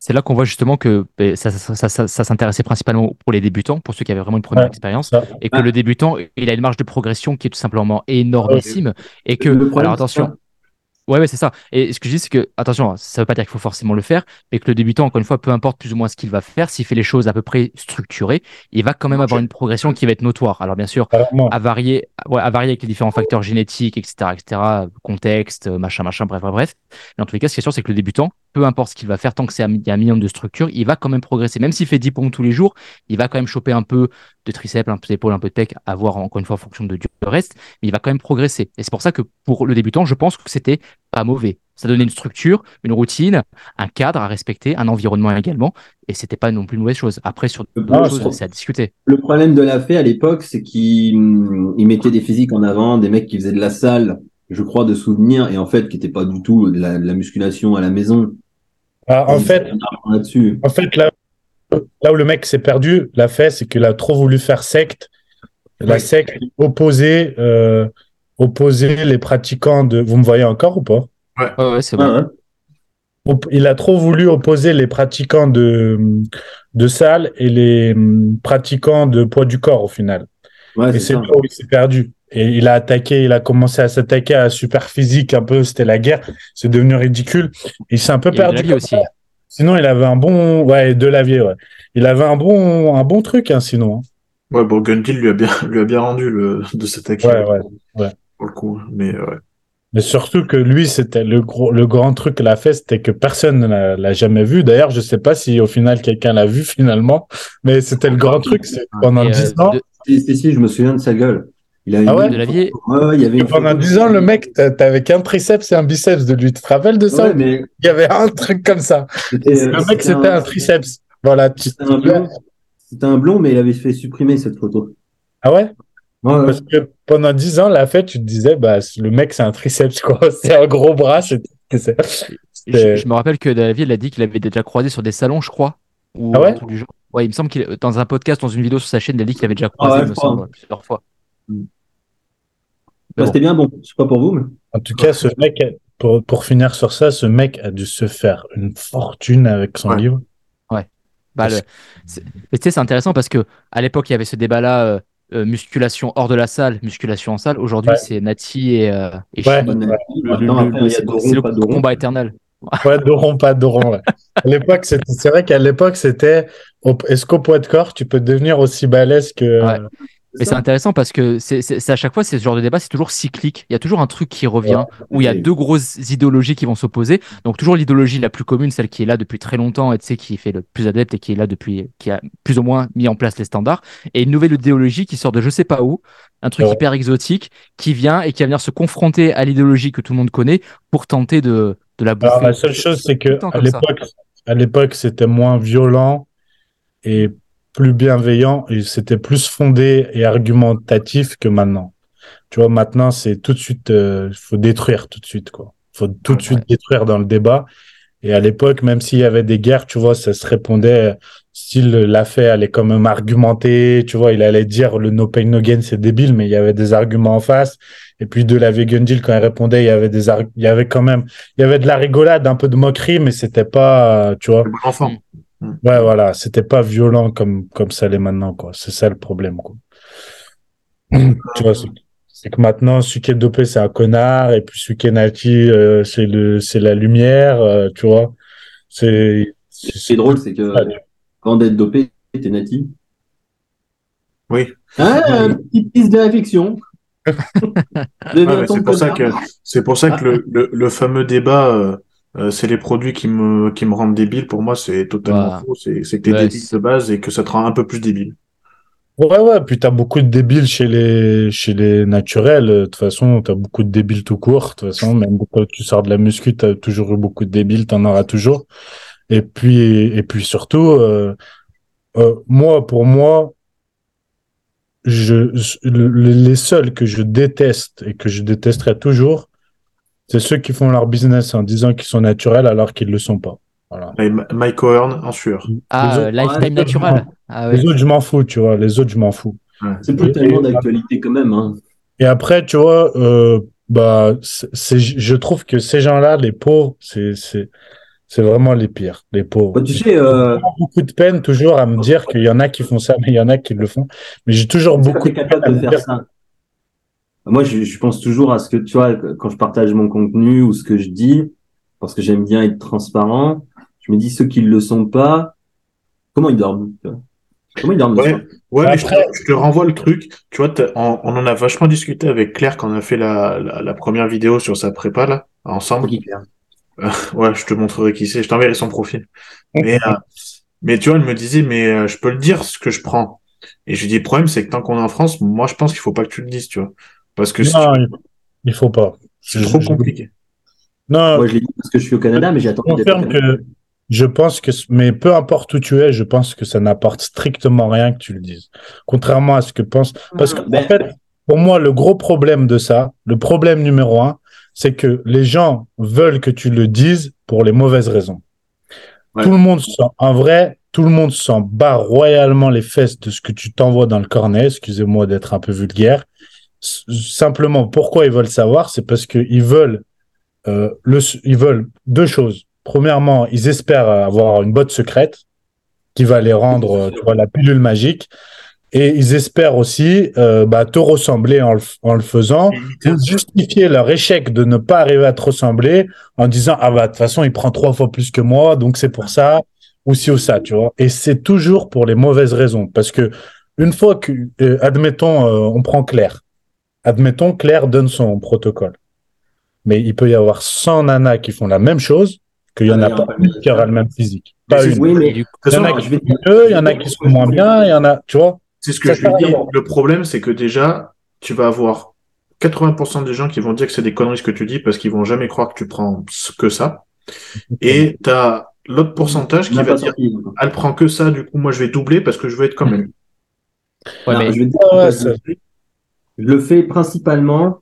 C'est là qu'on voit justement que ça, ça, ça, ça, ça s'intéressait principalement pour les débutants, pour ceux qui avaient vraiment une première ah, expérience, ça. et que ah. le débutant, il a une marge de progression qui est tout simplement énormissime, ah, okay. et que, problème, alors attention, ouais, ouais, c'est ça, et ce que je dis, c'est que, attention, ça ne veut pas dire qu'il faut forcément le faire, mais que le débutant, encore une fois, peu importe plus ou moins ce qu'il va faire, s'il fait les choses à peu près structurées, il va quand même avoir une progression qui va être notoire. Alors bien sûr, à varier, ouais, à varier avec les différents facteurs génétiques, et cetera, et cetera, contexte, machin, machin, bref, bref, bref, mais en tous les cas, ce qui est sûr, c'est que le débutant, peu importe ce qu'il va faire, tant que c'est un, un minimum de structure, il va quand même progresser. Même s'il fait dix pompes tous les jours, il va quand même choper un peu de triceps, un peu d'épaule, un peu de pec, à voir encore une fois en fonction de, du reste, mais il va quand même progresser. Et c'est pour ça que pour le débutant, je pense que c'était pas mauvais. Ça donnait une structure, une routine, un cadre à respecter, un environnement également, et c'était pas non plus une mauvaise chose. Après, sur d'autres choses, c'est à discuter. Le problème de La Fée à l'époque, c'est qu'il il mettait des physiques en avant, des mecs qui faisaient de la salle, je crois, de souvenirs, et en fait, qui n'étaient pas du tout de la, de la musculation à la maison. Ah, en fait, en fait, La là où le mec s'est perdu, l'a fait, c'est qu'il a trop voulu faire secte. La oui. secte opposait, euh, opposait les pratiquants de... Vous me voyez encore ou pas ? Ouais, oh, ouais, c'est bon. Ah, ouais. Il a trop voulu opposer les pratiquants de, de salle et les pratiquants de poids du corps, au final. Ouais, et c'est, c'est là où il s'est perdu. Et il a attaqué, il a commencé à s'attaquer à Superphysique, un peu, c'était la guerre. C'est devenu ridicule. Il s'est un peu il perdu aussi. Ça. Sinon, il avait un bon... Ouais, Delavier, ouais. Il avait un bon, un bon truc, hein, sinon. Hein. Ouais, bon, Guntil lui a bien, lui a bien rendu le, de s'attaquer. Ouais, ouais, ouais. Pour le coup, mais ouais. Mais surtout que lui, c'était le gros, le grand truc qu'il a fait, c'était que personne ne l'a, l'a jamais vu. D'ailleurs, je sais pas si au final quelqu'un l'a vu finalement, mais c'était le grand truc. C'est pendant et dix euh, ans. De... Si, si, si, je me souviens de sa gueule. Il avait ah ouais, Delavier. Ouais, ouais, il y avait. Pendant dix ans, le mec, t'avais qu'un triceps et un biceps de lui. Tu te rappelles de ça? Ouais, mais... Il y avait un truc comme ça. C'était, le c'était mec, c'était un, un triceps. Voilà. C'était un, blond. c'était un blond, mais il avait fait supprimer cette photo. Ah ouais? Ouais. Parce que pendant dix ans, la fête, tu te disais, bah, le mec, c'est un triceps, quoi. C'est un gros bras. C'est... C'est... Je, je me rappelle que Delavier, il a dit qu'il avait déjà croisé sur des salons, je crois. Ou ah ouais? Du genre. Ouais, il me semble qu'il, dans un podcast, dans une vidéo sur sa chaîne, il a dit qu'il avait déjà croisé, ah ouais, il me semble, plusieurs fois. Mm. Bah, bon. C'était bien bon, c'est pas pour vous, mais. En tout cas, ce mec, pour, pour finir sur ça, ce mec a dû se faire une fortune avec son ouais. livre. Ouais. Bah, le... c'est... Mais tu sais, c'est intéressant parce que, à l'époque, il y avait ce débat-là. Euh... Euh, musculation hors de la salle, musculation en salle. Aujourd'hui, ouais. c'est Nati et, euh, et ouais. Chine. Ouais. Le, le, non, après, le, c'est, Doron, c'est le Doron, combat éternel. Ouais, Doron, pas Doron. Ouais. À l'époque, c'était, c'est vrai qu'à l'époque, c'était au, est-ce qu'au poids de corps, tu peux devenir aussi balèze que. Ouais. Mais c'est intéressant parce que c'est, c'est, c'est à chaque fois, c'est ce genre de débat, c'est toujours cyclique. Il y a toujours un truc qui revient ouais. où il y a deux grosses idéologies qui vont s'opposer. Donc, toujours l'idéologie la plus commune, celle qui est là depuis très longtemps et tu sais, qui fait le plus adepte et qui est là depuis, qui a plus ou moins mis en place les standards. Et une nouvelle idéologie qui sort de je sais pas où, un truc ouais. hyper exotique, qui vient et qui va venir se confronter à l'idéologie que tout le monde connaît pour tenter de, de la bouffer. Alors, la seule chose, c'est que à l'époque, à l'époque, c'était moins violent et plus bienveillant et c'était plus fondé et argumentatif que maintenant. Tu vois, maintenant, c'est tout de suite, il euh, faut détruire tout de suite, quoi. Il faut tout de suite ouais. détruire dans le débat. Et à l'époque, même s'il y avait des guerres, tu vois, ça se répondait, style, l'a fait, elle est quand même argumentée, tu vois, il allait dire le no pain, no gain, c'est débile, mais il y avait des arguments en face. Et puis, de la Vegan Deal, quand elle répondait, il y avait des, arg- il y avait quand même, il y avait de la rigolade, un peu de moquerie, mais c'était pas, tu vois. Bon enfant. Ouais, voilà, c'était pas violent comme, comme ça l'est maintenant, quoi. C'est ça le problème, quoi. Tu vois, c'est, c'est que maintenant, celui qui est dopé, c'est un connard, et puis celui qui est nati, euh, c'est, le, c'est la lumière, euh, tu vois. C'est, c'est, c'est, c'est drôle, c'est que avant d'être dopé, t'es nati. Oui. Ah, un petit piste de l'affection. ouais, c'est, pour ça que, c'est pour ça que le, le, le fameux débat. Euh... Euh, c'est les produits qui me, qui me rendent débile. Pour moi, c'est totalement voilà. faux. C'est, c'est que t'es ouais, débile c'est... de base et que ça te rend un peu plus débile. Ouais, ouais. Puis t'as beaucoup de débiles chez les, chez les naturels. De toute façon, t'as beaucoup de débiles tout court. De toute façon, même quand tu sors de la muscu, t'as toujours eu beaucoup de débiles. T'en auras toujours. Et puis, et puis surtout, euh, euh, moi, pour moi, je, le, les seuls que je déteste et que je détesterai toujours, c'est ceux qui font leur business en disant qu'ils sont naturels alors qu'ils ne le sont pas. Voilà. Mike O'Hearn en sueur. Ah, autres, euh, lifetime ah, naturel. Ah, ouais. Les autres, je m'en fous, tu vois. Les autres, je m'en fous. Ouais. C'est plus tellement d'actualité quand même. Hein. Et après, tu vois, euh, bah, c'est, c'est, je trouve que ces gens-là, les pauvres, c'est, c'est, c'est vraiment les pires, les pauvres. Bah, tu sais, j'ai euh... beaucoup de peine toujours à me dire qu'il y en a qui font ça, mais il y en a qui le font. Mais j'ai toujours c'est beaucoup de peine à me dire ça. Moi, je, je pense toujours à ce que, tu vois, quand je partage mon contenu ou ce que je dis, parce que j'aime bien être transparent, je me dis, ceux qui ne le sont pas, comment ils dorment? Comment ils dorment? Ouais, ouais mais je te, je te renvoie le truc. Tu vois, on, on en a vachement discuté avec Claire quand on a fait la, la, la première vidéo sur sa prépa, là, ensemble. Okay, Claire. Euh, ouais, je te montrerai qui c'est. Je t'enverrai son profil. Okay. Mais, euh, mais tu vois, elle me disait, mais euh, je peux le dire, ce que je prends. Et je lui dis, le problème, c'est que tant qu'on est en France, moi, je pense qu'il ne faut pas que tu le dises, tu vois. Parce que non, si tu... il faut pas. C'est je, trop compliqué. Je... Non. Moi, je l'ai dit parce que je suis au Canada, mais j'attends. Que je pense que, mais peu importe où tu es, je pense que ça n'apporte strictement rien que tu le dises. Contrairement à ce que pense, parce que ben... en fait, pour moi, le gros problème de ça, le problème numéro un, c'est que les gens veulent que tu le dises pour les mauvaises raisons. Ouais. Tout le monde, en vrai, Tout le monde s'en bat royalement les fesses de ce que tu t'envoies dans le cornet. Excusez-moi d'être un peu vulgaire. S- simplement, pourquoi ils veulent savoir? C'est parce qu'ils veulent, euh, le, ils veulent deux choses. Premièrement, ils espèrent avoir une botte secrète qui va les rendre euh, tu vois, la pilule magique. Et ils espèrent aussi euh, bah, te ressembler en le, en le faisant, justifier leur échec de ne pas arriver à te ressembler en disant « Ah bah, de toute façon, il prend trois fois plus que moi, donc c'est pour ça. » Ou si ou ça, tu vois. Et c'est toujours pour les mauvaises raisons. Parce que une fois que, euh, admettons, euh, on prend Claire. Admettons, Claire donne son protocole. Mais il peut y avoir cent nanas qui font la même chose, qu'il y en a pas une qui aura le même physique. Pas une. Il y en a qui sont mieux, il y en a qui sont moins bien, il y en a, tu vois. C'est ce que je veux dire. Le problème, c'est que déjà, tu vas avoir quatre-vingts pour cent des gens qui vont dire que c'est des conneries ce que tu dis parce qu'ils vont jamais croire que tu prends que ça. Et t'as l'autre pourcentage qui va dire « Elle prend que ça, du coup, moi, je vais doubler parce que je veux être comme elle. » Je le fais principalement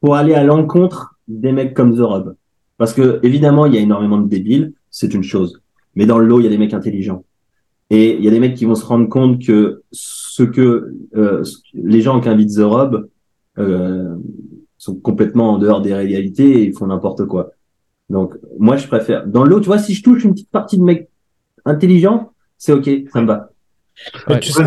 pour aller à l'encontre des mecs comme The Rob. Parce que, évidemment, il y a énormément de débiles, c'est une chose. Mais dans le lot, il y a des mecs intelligents. Et il y a des mecs qui vont se rendre compte que ce que euh, les gens qui invitent The Rob euh, sont complètement en dehors des réalités et ils font n'importe quoi. Donc, moi, je préfère. Dans l'eau, tu vois, si je touche une petite partie de mec intelligent, c'est OK, ça me va. Ouais, tu sais,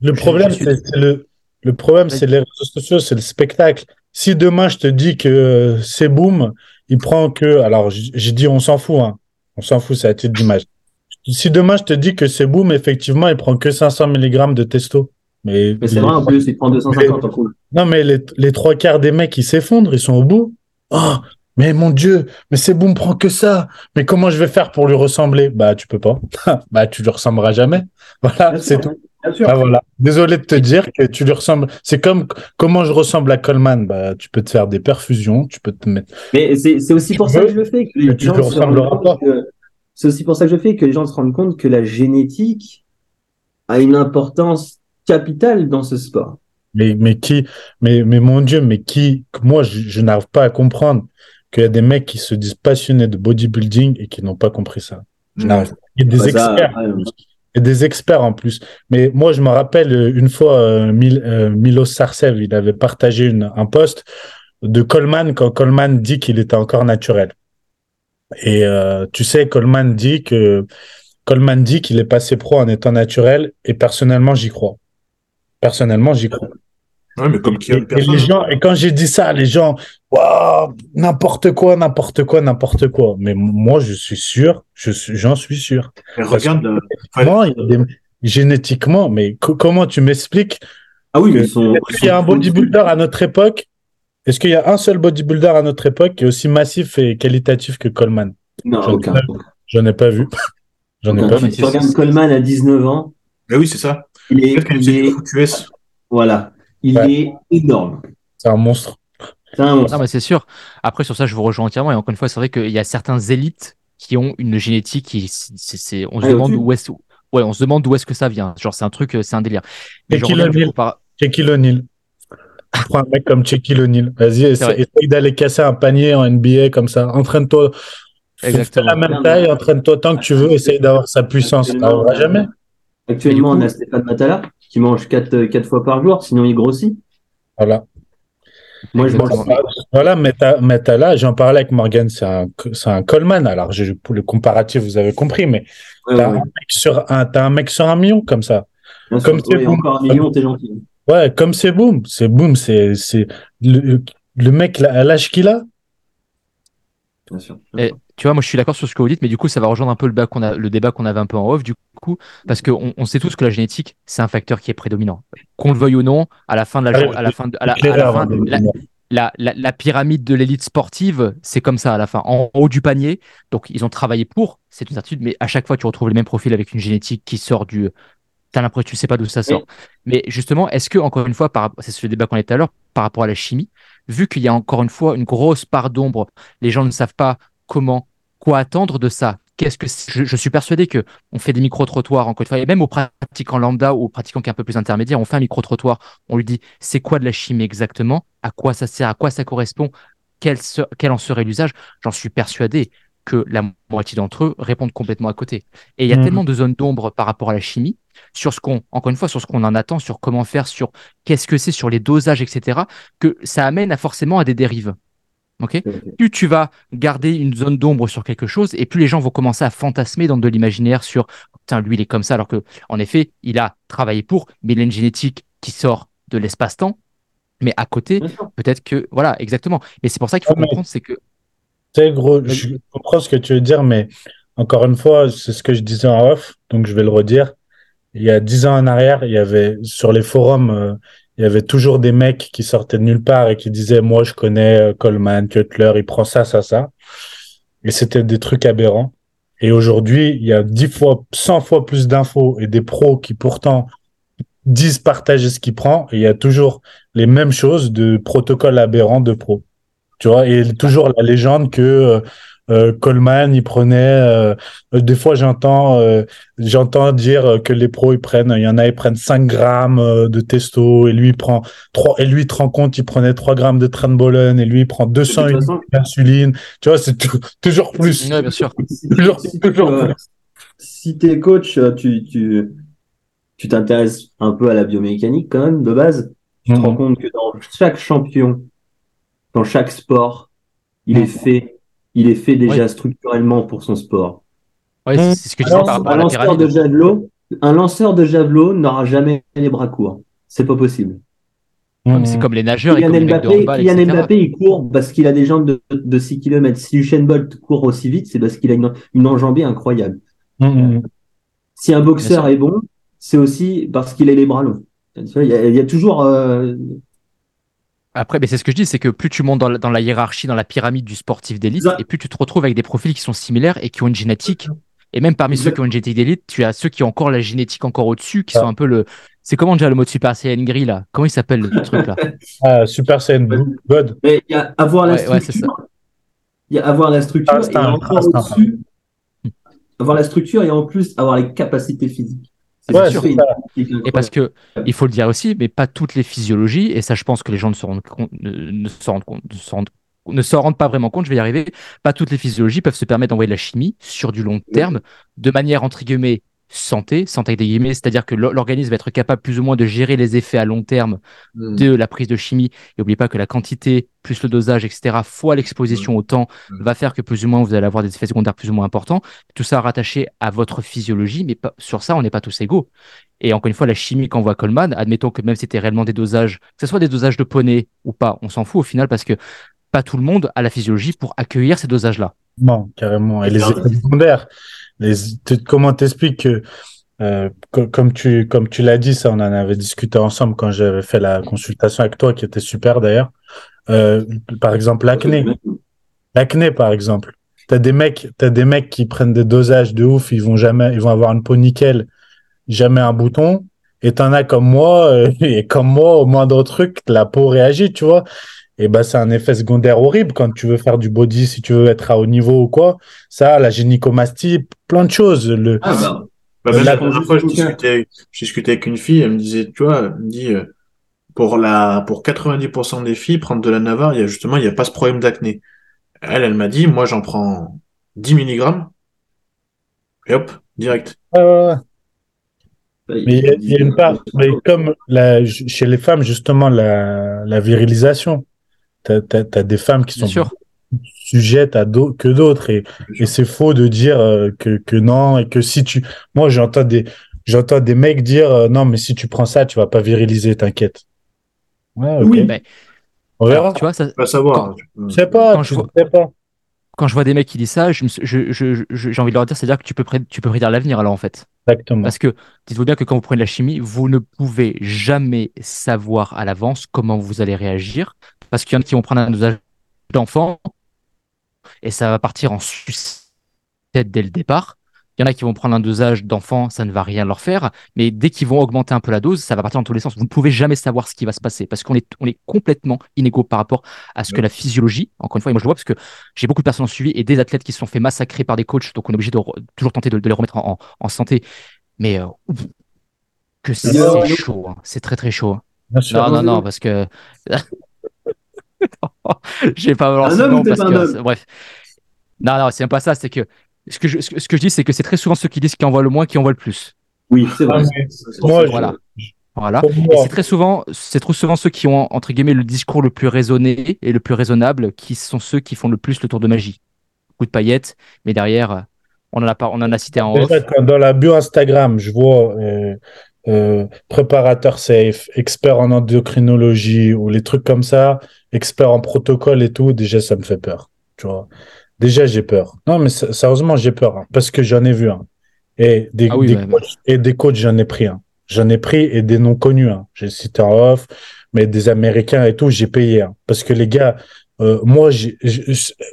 le problème, suis... c'est, c'est le, le problème, c'est les réseaux sociaux, c'est le spectacle. Si demain, je te dis que c'est boum, il prend que. Alors, j'ai dit, on s'en fout, hein. On s'en fout, c'est à titre d'image. Si demain, je te dis que c'est boum, effectivement, il prend que cinq cents milligrammes de testo. Mais, mais c'est vrai, en plus, il prend deux cent cinquante, en cool. Non, mais les, les trois quarts des mecs, ils s'effondrent, ils sont au bout. Oh! Mais mon Dieu, mais c'est bon, prends que ça. Mais comment je vais faire pour lui ressembler? Bah, tu peux pas. Bah, tu lui ressembleras jamais. Voilà, bien c'est sûr, tout. Bien sûr. Bah, voilà. Désolé de te dire que tu lui ressembles. C'est comme comment je ressemble à Coleman. Bah, tu peux te faire des perfusions, tu peux te mettre. Mais c'est, c'est aussi tu pour veux, ça que je le fais. Que les gens tu ressembleras pas. Que, c'est aussi pour ça que je fais que les gens se rendent compte que la génétique a une importance capitale dans ce sport. Mais, mais qui, mais, mais mon Dieu, mais qui, moi, je, je n'arrive pas à comprendre. Qu'il y a des mecs qui se disent passionnés de bodybuilding et qui n'ont pas compris ça. Mmh. Il y a des bah experts. Ça, ouais. Il y a des experts en plus. Mais moi, je me rappelle une fois, euh, Mil- euh, Milo Sarcev, il avait partagé une, un post de Coleman quand Coleman dit qu'il était encore naturel. Et euh, tu sais, Coleman dit que Coleman dit qu'il est passé pro en étant naturel et personnellement, j'y crois. Personnellement, j'y crois. Ouais, mais comme qui a une personne. Et les gens, et quand j'ai dit ça, les gens, waouh, n'importe quoi, n'importe quoi, n'importe quoi. Mais moi, je suis sûr, je suis, j'en suis sûr. Mais regarde, que, euh, moi, ouais. il y a des, génétiquement, mais co- comment tu m'expliques? Ah oui, mais sont, est-ce qu'il y a un bodybuilder à notre époque? Est-ce qu'il y a un seul bodybuilder à notre époque qui est aussi massif et qualitatif que Coleman? Non, j'en aucun. Ai pas, j'en ai pas vu. J'en aucun. ai pas vu. Tu regardes Coleman à dix-neuf ans. Mais oui, c'est ça. Il est, il est, il est voilà. Il ouais. est énorme. C'est un monstre. C'est un monstre. Non, mais c'est sûr. Après, sur ça, je vous rejoins entièrement. Et encore une fois, c'est vrai qu'il y a certains élites qui ont une génétique qui, c'est, c'est, on se ah, demande où est-ce, ouais, on se demande d'où est-ce que ça vient. Genre, c'est un truc, c'est un délire. Mais Cheeky O'Neal. Par... Cheeky O'Neal. Prends un mec comme Cheeky O'Neal. Vas-y, essaie, essaie d'aller casser un panier en N B A comme ça. Entraîne-toi. Exactement. Fais la même taille, entraîne-toi tant que tu veux. Essaye d'avoir sa puissance. Tu n'arriveras jamais. Actuellement, on a Stéphane Matala qui mange quatre fois par jour, sinon il grossit. Voilà. Moi, je mange pas. Voilà, Matala, j'en parlais avec Morgane, c'est un, c'est un Coleman. Alors, je, pour le comparatif, vous avez compris, mais ouais, t'as, ouais. Un mec sur un, t'as un mec sur un million comme ça. Bien comme sûr, c'est boum. Encore un million, t'es gentil. Ouais, comme c'est boum. C'est boum, c'est, c'est le, le mec à l'âge qu'il a. Bien sûr. Bien sûr. Et... Tu vois, moi, je suis d'accord sur ce que vous dites, mais du coup, ça va rejoindre un peu le, bas qu'on a, le débat qu'on avait un peu en off, du coup, parce qu'on on sait tous que la génétique, c'est un facteur qui est prédominant. Qu'on le veuille ou non, à la fin de la, jo- à la fin de, à la, à la fin de, la, la, la, la pyramide de l'élite sportive, c'est comme ça à la fin, en haut du panier. Donc, ils ont travaillé pour, c'est une certitude, mais à chaque fois, tu retrouves les mêmes profils avec une génétique qui sort du, t'as l'impression que tu sais pas d'où ça sort. Oui. Mais justement, est-ce que, encore une fois, par, c'est ce débat qu'on a eu tout à l'heure, par rapport à la chimie, vu qu'il y a encore une fois une grosse part d'ombre, les gens ne savent pas comment, quoi attendre de ça? Qu'est-ce que je, je suis persuadé que on fait des micro-trottoirs encore une fois, et même aux pratiquants lambda ou aux pratiquants qui est un peu plus intermédiaires, on fait un micro-trottoir, on lui dit c'est quoi de la chimie exactement, à quoi ça sert, à quoi ça correspond, quel, se, quel en serait l'usage. J'en suis persuadé. que la moitié d'entre eux répondent complètement à côté. Et il y a mmh. tellement de zones d'ombre par rapport à la chimie, sur ce qu'on, encore une fois, sur ce qu'on en attend, sur comment faire, sur qu'est-ce que c'est, sur les dosages, et cetera, que ça amène à forcément à des dérives. Okay, plus tu vas garder une zone d'ombre sur quelque chose, et plus les gens vont commencer à fantasmer dans de l'imaginaire sur « Putain, lui, il est comme ça », alors que, en effet, il a travaillé pour, mais il a une génétique qui sort de l'espace-temps, mais à côté, peut-être que… Voilà, exactement. Et c'est pour ça qu'il faut ouais, comprendre, c'est que… Tu sais, gros, je comprends ce que tu veux dire, mais encore une fois, c'est ce que je disais en off, donc je vais le redire. Il y a dix ans en arrière, il y avait, sur les forums… Euh, il y avait toujours des mecs qui sortaient de nulle part et qui disaient « Moi, je connais Coleman, Cutler, il prend ça, ça, ça. » Et c'était des trucs aberrants. Et aujourd'hui, il y a dix fois, cent fois plus d'infos et des pros qui pourtant disent partager ce qu'ils prennent. Et il y a toujours les mêmes choses de protocoles aberrants de pros. Tu vois, et toujours la légende que euh, Coleman, il prenait… Euh, des fois, j'entends euh, j'entends dire que les pros, ils prennent… Il y en a, ils prennent cinq grammes de testo, et lui, il prend trois… Et lui, il te rend compte, il prenait trois grammes de trenbolone, et lui, il prend deux cents unités d'insuline. Tu vois, c'est t- toujours plus. Oui, bien sûr. Si, toujours si, toujours euh, plus. Si t'es coach, tu, tu, tu t'intéresses un peu à la biomécanique, quand même, de base. Tu mmh. te rends compte que dans chaque champion… Dans chaque sport, il est fait, il est fait déjà oui. structurellement pour son sport. Oui, c'est ce que je disais par rapport à la pyramide. De javelot, un lanceur de javelot n'aura jamais les bras courts. C'est pas possible. Ouais, mais c'est comme les nageurs. Kylian Mbappé, Kylian Mbappé, il court parce qu'il a des jambes de, de six kilomètres. Si Usain Bolt court aussi vite, c'est parce qu'il a une, une enjambée incroyable. Mmh. Euh, si un boxeur est bon, c'est aussi parce qu'il a les bras longs. Il y a, il y a toujours. Euh, Après, mais c'est ce que je dis, c'est que plus tu montes dans la, dans la hiérarchie, dans la pyramide du sportif d'élite, exact. Et plus tu te retrouves avec des profils qui sont similaires et qui ont une génétique. Et même parmi exact. Ceux qui ont une génétique d'élite, tu as ceux qui ont encore la génétique encore au-dessus, qui ah. sont un peu le… C'est comment déjà le mot de Super Saiyan Gris là ? Comment il s'appelle le truc là ? ah, Super Saiyan Blue, God. Il y a avoir la structure, il y a avoir la structure et encore au-dessus, avoir la structure et en plus avoir les capacités physiques. C'est ouais, sûr. C'est et parce que il faut le dire aussi, mais pas toutes les physiologies, et ça je pense que les gens ne se rendent compte, ne se rendent compte, ne se rendent, ne se rendent pas vraiment compte, je vais y arriver, pas toutes les physiologies peuvent se permettre d'envoyer de la chimie sur du long terme, de manière entre guillemets santé, santé avec des guillemets, c'est-à-dire que l'organisme va être capable plus ou moins de gérer les effets à long terme mmh. de la prise de chimie, et n'oubliez pas que la quantité plus le dosage, et cetera, fois l'exposition mmh. au temps, mmh. va faire que plus ou moins vous allez avoir des effets secondaires plus ou moins importants, tout ça rattaché à votre physiologie, mais pas, sur ça, on n'est pas tous égaux. Et encore une fois, la chimie qu'envoie Coleman, admettons que même si c'était réellement des dosages, que ce soit des dosages de poney ou pas, on s'en fout au final, parce que pas tout le monde a la physiologie pour accueillir ces dosages-là. Non, carrément, et les effets secondaires. Les, tu, comment t'expliques que, euh, co- comme tu, comme tu l'as dit, ça, on en avait discuté ensemble quand j'avais fait la consultation avec toi, qui était super d'ailleurs. Euh, par exemple, l'acné. L'acné, par exemple. T'as des mecs, t'as des mecs qui prennent des dosages de ouf, ils vont jamais, ils vont avoir une peau nickel, jamais un bouton. Et t'en as comme moi, euh, et comme moi, au moindre truc, la peau réagit, tu vois. Et ben, c'est un effet secondaire horrible quand tu veux faire du body, si tu veux être à haut niveau ou quoi. Ça, la gynécomastie, plein de choses. Le... Ah, bah, bah, bah, la, la première fois, je discutais, je discutais avec une fille, elle me disait, tu vois, elle me dit, euh, pour la, pour quatre-vingt-dix pour cent des filles, prendre de la Navarre, il y a justement, il n'y a pas ce problème d'acné. Elle, elle m'a dit, moi, j'en prends dix milligrammes. Et hop, direct. Ouais, ouais, ouais. Mais il y a, il y a une part, mais comme la, chez les femmes, justement, la, la virilisation. T'as, t'as, t'as des femmes qui sont sujettes à do- que d'autres et, et c'est faux de dire euh, que, que non et que si tu... Moi, j'entends des, j'entends des mecs dire euh, non, mais si tu prends ça, tu vas pas viriliser, t'inquiète. Ouais, okay. Oui, mais... On verra. Alors, tu vois, ça... Pas savoir. Quand... Je sais pas, quand je vois... sais pas. Quand je vois des mecs qui disent ça, je, je, je, je, j'ai envie de leur dire, c'est-à-dire que tu peux, pré- tu peux prédire l'avenir alors en fait. Exactement. Parce que dites-vous bien que quand vous prenez de la chimie, vous ne pouvez jamais savoir à l'avance comment vous allez réagir. Parce qu'il y en a qui vont prendre un dosage d'enfant et ça va partir en sucette dès le départ. Il y en a qui vont prendre un dosage d'enfant, ça ne va rien leur faire. Mais dès qu'ils vont augmenter un peu la dose, ça va partir dans tous les sens. Vous ne pouvez jamais savoir ce qui va se passer parce qu'on est, on est complètement inégaux par rapport à ce que la physiologie, encore une fois, et moi je le vois parce que j'ai beaucoup de personnes suivies et des athlètes qui se sont fait massacrer par des coachs, donc on est obligé de re, toujours tenter de, de les remettre en, en, en santé. Mais euh, que c'est, c'est chaud, hein. C'est très très chaud. Hein. Non, non, non, non, parce que... Je vais pas me lancer, non, parce que bref. Non, non, c'est même pas ça. C'est que ce que je, ce que, ce que je dis, c'est que c'est très souvent ceux qui disent qu'ils envoient le moins qui envoient le plus. Oui, c'est vrai. Moi, voilà. Je... Voilà. Et c'est très souvent, c'est trop souvent ceux qui ont, entre guillemets, le discours le plus raisonné et le plus raisonnable qui sont ceux qui font le plus le tour de magie. Coup de paillettes, mais derrière, on en a, pas, on en a cité un en off. Dans la bio Instagram, je vois euh, euh, préparateur safe, expert en endocrinologie ou les trucs comme ça, expert en protocole et tout. Déjà, ça me fait peur. Tu vois. Déjà, j'ai peur. Non, mais sérieusement, j'ai peur hein, parce que j'en ai vu un. Et des, ah oui, des, bah, coachs, bah. et des coachs, j'en ai pris un. Hein. J'en ai pris et des non connus. Hein. J'ai cité en off, mais des Américains et tout, j'ai payé. Hein. Parce que les gars, euh, moi, j'ai, j'ai,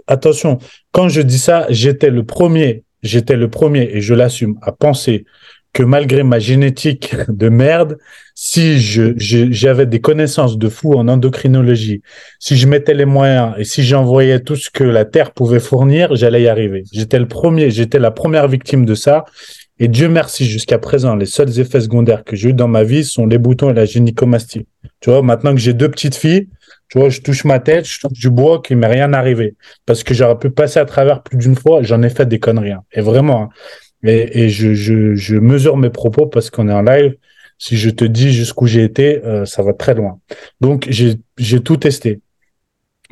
attention, quand je dis ça, j'étais le premier, j'étais le premier, et je l'assume, à penser que malgré ma génétique de merde, si je, je j'avais des connaissances de fou en endocrinologie, si je mettais les moyens et si j'envoyais tout ce que la Terre pouvait fournir, j'allais y arriver. J'étais le premier, j'étais la première victime de ça. Et Dieu merci, jusqu'à présent, les seuls effets secondaires que j'ai eu dans ma vie sont les boutons et la gynécomastie. Tu vois, maintenant que j'ai deux petites filles, tu vois, je touche ma tête, je touche du bois, qu'il m'est rien arrivé. Parce que j'aurais pu passer à travers plus d'une fois, j'en ai fait des conneries. Hein. Et vraiment, hein. et, et je, je, je mesure mes propos parce qu'on est en live. Si je te dis jusqu'où j'ai été, euh, ça va très loin. Donc, j'ai, j'ai tout testé.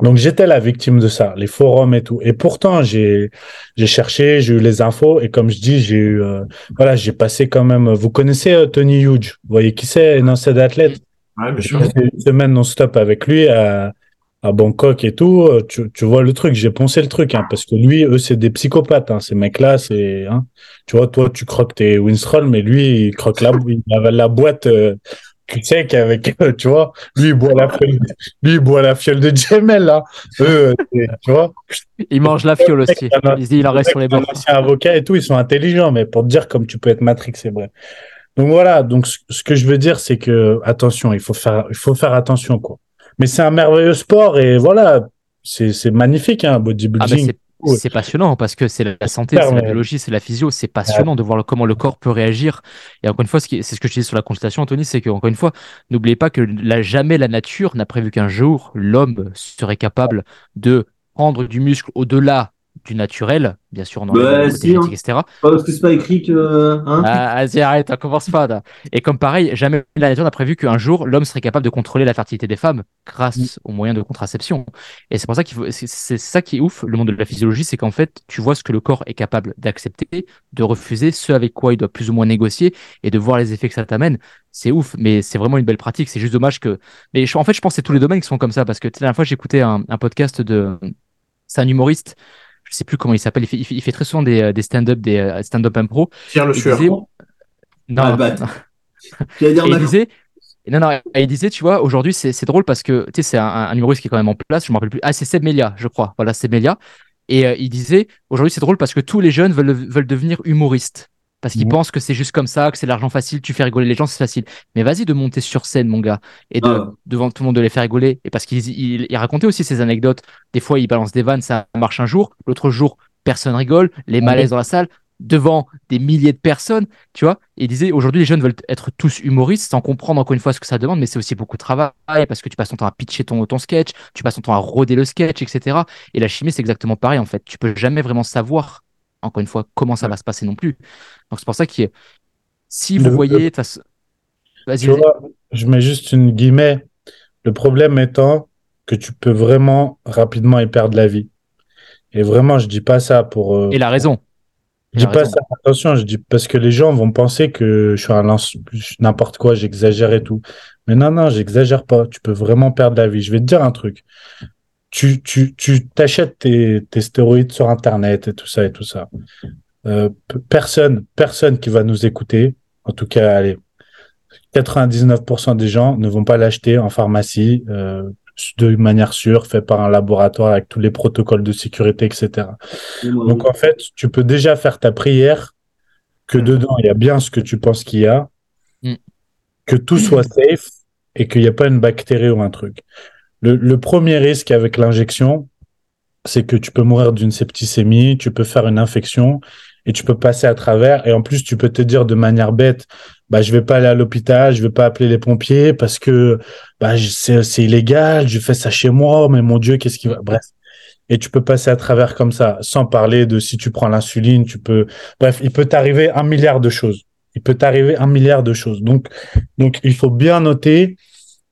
Donc, j'étais la victime de ça, les forums et tout. Et pourtant, j'ai, j'ai cherché, j'ai eu les infos. Et comme je dis, j'ai eu, euh, voilà, j'ai passé quand même, vous connaissez euh, Tony Hughes. Vous voyez qui c'est, un ancien athlète? Ouais, bien sûr. J'ai passé une semaine non-stop avec lui à, à Bangkok et tout. Tu, tu vois le truc, j'ai poncé le truc, hein, parce que lui, eux, c'est des psychopathes, hein, ces mecs-là, c'est, hein. Tu vois, toi, tu croques tes Winstrol, mais lui, il croque la, il avale la boîte, euh, tu sais qu'avec eux, tu vois, lui il boit la fiole de, lui il boit la fiole de Jamel là, eux, tu vois, il mange la fiole aussi, il se dit il en reste sur les bancs. C'est un avocat et tout, ils sont intelligents, mais pour te dire comme tu peux être Matrix, c'est vrai. Donc voilà, donc ce que je veux dire, c'est que attention, il faut faire, il faut faire attention quoi. Mais c'est un merveilleux sport et voilà, c'est c'est magnifique hein, bodybuilding. Ah ben c'est, c'est passionnant parce que c'est la santé, c'est la biologie, c'est la physio, c'est passionnant de voir le, comment le corps peut réagir. Et encore une fois, ce qui, c'est ce que je disais sur la consultation, Anthony, c'est que encore une fois, n'oubliez pas que la, jamais la nature n'a prévu qu'un jour l'homme serait capable de prendre du muscle au-delà du naturel, bien sûr, non, bah, si, hein. et cetera. Parce que c'est pas écrit que. Hein ah, vas-y, arrête, on commence pas. Là. Et comme pareil, jamais la nature n'a prévu qu'un jour l'homme serait capable de contrôler la fertilité des femmes grâce mm. aux moyens de contraception. Et c'est pour ça qu'il faut, c'est, c'est ça qui est ouf, le monde de la physiologie, c'est qu'en fait, tu vois ce que le corps est capable d'accepter, de refuser, ce avec quoi il doit plus ou moins négocier, et de voir les effets que ça t'amène. C'est ouf, mais c'est vraiment une belle pratique. C'est juste dommage que. Mais je, en fait, je pense que c'est tous les domaines qui sont comme ça, parce que la dernière fois, j'écoutais un, un podcast de. C'est un humoriste. Je sais plus comment il s'appelle, il fait, il fait, il fait très souvent des, des stand-up, des stand-up impro. Pierre Lesueur. Disait... Non, non. Il disait, non, non, il disait, tu vois, aujourd'hui c'est, c'est drôle parce que tu sais, c'est un, un humoriste qui est quand même en place. Je me rappelle plus. Ah, c'est Sebmélia, je crois. Voilà, Sebmélia. Et euh, il disait, aujourd'hui c'est drôle parce que tous les jeunes veulent, veulent devenir humoristes parce qu'ils mmh. pensent que c'est juste comme ça, que c'est l'argent facile, tu fais rigoler les gens, c'est facile. Mais vas-y de monter sur scène, mon gars, et de, ah. devant tout le monde de les faire rigoler. Et parce qu'il il, il racontait aussi ses anecdotes. Des fois, il balance des vannes, ça marche un jour. L'autre jour, personne rigole, les malaises dans la salle, devant des milliers de personnes, tu vois. Et il disait, aujourd'hui, les jeunes veulent être tous humoristes, sans comprendre encore une fois ce que ça demande, mais c'est aussi beaucoup de travail, parce que tu passes ton temps à pitcher ton, ton sketch, tu passes ton temps à roder le sketch, et cetera. Et la chimie, c'est exactement pareil, en fait. Tu peux jamais vraiment savoir encore une fois, comment ça va se passer non plus. Donc, c'est pour ça que si vous le, voyez... Le, vas-y, tu vas-y. Vois, je mets juste une guillemets. Le problème étant que tu peux vraiment rapidement y perdre la vie. Et vraiment, je dis pas ça pour... Euh, et la raison. Je dis la pas raison. Ça, attention, je dis parce que les gens vont penser que je suis un lance, n'importe quoi, j'exagère et tout. Mais non, non, j'exagère pas. Tu peux vraiment perdre la vie. Je vais te dire un truc. Tu, tu, tu t'achètes tes, tes stéroïdes sur Internet et tout ça et tout ça. Euh, personne, personne qui va nous écouter, en tout cas, allez, quatre-vingt-dix-neuf pour cent des gens ne vont pas l'acheter en pharmacie, euh, de manière sûre, fait par un laboratoire avec tous les protocoles de sécurité, et cetera. Donc, en fait, tu peux déjà faire ta prière que dedans, il y a bien ce que tu penses qu'il y a, que tout soit safe et qu'il n'y a pas une bactérie ou un truc. Le, le premier risque avec l'injection, c'est que tu peux mourir d'une septicémie, tu peux faire une infection et tu peux passer à travers. Et en plus, tu peux te dire de manière bête, bah, je vais pas aller à l'hôpital, je vais pas appeler les pompiers parce que, bah, c'est, c'est illégal, je fais ça chez moi, mais mon Dieu, qu'est-ce qui va, bref. et tu peux passer à travers comme ça, sans parler de si tu prends l'insuline, tu peux... Bref, il peut t'arriver un milliard de choses. Il peut t'arriver un milliard de choses. Donc, donc il faut bien noter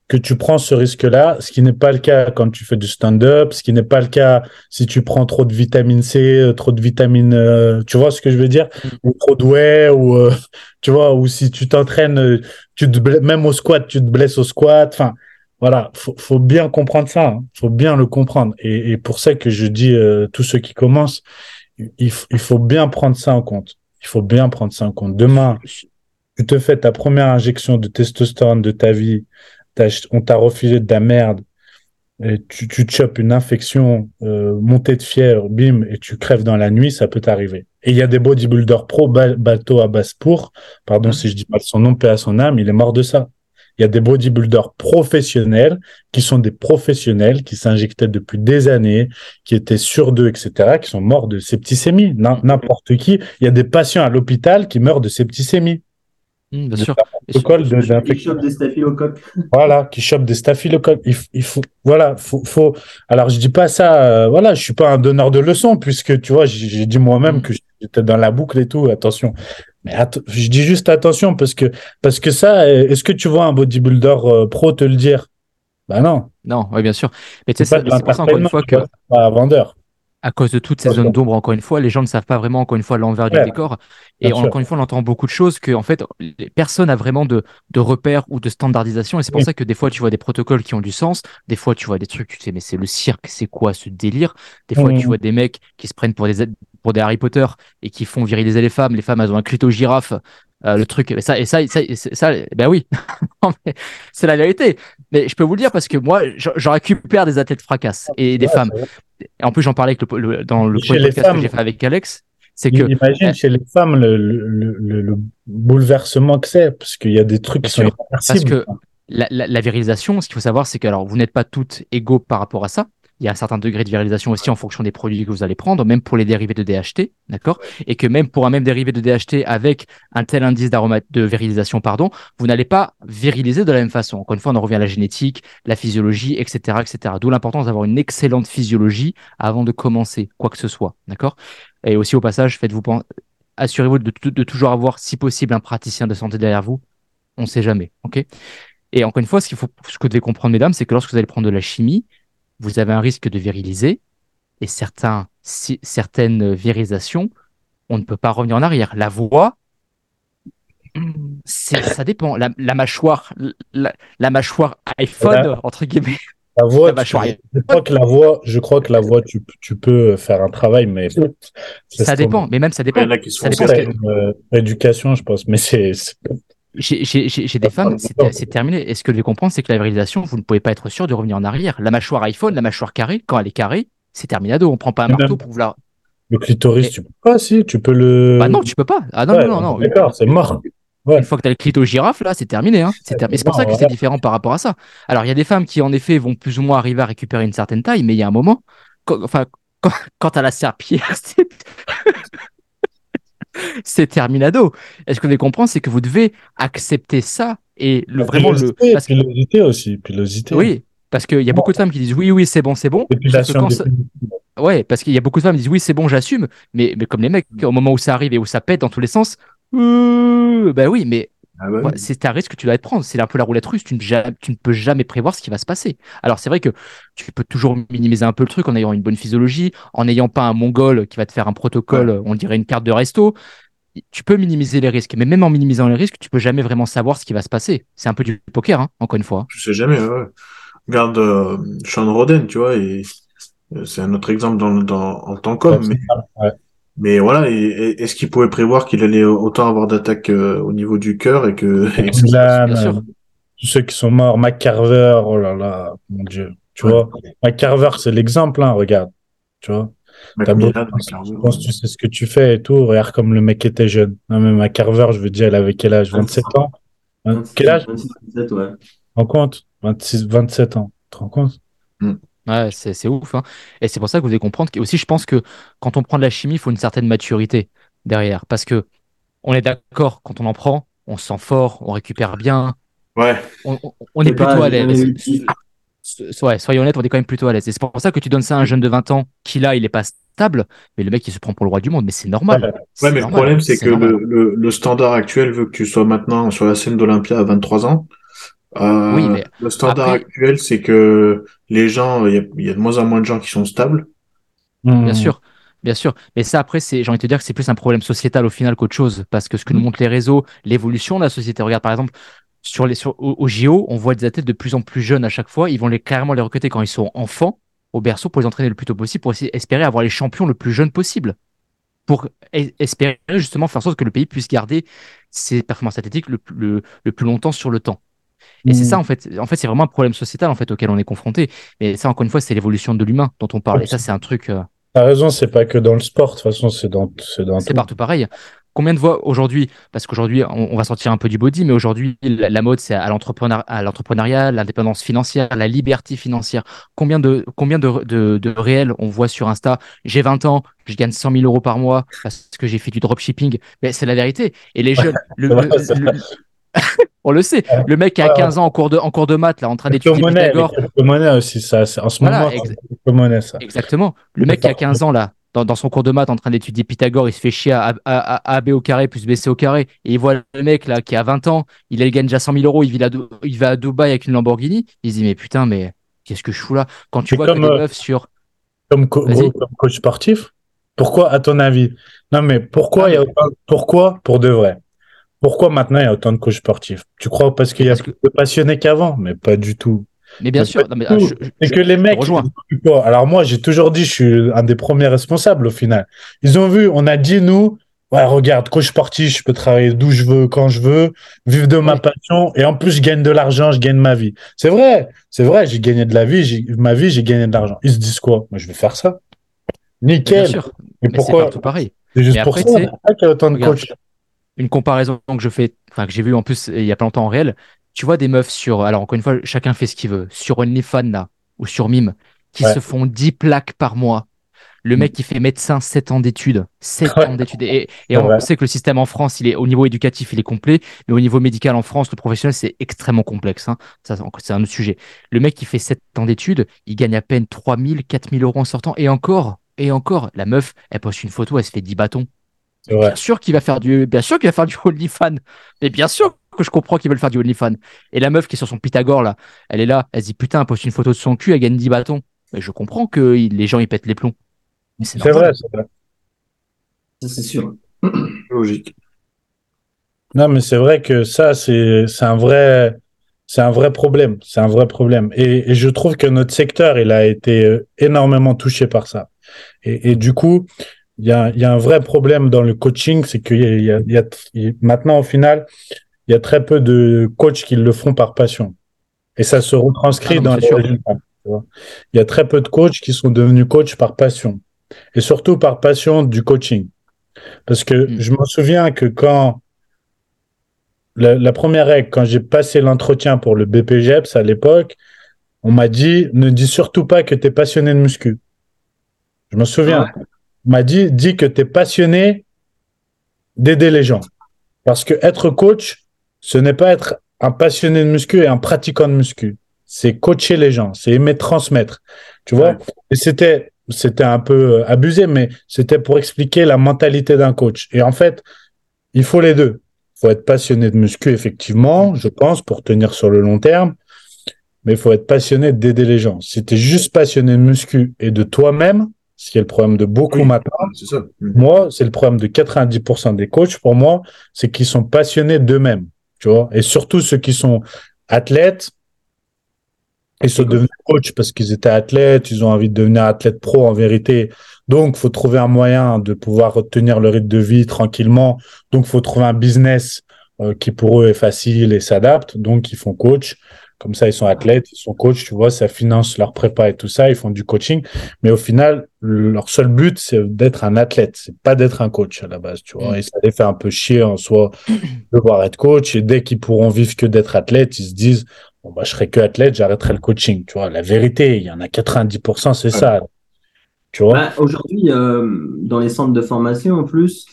que tu prends ce risque-là, ce qui n'est pas le cas quand tu fais du stand-up, ce qui n'est pas le cas si tu prends trop de vitamine C, trop de vitamine... Euh, tu vois ce que je veux dire ? Ou trop de whey, ou, euh, tu vois, ou si tu t'entraînes, tu te blesses, même au squat, tu te blesses au squat. Enfin, voilà, faut, faut bien comprendre ça. Hein, faut bien le comprendre. Et, et pour ça que je dis, euh, tous ceux qui commencent, il, il faut bien prendre ça en compte. Il faut bien prendre ça en compte. Demain, tu te fais ta première injection de testostérone de ta vie, on t'a refilé de la merde, et tu, tu te chopes une infection, euh, montée de fièvre, bim, et tu crèves dans la nuit, ça peut t'arriver. Et il y a des bodybuilders pro, Bateau à Bassepour, pardon si je dis pas son nom, paix à son âme, il est mort de ça. Il y a des bodybuilders professionnels, qui sont des professionnels, qui s'injectaient depuis des années, qui étaient sûrs d'eux, et cetera, qui sont morts de septicémie. N- n'importe qui. Il y a des patients à l'hôpital qui meurent de septicémie. Mmh, bien sûr. Qui chopent des staphylocoques. Voilà, qui chopent des staphylocoques. Il, il faut, voilà, faut, faut. Alors je dis pas ça. Euh, voilà, je suis pas un donneur de leçons puisque tu vois, j'ai, j'ai dit moi-même mmh. que j'étais dans la boucle et tout. Attention. Mais att- je dis juste attention parce que parce que ça. Est-ce que tu vois un bodybuilder euh, pro te le dire ? Bah non. Non, oui, bien sûr. Mais tu sais, c'est, c'est pour ça encore une fois que pas un vendeur. À cause de toutes ces zones d'ombre, encore une fois, les gens ne savent pas vraiment, encore une fois, l'envers ouais, du décor. Et encore sûr. Une fois, on entend beaucoup de choses que, en fait, personne n'a vraiment de, de repères ou de standardisation. Et c'est pour oui. ça que des fois, tu vois des protocoles qui ont du sens. Des fois, tu vois des trucs, tu te dis, mais c'est le cirque, c'est quoi ce délire? Des fois, mmh. tu vois des mecs qui se prennent pour des, pour des Harry Potter et qui font viriliser les femmes. Les femmes, elles ont un clito girafe. Euh, le truc, et ça, et ça, et ça, et ça, ben oui, non, mais c'est la vérité. Mais je peux vous le dire parce que moi, je, je récupère des athlètes fracasses et des ouais, femmes. En plus, j'en parlais avec le, le, dans le premier podcast femmes, que j'ai fait avec Alex. C'est que. Imagine euh, chez les femmes le, le, le, le bouleversement que c'est, parce qu'il y a des trucs qui sont irréversibles. Parce que la, la, la virilisation, ce qu'il faut savoir, c'est que alors, vous n'êtes pas toutes égaux par rapport à ça. Il y a un certain degré de virilisation aussi en fonction des produits que vous allez prendre, même pour les dérivés de D H T, d'accord ? Et que même pour un même dérivé de D H T avec un tel indice d'aromat- de virilisation, pardon, vous n'allez pas viriliser de la même façon. Encore une fois, on en revient à la génétique, la physiologie, et cetera, et cetera. D'où l'importance d'avoir une excellente physiologie avant de commencer quoi que ce soit, d'accord ? Et aussi au passage, faites-vous penser, assurez-vous de, t- de toujours avoir, si possible, un praticien de santé derrière vous. On ne sait jamais, ok ? Et encore une fois, ce qu'il faut, ce que vous devez comprendre, mesdames, c'est que lorsque vous allez prendre de la chimie, vous avez un risque de viriliser et certains, si, certaines virilisations, on ne peut pas revenir en arrière. La voix, c'est, ça dépend. La, la mâchoire, la, la mâchoire iPhone, voilà. Entre guillemets. La voix, la mâchoire tu, je crois que la voix, je crois que la voix, tu, tu peux faire un travail, mais ça, ça dépend. Mais même ça dépend. La question, ça dépend c'est que... une éducation, je pense, mais c'est. c'est... J'ai, j'ai, j'ai des femmes, c'est, c'est terminé. Et ce que je vais comprendre, c'est que la virilisation, vous ne pouvez pas être sûr de revenir en arrière. La mâchoire iPhone, la mâchoire carrée, quand elle est carrée, c'est terminado. On prend pas un marteau pour vouloir. Le clitoris, et... tu peux pas, si, tu peux le. Bah non, tu peux pas. Ah non, ouais, non, non, non. D'accord, c'est mort. Ouais. Une fois que t'as le clito girafe, là, c'est terminé. Hein. C'est, ter... c'est pour non, ça que voilà. C'est différent par rapport à ça. Alors, il y a des femmes qui, en effet, vont plus ou moins arriver à récupérer une certaine taille, mais il y a un moment, quand... enfin, quand, quand t'as la serpillère, c'est. C'est terminado. Et ce que vous comprenez, c'est que vous devez accepter ça et le, vraiment le. Parce que... Pilosité aussi, pilosité. Oui, parce qu'il y a beaucoup de femmes qui disent oui, oui, c'est bon, c'est bon. Dépilation. Parce ça... Ouais, parce qu'il y a beaucoup de femmes qui disent oui, c'est bon, j'assume. Mais, mais comme les mecs, au moment où ça arrive et où ça pète dans tous les sens, euh, ben oui, mais ah ouais. C'est un risque que tu dois te prendre. C'est un peu la roulette russe. Tu ne, jamais, tu ne peux jamais prévoir ce qui va se passer. Alors c'est vrai que tu peux toujours minimiser un peu le truc en ayant une bonne physiologie, en n'ayant pas un mongol qui va te faire un protocole, ouais. On dirait une carte de resto. Tu peux minimiser les risques, mais même en minimisant les risques, tu peux jamais vraiment savoir ce qui va se passer. C'est un peu du poker, hein, encore une fois. Tu sais jamais. Ouais. Regarde euh, Sean Roden, tu vois, et euh, c'est un autre exemple dans, dans en tant qu'homme. Ouais, mais... ouais. Mais voilà, et, et, est-ce qu'il pouvait prévoir qu'il allait autant avoir d'attaques euh, au niveau du cœur et que... Et que là, bien sûr. Tous ceux qui sont morts, Mac Carver, oh là là, mon Dieu. Tu ouais. vois, Mac Carver, c'est l'exemple, hein, regarde. Tu vois, Mac t'as beau, je pense que tu sais ce que tu fais et tout, regarde comme le mec était jeune. Non, mais Mac Carver, je veux dire, elle avait quel âge vingt-sept ans vingt-sept, quel âge vingt-sept, ouais. En compte vingt-six, vingt-sept ans, tu te rends compte mm. Ouais, c'est, c'est ouf, hein. Et c'est pour ça que vous devez comprendre que aussi, je pense que quand on prend de la chimie, il faut une certaine maturité derrière, parce que on est d'accord quand on en prend, on se sent fort, on récupère bien, ouais. On, on, on est plutôt à l'aise. ouais, soyons honnêtes, on est quand même plutôt à l'aise. Et c'est pour ça que tu donnes ça à un jeune de vingt ans qui, là, il est pas stable, mais le mec, il se prend pour le roi du monde. Mais c'est normal. Ouais, c'est ouais mais normal. Le problème, c'est, c'est que le, le, le standard actuel veut que tu sois maintenant sur la scène d'Olympia à vingt-trois ans. Euh, oui, mais le standard après... actuel, c'est que les gens, il y a, y a de moins en moins de gens qui sont stables. Mmh. Bien sûr. Bien sûr, mais ça après, c'est, j'ai envie de te dire que c'est plus un problème sociétal au final qu'autre chose, parce que ce que nous montrent les réseaux, l'évolution de la société. Regarde par exemple sur les sur au, au J O, on voit des athlètes de plus en plus jeunes à chaque fois. Ils vont les carrément les recruter quand ils sont enfants au berceau pour les entraîner le plus tôt possible, pour essayer, espérer avoir les champions le plus jeunes possible, pour es, espérer justement faire en sorte que le pays puisse garder ses performances athlétiques le, le, le plus longtemps sur le temps. Et mmh. c'est ça en fait. En fait, c'est vraiment un problème sociétal en fait auquel on est confronté. Mais ça, encore une fois, c'est l'évolution de l'humain dont on parle. Et ça, c'est un truc. Euh... T'as raison, c'est pas que dans le sport, de toute façon, c'est dans, c'est dans c'est partout pareil. Combien de fois aujourd'hui, parce qu'aujourd'hui, on, on va sortir un peu du body, mais aujourd'hui, la, la mode, c'est à, l'entrepreneur, à l'entrepreneuriat, l'indépendance financière, la liberté financière. Combien de, combien de, de, de réels on voit sur Insta ? J'ai vingt ans, je gagne cent mille euros par mois parce que j'ai fait du dropshipping. Mais c'est la vérité. Et les jeunes, le, le, le, on le sait, le mec qui a quinze ans en cours de, en cours de maths, là, en train d'étudier Pythagore. Les crypto-monnaies aussi, ça, c'est, en ce voilà, moment, ex- crypto-monnaie, ça. Exactement. Le mec qui a quinze ans, là, dans, dans son cours de maths, en train d'étudier Pythagore, il se fait chier à, à, à A B au carré plus B C au carré. Et il voit le mec, là, qui a vingt ans, il, il gagne déjà cent mille euros, il, vit là, il va à Dubaï avec une Lamborghini. Il se dit, mais putain, mais qu'est-ce que je fous là ? Quand tu mais vois comme, que des meufs sur. Comme, co- gros, comme coach sportif, pourquoi, à ton avis ? Non, mais pourquoi, ah, y a... mais... pourquoi pour de vrai ? Pourquoi maintenant il y a autant de coachs sportifs ? Tu crois parce qu'il y a plus que... de passionnés qu'avant ? Mais pas du tout. Mais bien mais sûr. Non, mais, je, je, c'est que les mecs. Alors moi, j'ai toujours dit, je suis un des premiers responsables au final. Ils ont vu, on a dit nous, ouais, regarde, coach sportif, je peux travailler d'où je veux, quand je veux, vivre de ma oui. passion, et en plus, je gagne de l'argent, je gagne ma vie. C'est vrai, c'est vrai, j'ai gagné de la vie, j'ai... ma vie, j'ai gagné de l'argent. Ils se disent quoi ? Moi, je vais faire ça. Nickel. Bien sûr. Mais pourquoi ? C'est, pareil. C'est juste mais pour après, ça c'est... qu'il y a autant de regarde. coachs. Une comparaison que je fais, enfin que j'ai vue en plus il y a pas longtemps en réel, tu vois des meufs sur, alors encore une fois, chacun fait ce qu'il veut, sur OnlyFans là, ou sur Mime, qui ouais. se font dix plaques par mois. Le mec qui fait médecin, sept ans d'études, sept ans d'études. Et, et on ouais. sait que le système en France, il est, au niveau éducatif, il est complet, mais au niveau médical en France, le professionnel, c'est extrêmement complexe. Hein. Ça, c'est un autre sujet. Le mec qui fait sept ans d'études, il gagne à peine trois mille, quatre mille euros en sortant. Et encore, et encore, la meuf, elle poste une photo, elle se fait dix bâtons. Ouais. Bien sûr qu'il va faire du, bien sûr qu'il va faire du OnlyFans. Mais bien sûr que je comprends qu'ils veulent faire du OnlyFans. Et la meuf qui est sur son Pythagore là, elle est là, elle se dit putain, elle poste une photo de son cul, elle gagne dix bâtons. Mais je comprends que les gens ils pètent les plombs. Mais c'est, c'est vrai, c'est vrai. Ça c'est sûr. Logique. Non mais c'est vrai que ça c'est c'est un vrai c'est un vrai problème, c'est un vrai problème. Et, et je trouve que notre secteur il a été énormément touché par ça. Et, et du coup. Il y, a, il y a un vrai problème dans le coaching, c'est que il y a, il y a, il, maintenant, au final, il y a très peu de coachs qui le font par passion. Et ça se retranscrit ah, dans les résultats. Il y a très peu de coachs qui sont devenus coachs par passion. Et surtout par passion du coaching. Parce que mmh. je me souviens que quand... La, la première règle, quand j'ai passé l'entretien pour le B P G E P S à l'époque, on m'a dit, ne dis surtout pas que tu es passionné de muscu. Je me souviens... Ah ouais. m'a dit, dit que tu es passionné d'aider les gens. Parce que être coach, ce n'est pas être un passionné de muscu et un pratiquant de muscu. C'est coacher les gens, c'est aimer transmettre. Tu vois ? Ouais. Et c'était, c'était un peu abusé, mais c'était pour expliquer la mentalité d'un coach. Et en fait, il faut les deux. Il faut être passionné de muscu, effectivement, je pense, pour tenir sur le long terme. Mais il faut être passionné d'aider les gens. Si tu es juste passionné de muscu et de toi-même, ce qui est le problème de beaucoup oui, maintenant. C'est ça. Moi, c'est le problème de quatre-vingt-dix pour cent des coachs, pour moi, c'est qu'ils sont passionnés d'eux-mêmes, tu vois. Et surtout ceux qui sont athlètes, ils sont devenus coachs parce qu'ils étaient athlètes, ils ont envie de devenir athlète pro en vérité. Donc, faut trouver un moyen de pouvoir tenir le rythme de vie tranquillement. Donc, faut trouver un business euh, qui pour eux est facile et s'adapte. Donc, ils font coach. Comme ça, ils sont athlètes, ils sont coachs, tu vois, ça finance leur prépa et tout ça, ils font du coaching. Mais au final, le, leur seul but, c'est d'être un athlète, c'est pas d'être un coach à la base, tu vois. Et ça les fait un peu chier en soi de voir être coach. Et dès qu'ils pourront vivre que d'être athlète, ils se disent, bon, bah, je serai que athlète, j'arrêterai le coaching, tu vois. La vérité, il y en a quatre-vingt-dix pour cent, c'est ça, tu vois. Bah, aujourd'hui, euh, dans les centres de formation, en plus,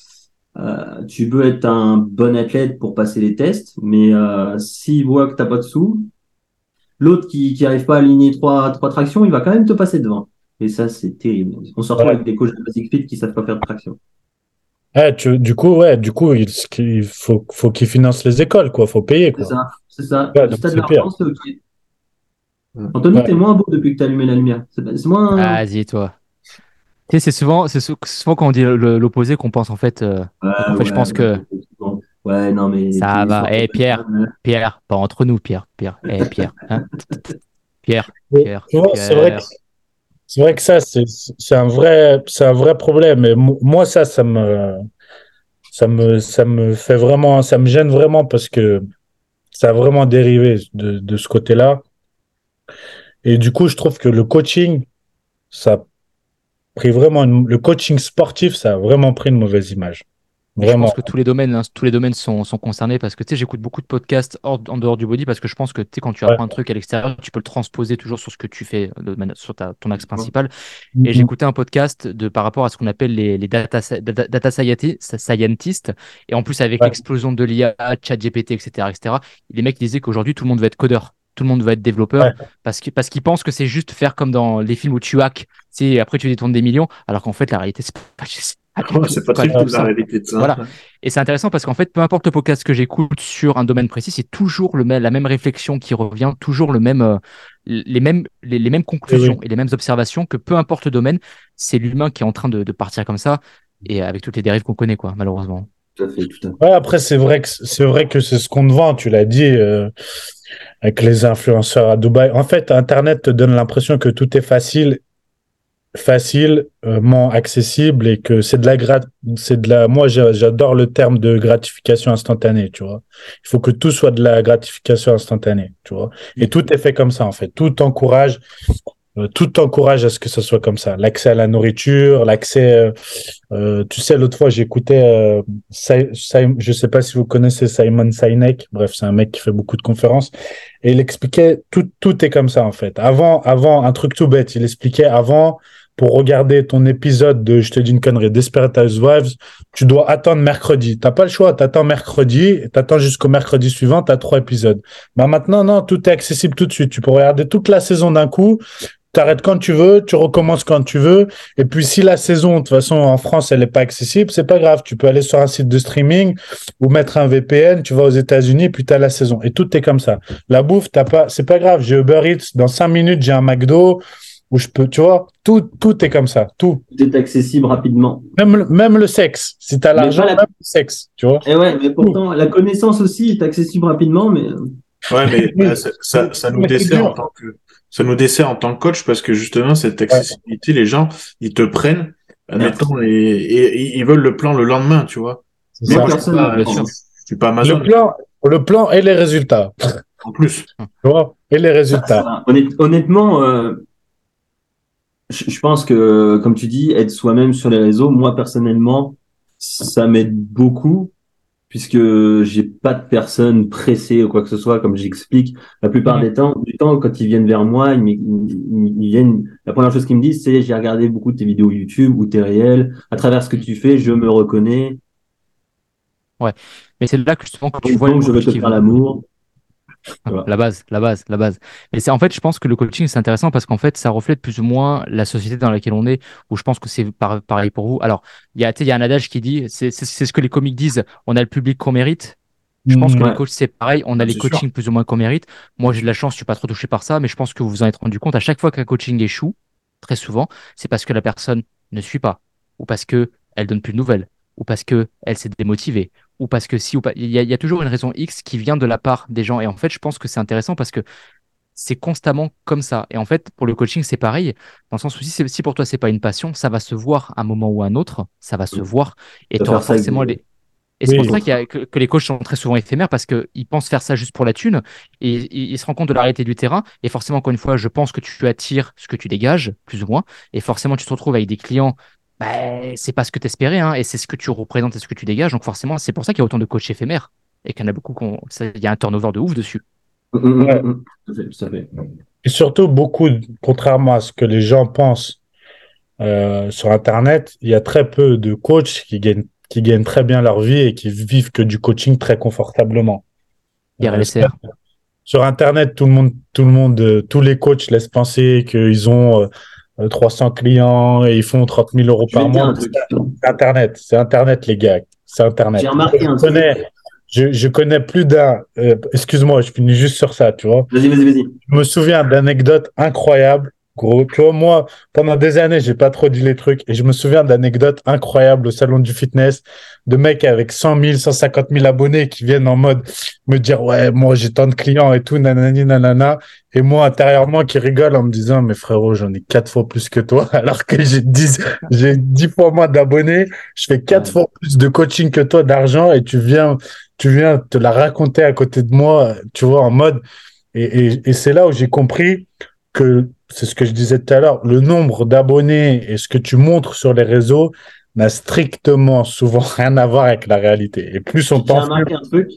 Euh, tu peux être un bon athlète pour passer les tests, mais euh, s'ils voient que t'as pas de sous, L'autre qui qui arrive pas à aligner trois trois tractions, il va quand même te passer devant. Et ça, c'est terrible. On se retrouve ouais. avec des coachs de Basic Fit qui savent pas faire de traction. Eh, tu, du coup, ouais, du coup, il qu'il faut, faut qu'ils financent les écoles, quoi. Faut payer, quoi. C'est ça, c'est ça. Ouais, le stade de la France, c'est ok. Anthony, ouais. t'es moins beau depuis que t'as allumé la lumière. C'est, c'est moins. Vas-y, toi. Tu sais, c'est souvent, c'est souvent quand on dit l'opposé qu'on pense en fait. Euh, ouais, en fait, ouais, je pense ouais. que. Ouais, non mais. Ça va. Eh hey, Pierre, Pierre, pas entre nous, Pierre, Pierre, eh hey, Pierre, hein Pierre, Pierre. Ouais, Pierre. C'est vrai que... C'est vrai que ça, c'est, c'est un vrai, c'est un vrai problème. Et m- moi, ça, ça me, ça me, ça me fait vraiment, ça me gêne vraiment parce que ça a vraiment dérivé de, de ce côté-là. Et du coup, je trouve que le coaching, ça a pris vraiment une, le coaching sportif, ça a vraiment pris une mauvaise image. Vraiment. Je pense que tous les domaines, hein, tous les domaines sont, sont concernés parce que tu sais, j'écoute beaucoup de podcasts hors, en dehors du body parce que je pense que tu sais, quand tu apprends ouais. un truc à l'extérieur, tu peux le transposer toujours sur ce que tu fais, sur ta, ton axe principal. Mm-hmm. Et j'écoutais un podcast de, par rapport à ce qu'on appelle les, les data, data, data scientists. Et en plus, avec ouais. l'explosion de l'I A, ChatGPT, et cetera, et cetera, les mecs disaient qu'aujourd'hui, tout le monde veut être codeur. Tout le monde va être développeur ouais. parce, que, parce qu'ils pensent que c'est juste faire comme dans les films où tu hack, c'est après tu détournes des millions, alors qu'en fait la réalité c'est pas juste oh, c'est pas, pas très tout ça. La réalité de ça. Voilà. Et c'est intéressant parce qu'en fait peu importe le podcast que j'écoute sur un domaine précis, c'est toujours le même, la même réflexion qui revient, toujours le même, euh, les mêmes les, les mêmes conclusions oui. et les mêmes observations que peu importe le domaine, c'est l'humain qui est en train de, de partir comme ça et avec toutes les dérives qu'on connaît quoi, malheureusement. Tout à fait, tout à fait. Ouais, après c'est vrai que c'est vrai que c'est ce qu'on te vend, tu l'as dit. Euh... Avec les influenceurs à Dubaï. En fait, Internet te donne l'impression que tout est facile, facilement accessible et que c'est de la grat- c'est de la. Moi, j'adore le terme de gratification instantanée. Tu vois, il faut que tout soit de la gratification instantanée. Tu vois, et tout est fait comme ça en fait. Tout encourage, euh, tout encourage à ce que ce soit comme ça. L'accès à la nourriture, l'accès. Euh, euh, tu sais, l'autre fois, j'écoutais. Euh, Sy- Sy- je sais pas si vous connaissez Simon Sinek. Bref, c'est un mec qui fait beaucoup de conférences. Et il expliquait, tout, tout est comme ça, en fait. Avant, avant, un truc tout bête, il expliquait avant, pour regarder ton épisode de, je te dis une connerie, Desperate Housewives, tu dois attendre mercredi. T'as pas le choix, t'attends mercredi, t'attends jusqu'au mercredi suivant, t'as trois épisodes. Bah, maintenant, non, tout est accessible tout de suite. Tu peux regarder toute la saison d'un coup, t'arrêtes quand tu veux, tu recommences quand tu veux. Et puis, si la saison, de toute façon, en France, elle est pas accessible, c'est pas grave. Tu peux aller sur un site de streaming ou mettre un V P N, tu vas aux États-Unis, puis t'as la saison. Et tout est comme ça. La bouffe, t'as pas, c'est pas grave. J'ai Uber Eats. Dans cinq minutes, j'ai un McDo où je peux, tu vois, tout, tout est comme ça. Tout. Tout est accessible rapidement. Même le, même le sexe. Si t'as l'argent, la... même le sexe, tu vois. Et ouais, mais pourtant, tout. La connaissance aussi est accessible rapidement, mais. Ouais, mais bah, ça, ça, ça nous dessert en tant que, ça nous dessert en tant que coach parce que justement, cette accessibilité, ouais. les gens, ils te prennent, admettons, et, et ils veulent le plan le lendemain, tu vois. C'est mais moi, personne, je, suis pas, bien sûr. je suis pas Amazon. Le plan, le plan et les résultats. En plus. Tu vois, et les résultats. Ça, ça honnêtement, euh, je, je pense que, comme tu dis, être soi-même sur les réseaux, moi, personnellement, ça m'aide beaucoup. Puisque j'ai pas de personnes pressées ou quoi que ce soit, comme j'explique. La plupart mmh. des temps, du temps, quand ils viennent vers moi, ils, ils, ils viennent, la première chose qu'ils me disent, c'est, j'ai regardé beaucoup de tes vidéos YouTube ou tes réels. À travers ce que tu fais, je me reconnais. Ouais. Mais c'est là que justement, quand tu vois une je veux te faire l'amour. Voilà. La base, la base, la base. Mais c'est en fait, je pense que le coaching c'est intéressant parce qu'en fait, ça reflète plus ou moins la société dans laquelle on est. Où je pense que c'est par- pareil pour vous. Alors, il y a, tu sais, il y a un adage qui dit, c'est, c'est, c'est ce que les comiques disent. On a le public qu'on mérite. Je pense ouais. que les coachs c'est pareil. On a c'est les coachings sûr. Plus ou moins qu'on mérite. Moi, j'ai de la chance, je suis pas trop touché par ça, mais je pense que vous vous en êtes rendu compte. À chaque fois qu'un coaching échoue, très souvent, c'est parce que la personne ne suit pas, ou parce que elle donne plus de nouvelles, ou parce que elle s'est démotivée. Ou parce que si, ou pas, il y a, il y a toujours une raison X qui vient de la part des gens. Et en fait, je pense que c'est intéressant parce que c'est constamment comme ça. Et en fait, pour le coaching, c'est pareil. Dans le sens où si, c'est, si pour toi, c'est pas une passion, ça va se voir à un moment ou à un autre. Ça va se voir. Et t'auras forcément les. Et oui, c'est pour oui. ça qu'il y a, que, que les coachs sont très souvent éphémères parce que ils pensent faire ça juste pour la thune et ils se rendent compte de la réalité du terrain. Et forcément, encore une fois, je pense que tu attires ce que tu dégages, plus ou moins. Et forcément, tu te retrouves avec des clients. Ben, c'est pas ce que t'espérais, hein, et c'est ce que tu représentes et ce que tu dégages. Donc, forcément, c'est pour ça qu'il y a autant de coachs éphémères et qu'il y en a beaucoup qu'on, il y a un turnover de ouf dessus. Ouais. Et surtout, beaucoup, contrairement à ce que les gens pensent, euh, sur Internet, il y a très peu de coachs qui gagnent, qui gagnent très bien leur vie et qui vivent que du coaching très confortablement. Pierre Lesueur. sur Internet, tout le monde, tout le monde, euh, tous les coachs laissent penser qu'ils ont euh, trois cents clients et ils font trente mille euros par mois. C'est Internet, c'est Internet, les gars. C'est Internet. J'ai remarqué un truc. Je, je connais plus d'un... Euh, excuse-moi, je finis juste sur ça, tu vois. Vas-y, vas-y, vas-y. Je me souviens d'anecdotes incroyables. Gros, tu vois, moi, pendant des années, j'ai pas trop dit les trucs. Et je me souviens d'anecdotes incroyables au salon du fitness, de mecs avec cent mille, cent cinquante mille abonnés qui viennent en mode me dire « Ouais, moi, j'ai tant de clients et tout, nanani, nanana. » Et moi, intérieurement, qui rigole en me disant « Mais frérot, j'en ai quatre fois plus que toi, alors que j'ai dix, j'ai dix fois moins d'abonnés. Je fais quatre fois plus de coaching que toi, d'argent, et tu viens... tu viens te la raconter à côté de moi, tu vois, en mode... Et, et, et c'est là où j'ai compris que, c'est ce que je disais tout à l'heure, le nombre d'abonnés et ce que tu montres sur les réseaux n'a strictement souvent rien à voir avec la réalité. Et plus on pense... J'ai remarqué un truc.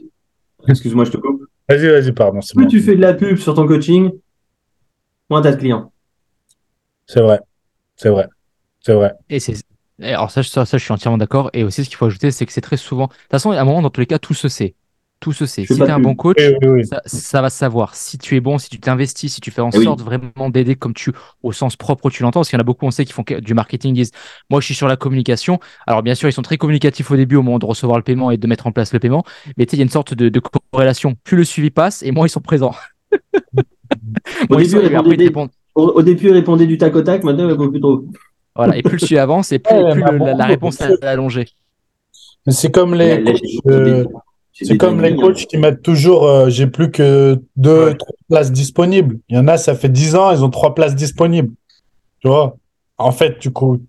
Excuse-moi, je te coupe. Vas-y, vas-y, pardon. Plus tu fais de la pub sur ton coaching, moins tu as de clients. C'est vrai. C'est vrai. C'est vrai. Et c'est... Alors ça, ça, ça, je suis entièrement d'accord. Et aussi, ce qu'il faut ajouter, c'est que c'est très souvent... De toute façon, à un moment, dans tous les cas, tout se sait. Tout se sait. Si tu es un bon coach, oui, oui, oui. Ça, ça va savoir. Si tu es bon, si tu t'investis, si tu fais en oui. sorte vraiment d'aider comme tu, au sens propre où tu l'entends, parce qu'il y en a beaucoup, on sait, qui font du marketing, disent « Moi, je suis sur la communication. » Alors, bien sûr, ils sont très communicatifs au début, au moment de recevoir le paiement et de mettre en place le paiement. Mais tu sais, il y a une sorte de, de corrélation. Plus le suivi passe, et moins ils sont présents. bon, au, ils début, sont, après, des... au, au début, ils répondaient du tac au tac. Maintenant, ils ne répondent plus trop. Voilà, et plus le sujet avance, et plus, ouais, plus bah, le, bon, la, la réponse est allongée. Mais c'est comme les ouais, coachs, euh, c'est comme les coachs qui mettent toujours euh, j'ai plus que deux, ouais. trois places disponibles. Il y en a, ça fait dix ans, ils ont trois places disponibles. Tu vois, en fait, du coup,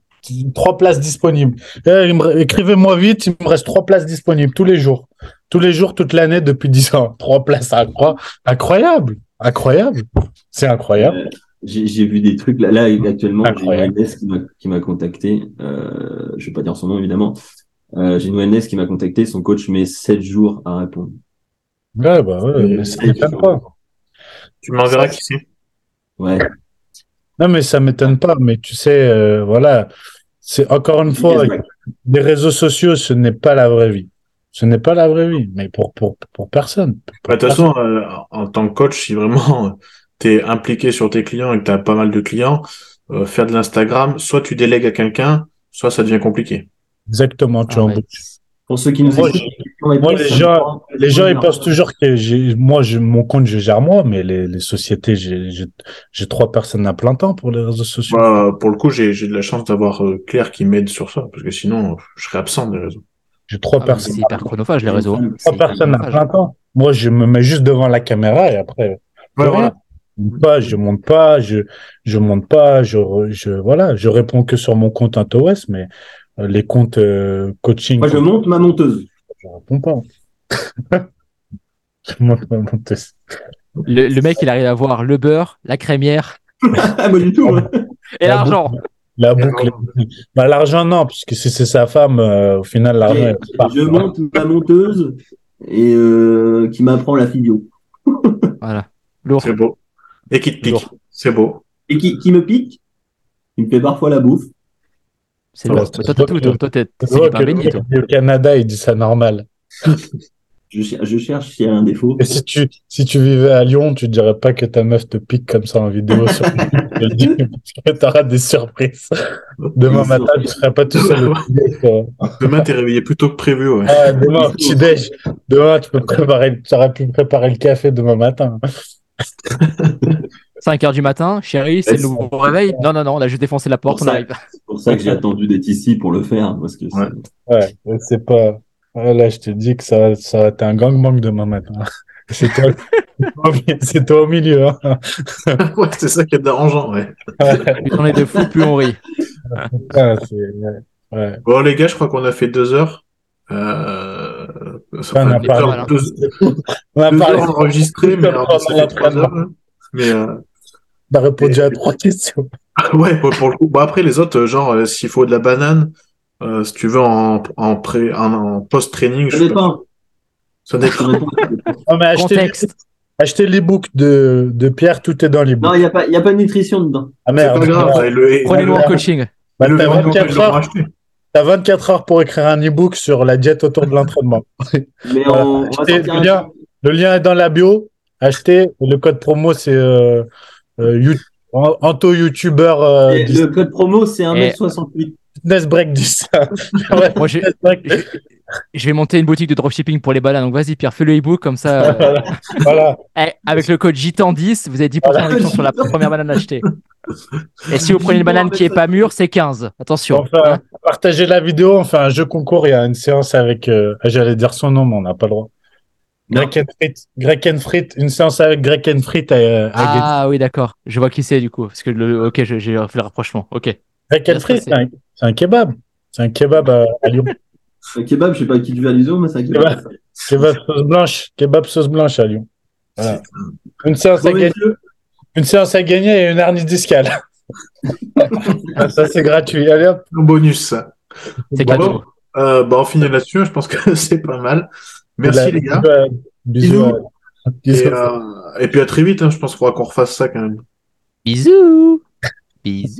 trois places disponibles. Eh, me... Écrivez-moi vite, il me reste trois places disponibles tous les jours. Tous les jours, toute l'année, depuis dix ans. Trois places incro... incroyable. Incroyable. C'est incroyable. Euh... J'ai, j'ai vu des trucs, là, là actuellement, Incroyable. J'ai une wellness qui m'a, qui m'a contacté, euh, je vais pas dire son nom, évidemment, euh, j'ai une wellness qui m'a contacté, son coach met sept jours à répondre. Ouais, bah ouais, mais ça m'étonne jours. Pas. Tu m'enverras qui c'est. Ouais. Non, mais ça m'étonne pas, mais tu sais, euh, voilà, c'est encore une fois, les réseaux sociaux, ce n'est pas la vraie vie. Ce n'est pas la vraie vie, mais pour, pour, pour personne. De toute façon, euh, en tant que coach, si vraiment... Euh... t'es impliqué sur tes clients et que t'as pas mal de clients, euh, faire de l'Instagram, soit tu délègues à quelqu'un, soit ça devient compliqué. Exactement, tu ah, ouais. Pour ceux qui nous moi, écoutent, je, moi les gens, les gens ils pensent toujours que j'ai, moi j'ai, mon compte je gère moi, mais les, les sociétés j'ai, j'ai, j'ai trois personnes à plein temps pour les réseaux sociaux. Bah, pour le coup j'ai, j'ai de la chance d'avoir euh, Claire qui m'aide sur ça, parce que sinon je serais absent des réseaux. J'ai trois ah, personnes. C'est hyper chronophage les réseaux. Trois personnes à plein temps. Moi je me mets juste devant la caméra et après. Ouais, voilà. Pas, je monte pas, je je monte pas, je je voilà, je réponds que sur mon compte IntoWest, mais euh, les comptes euh, coaching. Moi, je monte ma monteuse. Je réponds pas. je monte ma monteuse. Le, le mec, il arrive à voir le beurre, la crémière, bon, du tout, hein. Et la l'argent. Boucle, la boucle. Bah, l'argent non, parce que si c'est sa femme, euh, au final l'argent. Et, est pas, je voilà. monte ma monteuse et euh, qui m'apprend la physio. voilà. Lourd. C'est beau. Et qui te pique, bonjour. C'est beau. Et qui, qui me pique, il me fait parfois la bouffe. C'est oh, toi, t'as tout, toi, t'es pas béni. Le Canada, il dit ça normal. je, je cherche s'il y a un défaut. Et si tu, si tu vivais à Lyon, tu dirais pas que ta meuf te pique comme ça en vidéo sur YouTube, parce que t'auras des surprises. Demain matin, tu seras pas tout seul. Demain, t'es réveillé plus tôt que prévu, ouais. Ah, demain, petit déj. Demain, tu peux préparer, tu auras pu préparer le café demain matin. cinq heures du matin, chérie, c'est le nouveau réveil. Non, non, non, on a juste défoncé la porte, ça, on arrive. C'est pour ça que j'ai attendu d'être ici pour le faire. Parce que ouais. C'est... ouais, c'est pas. Là, je te dis que ça, ça va t'es un gangbang demain matin. C'est toi, c'est toi au milieu. Hein. ouais, c'est ça qui est dérangeant, ouais. ouais. Plus on est de fous, plus on rit. Ouais, c'est... Ouais. Bon, les gars, je crois qu'on a fait deux heures. Euh... Ça on, a parlé. Deux... on a parlé enregistré, mais alors, ça fait trois heures. Mais euh... on a répondu et... à trois questions. ouais, pour le coup. Bon, après les autres, genre euh, s'il faut de la banane, euh, si tu veux en en, pré... en, en post-training. Ça dépend. Pas... Ça dépend. non mais achetez, achetez l'ebook de de Pierre, tout est dans l'ebook. Non, il y a pas, il y a pas de nutrition dedans. Ah merde. C'est pas grave. Bah, le... Prenez-le en coaching. Bah, le T'as vingt-quatre heures pour écrire un e-book sur la diète autour de l'entraînement. Mais on, euh, on va le, lien, un... le lien est dans la bio. Achetez. Le code promo, c'est euh, euh, you, Anto YouTuber. Euh, Et le code promo, c'est un mètre soixante-huit. Fitness Break dix. Ouais, moi, j'ai, j'ai, je vais monter une boutique de dropshipping pour les balades. Donc, vas-y, Pierre, fais le e-book comme ça. Euh... voilà. Et avec le code J T A N dix, vous avez dix pour cent voilà. de réduction sur la première banane achetée. Et si vous prenez une banane qui n'est pas mûre, c'est quinze. Attention. Enfin, partagez la vidéo. On fait un jeu concours. Il y a une séance avec. Euh, j'allais dire son nom, mais on n'a pas le droit. Greg Enfrit, une séance avec Greg Enfrit. À, à ah Get- oui, d'accord. Je vois qui c'est du coup. Parce que le, ok, j'ai fait le rapprochement. Ok. Greg Enfrit, c'est, c'est, c'est un kebab. C'est un kebab à, à Lyon. Un kebab, je ne sais pas qui du Valiso, mais c'est un kebab. Kebab, kebab sauce blanche. Kebab sauce blanche à Lyon. Voilà. Une séance à gagner. Une séance à gagner et une hernie discale. Ça, c'est gratuit. Allez hop. Un bonus, ça. C'est bon, gratuit. Euh, bah, on finit là-dessus. Je pense que c'est pas mal. Merci, la... les gars. Bisous. Bisous. Bisous. Et, euh, et puis à très vite. Hein. Je pense qu'il faudra qu'on refasse ça quand même. Bisous. Bisous.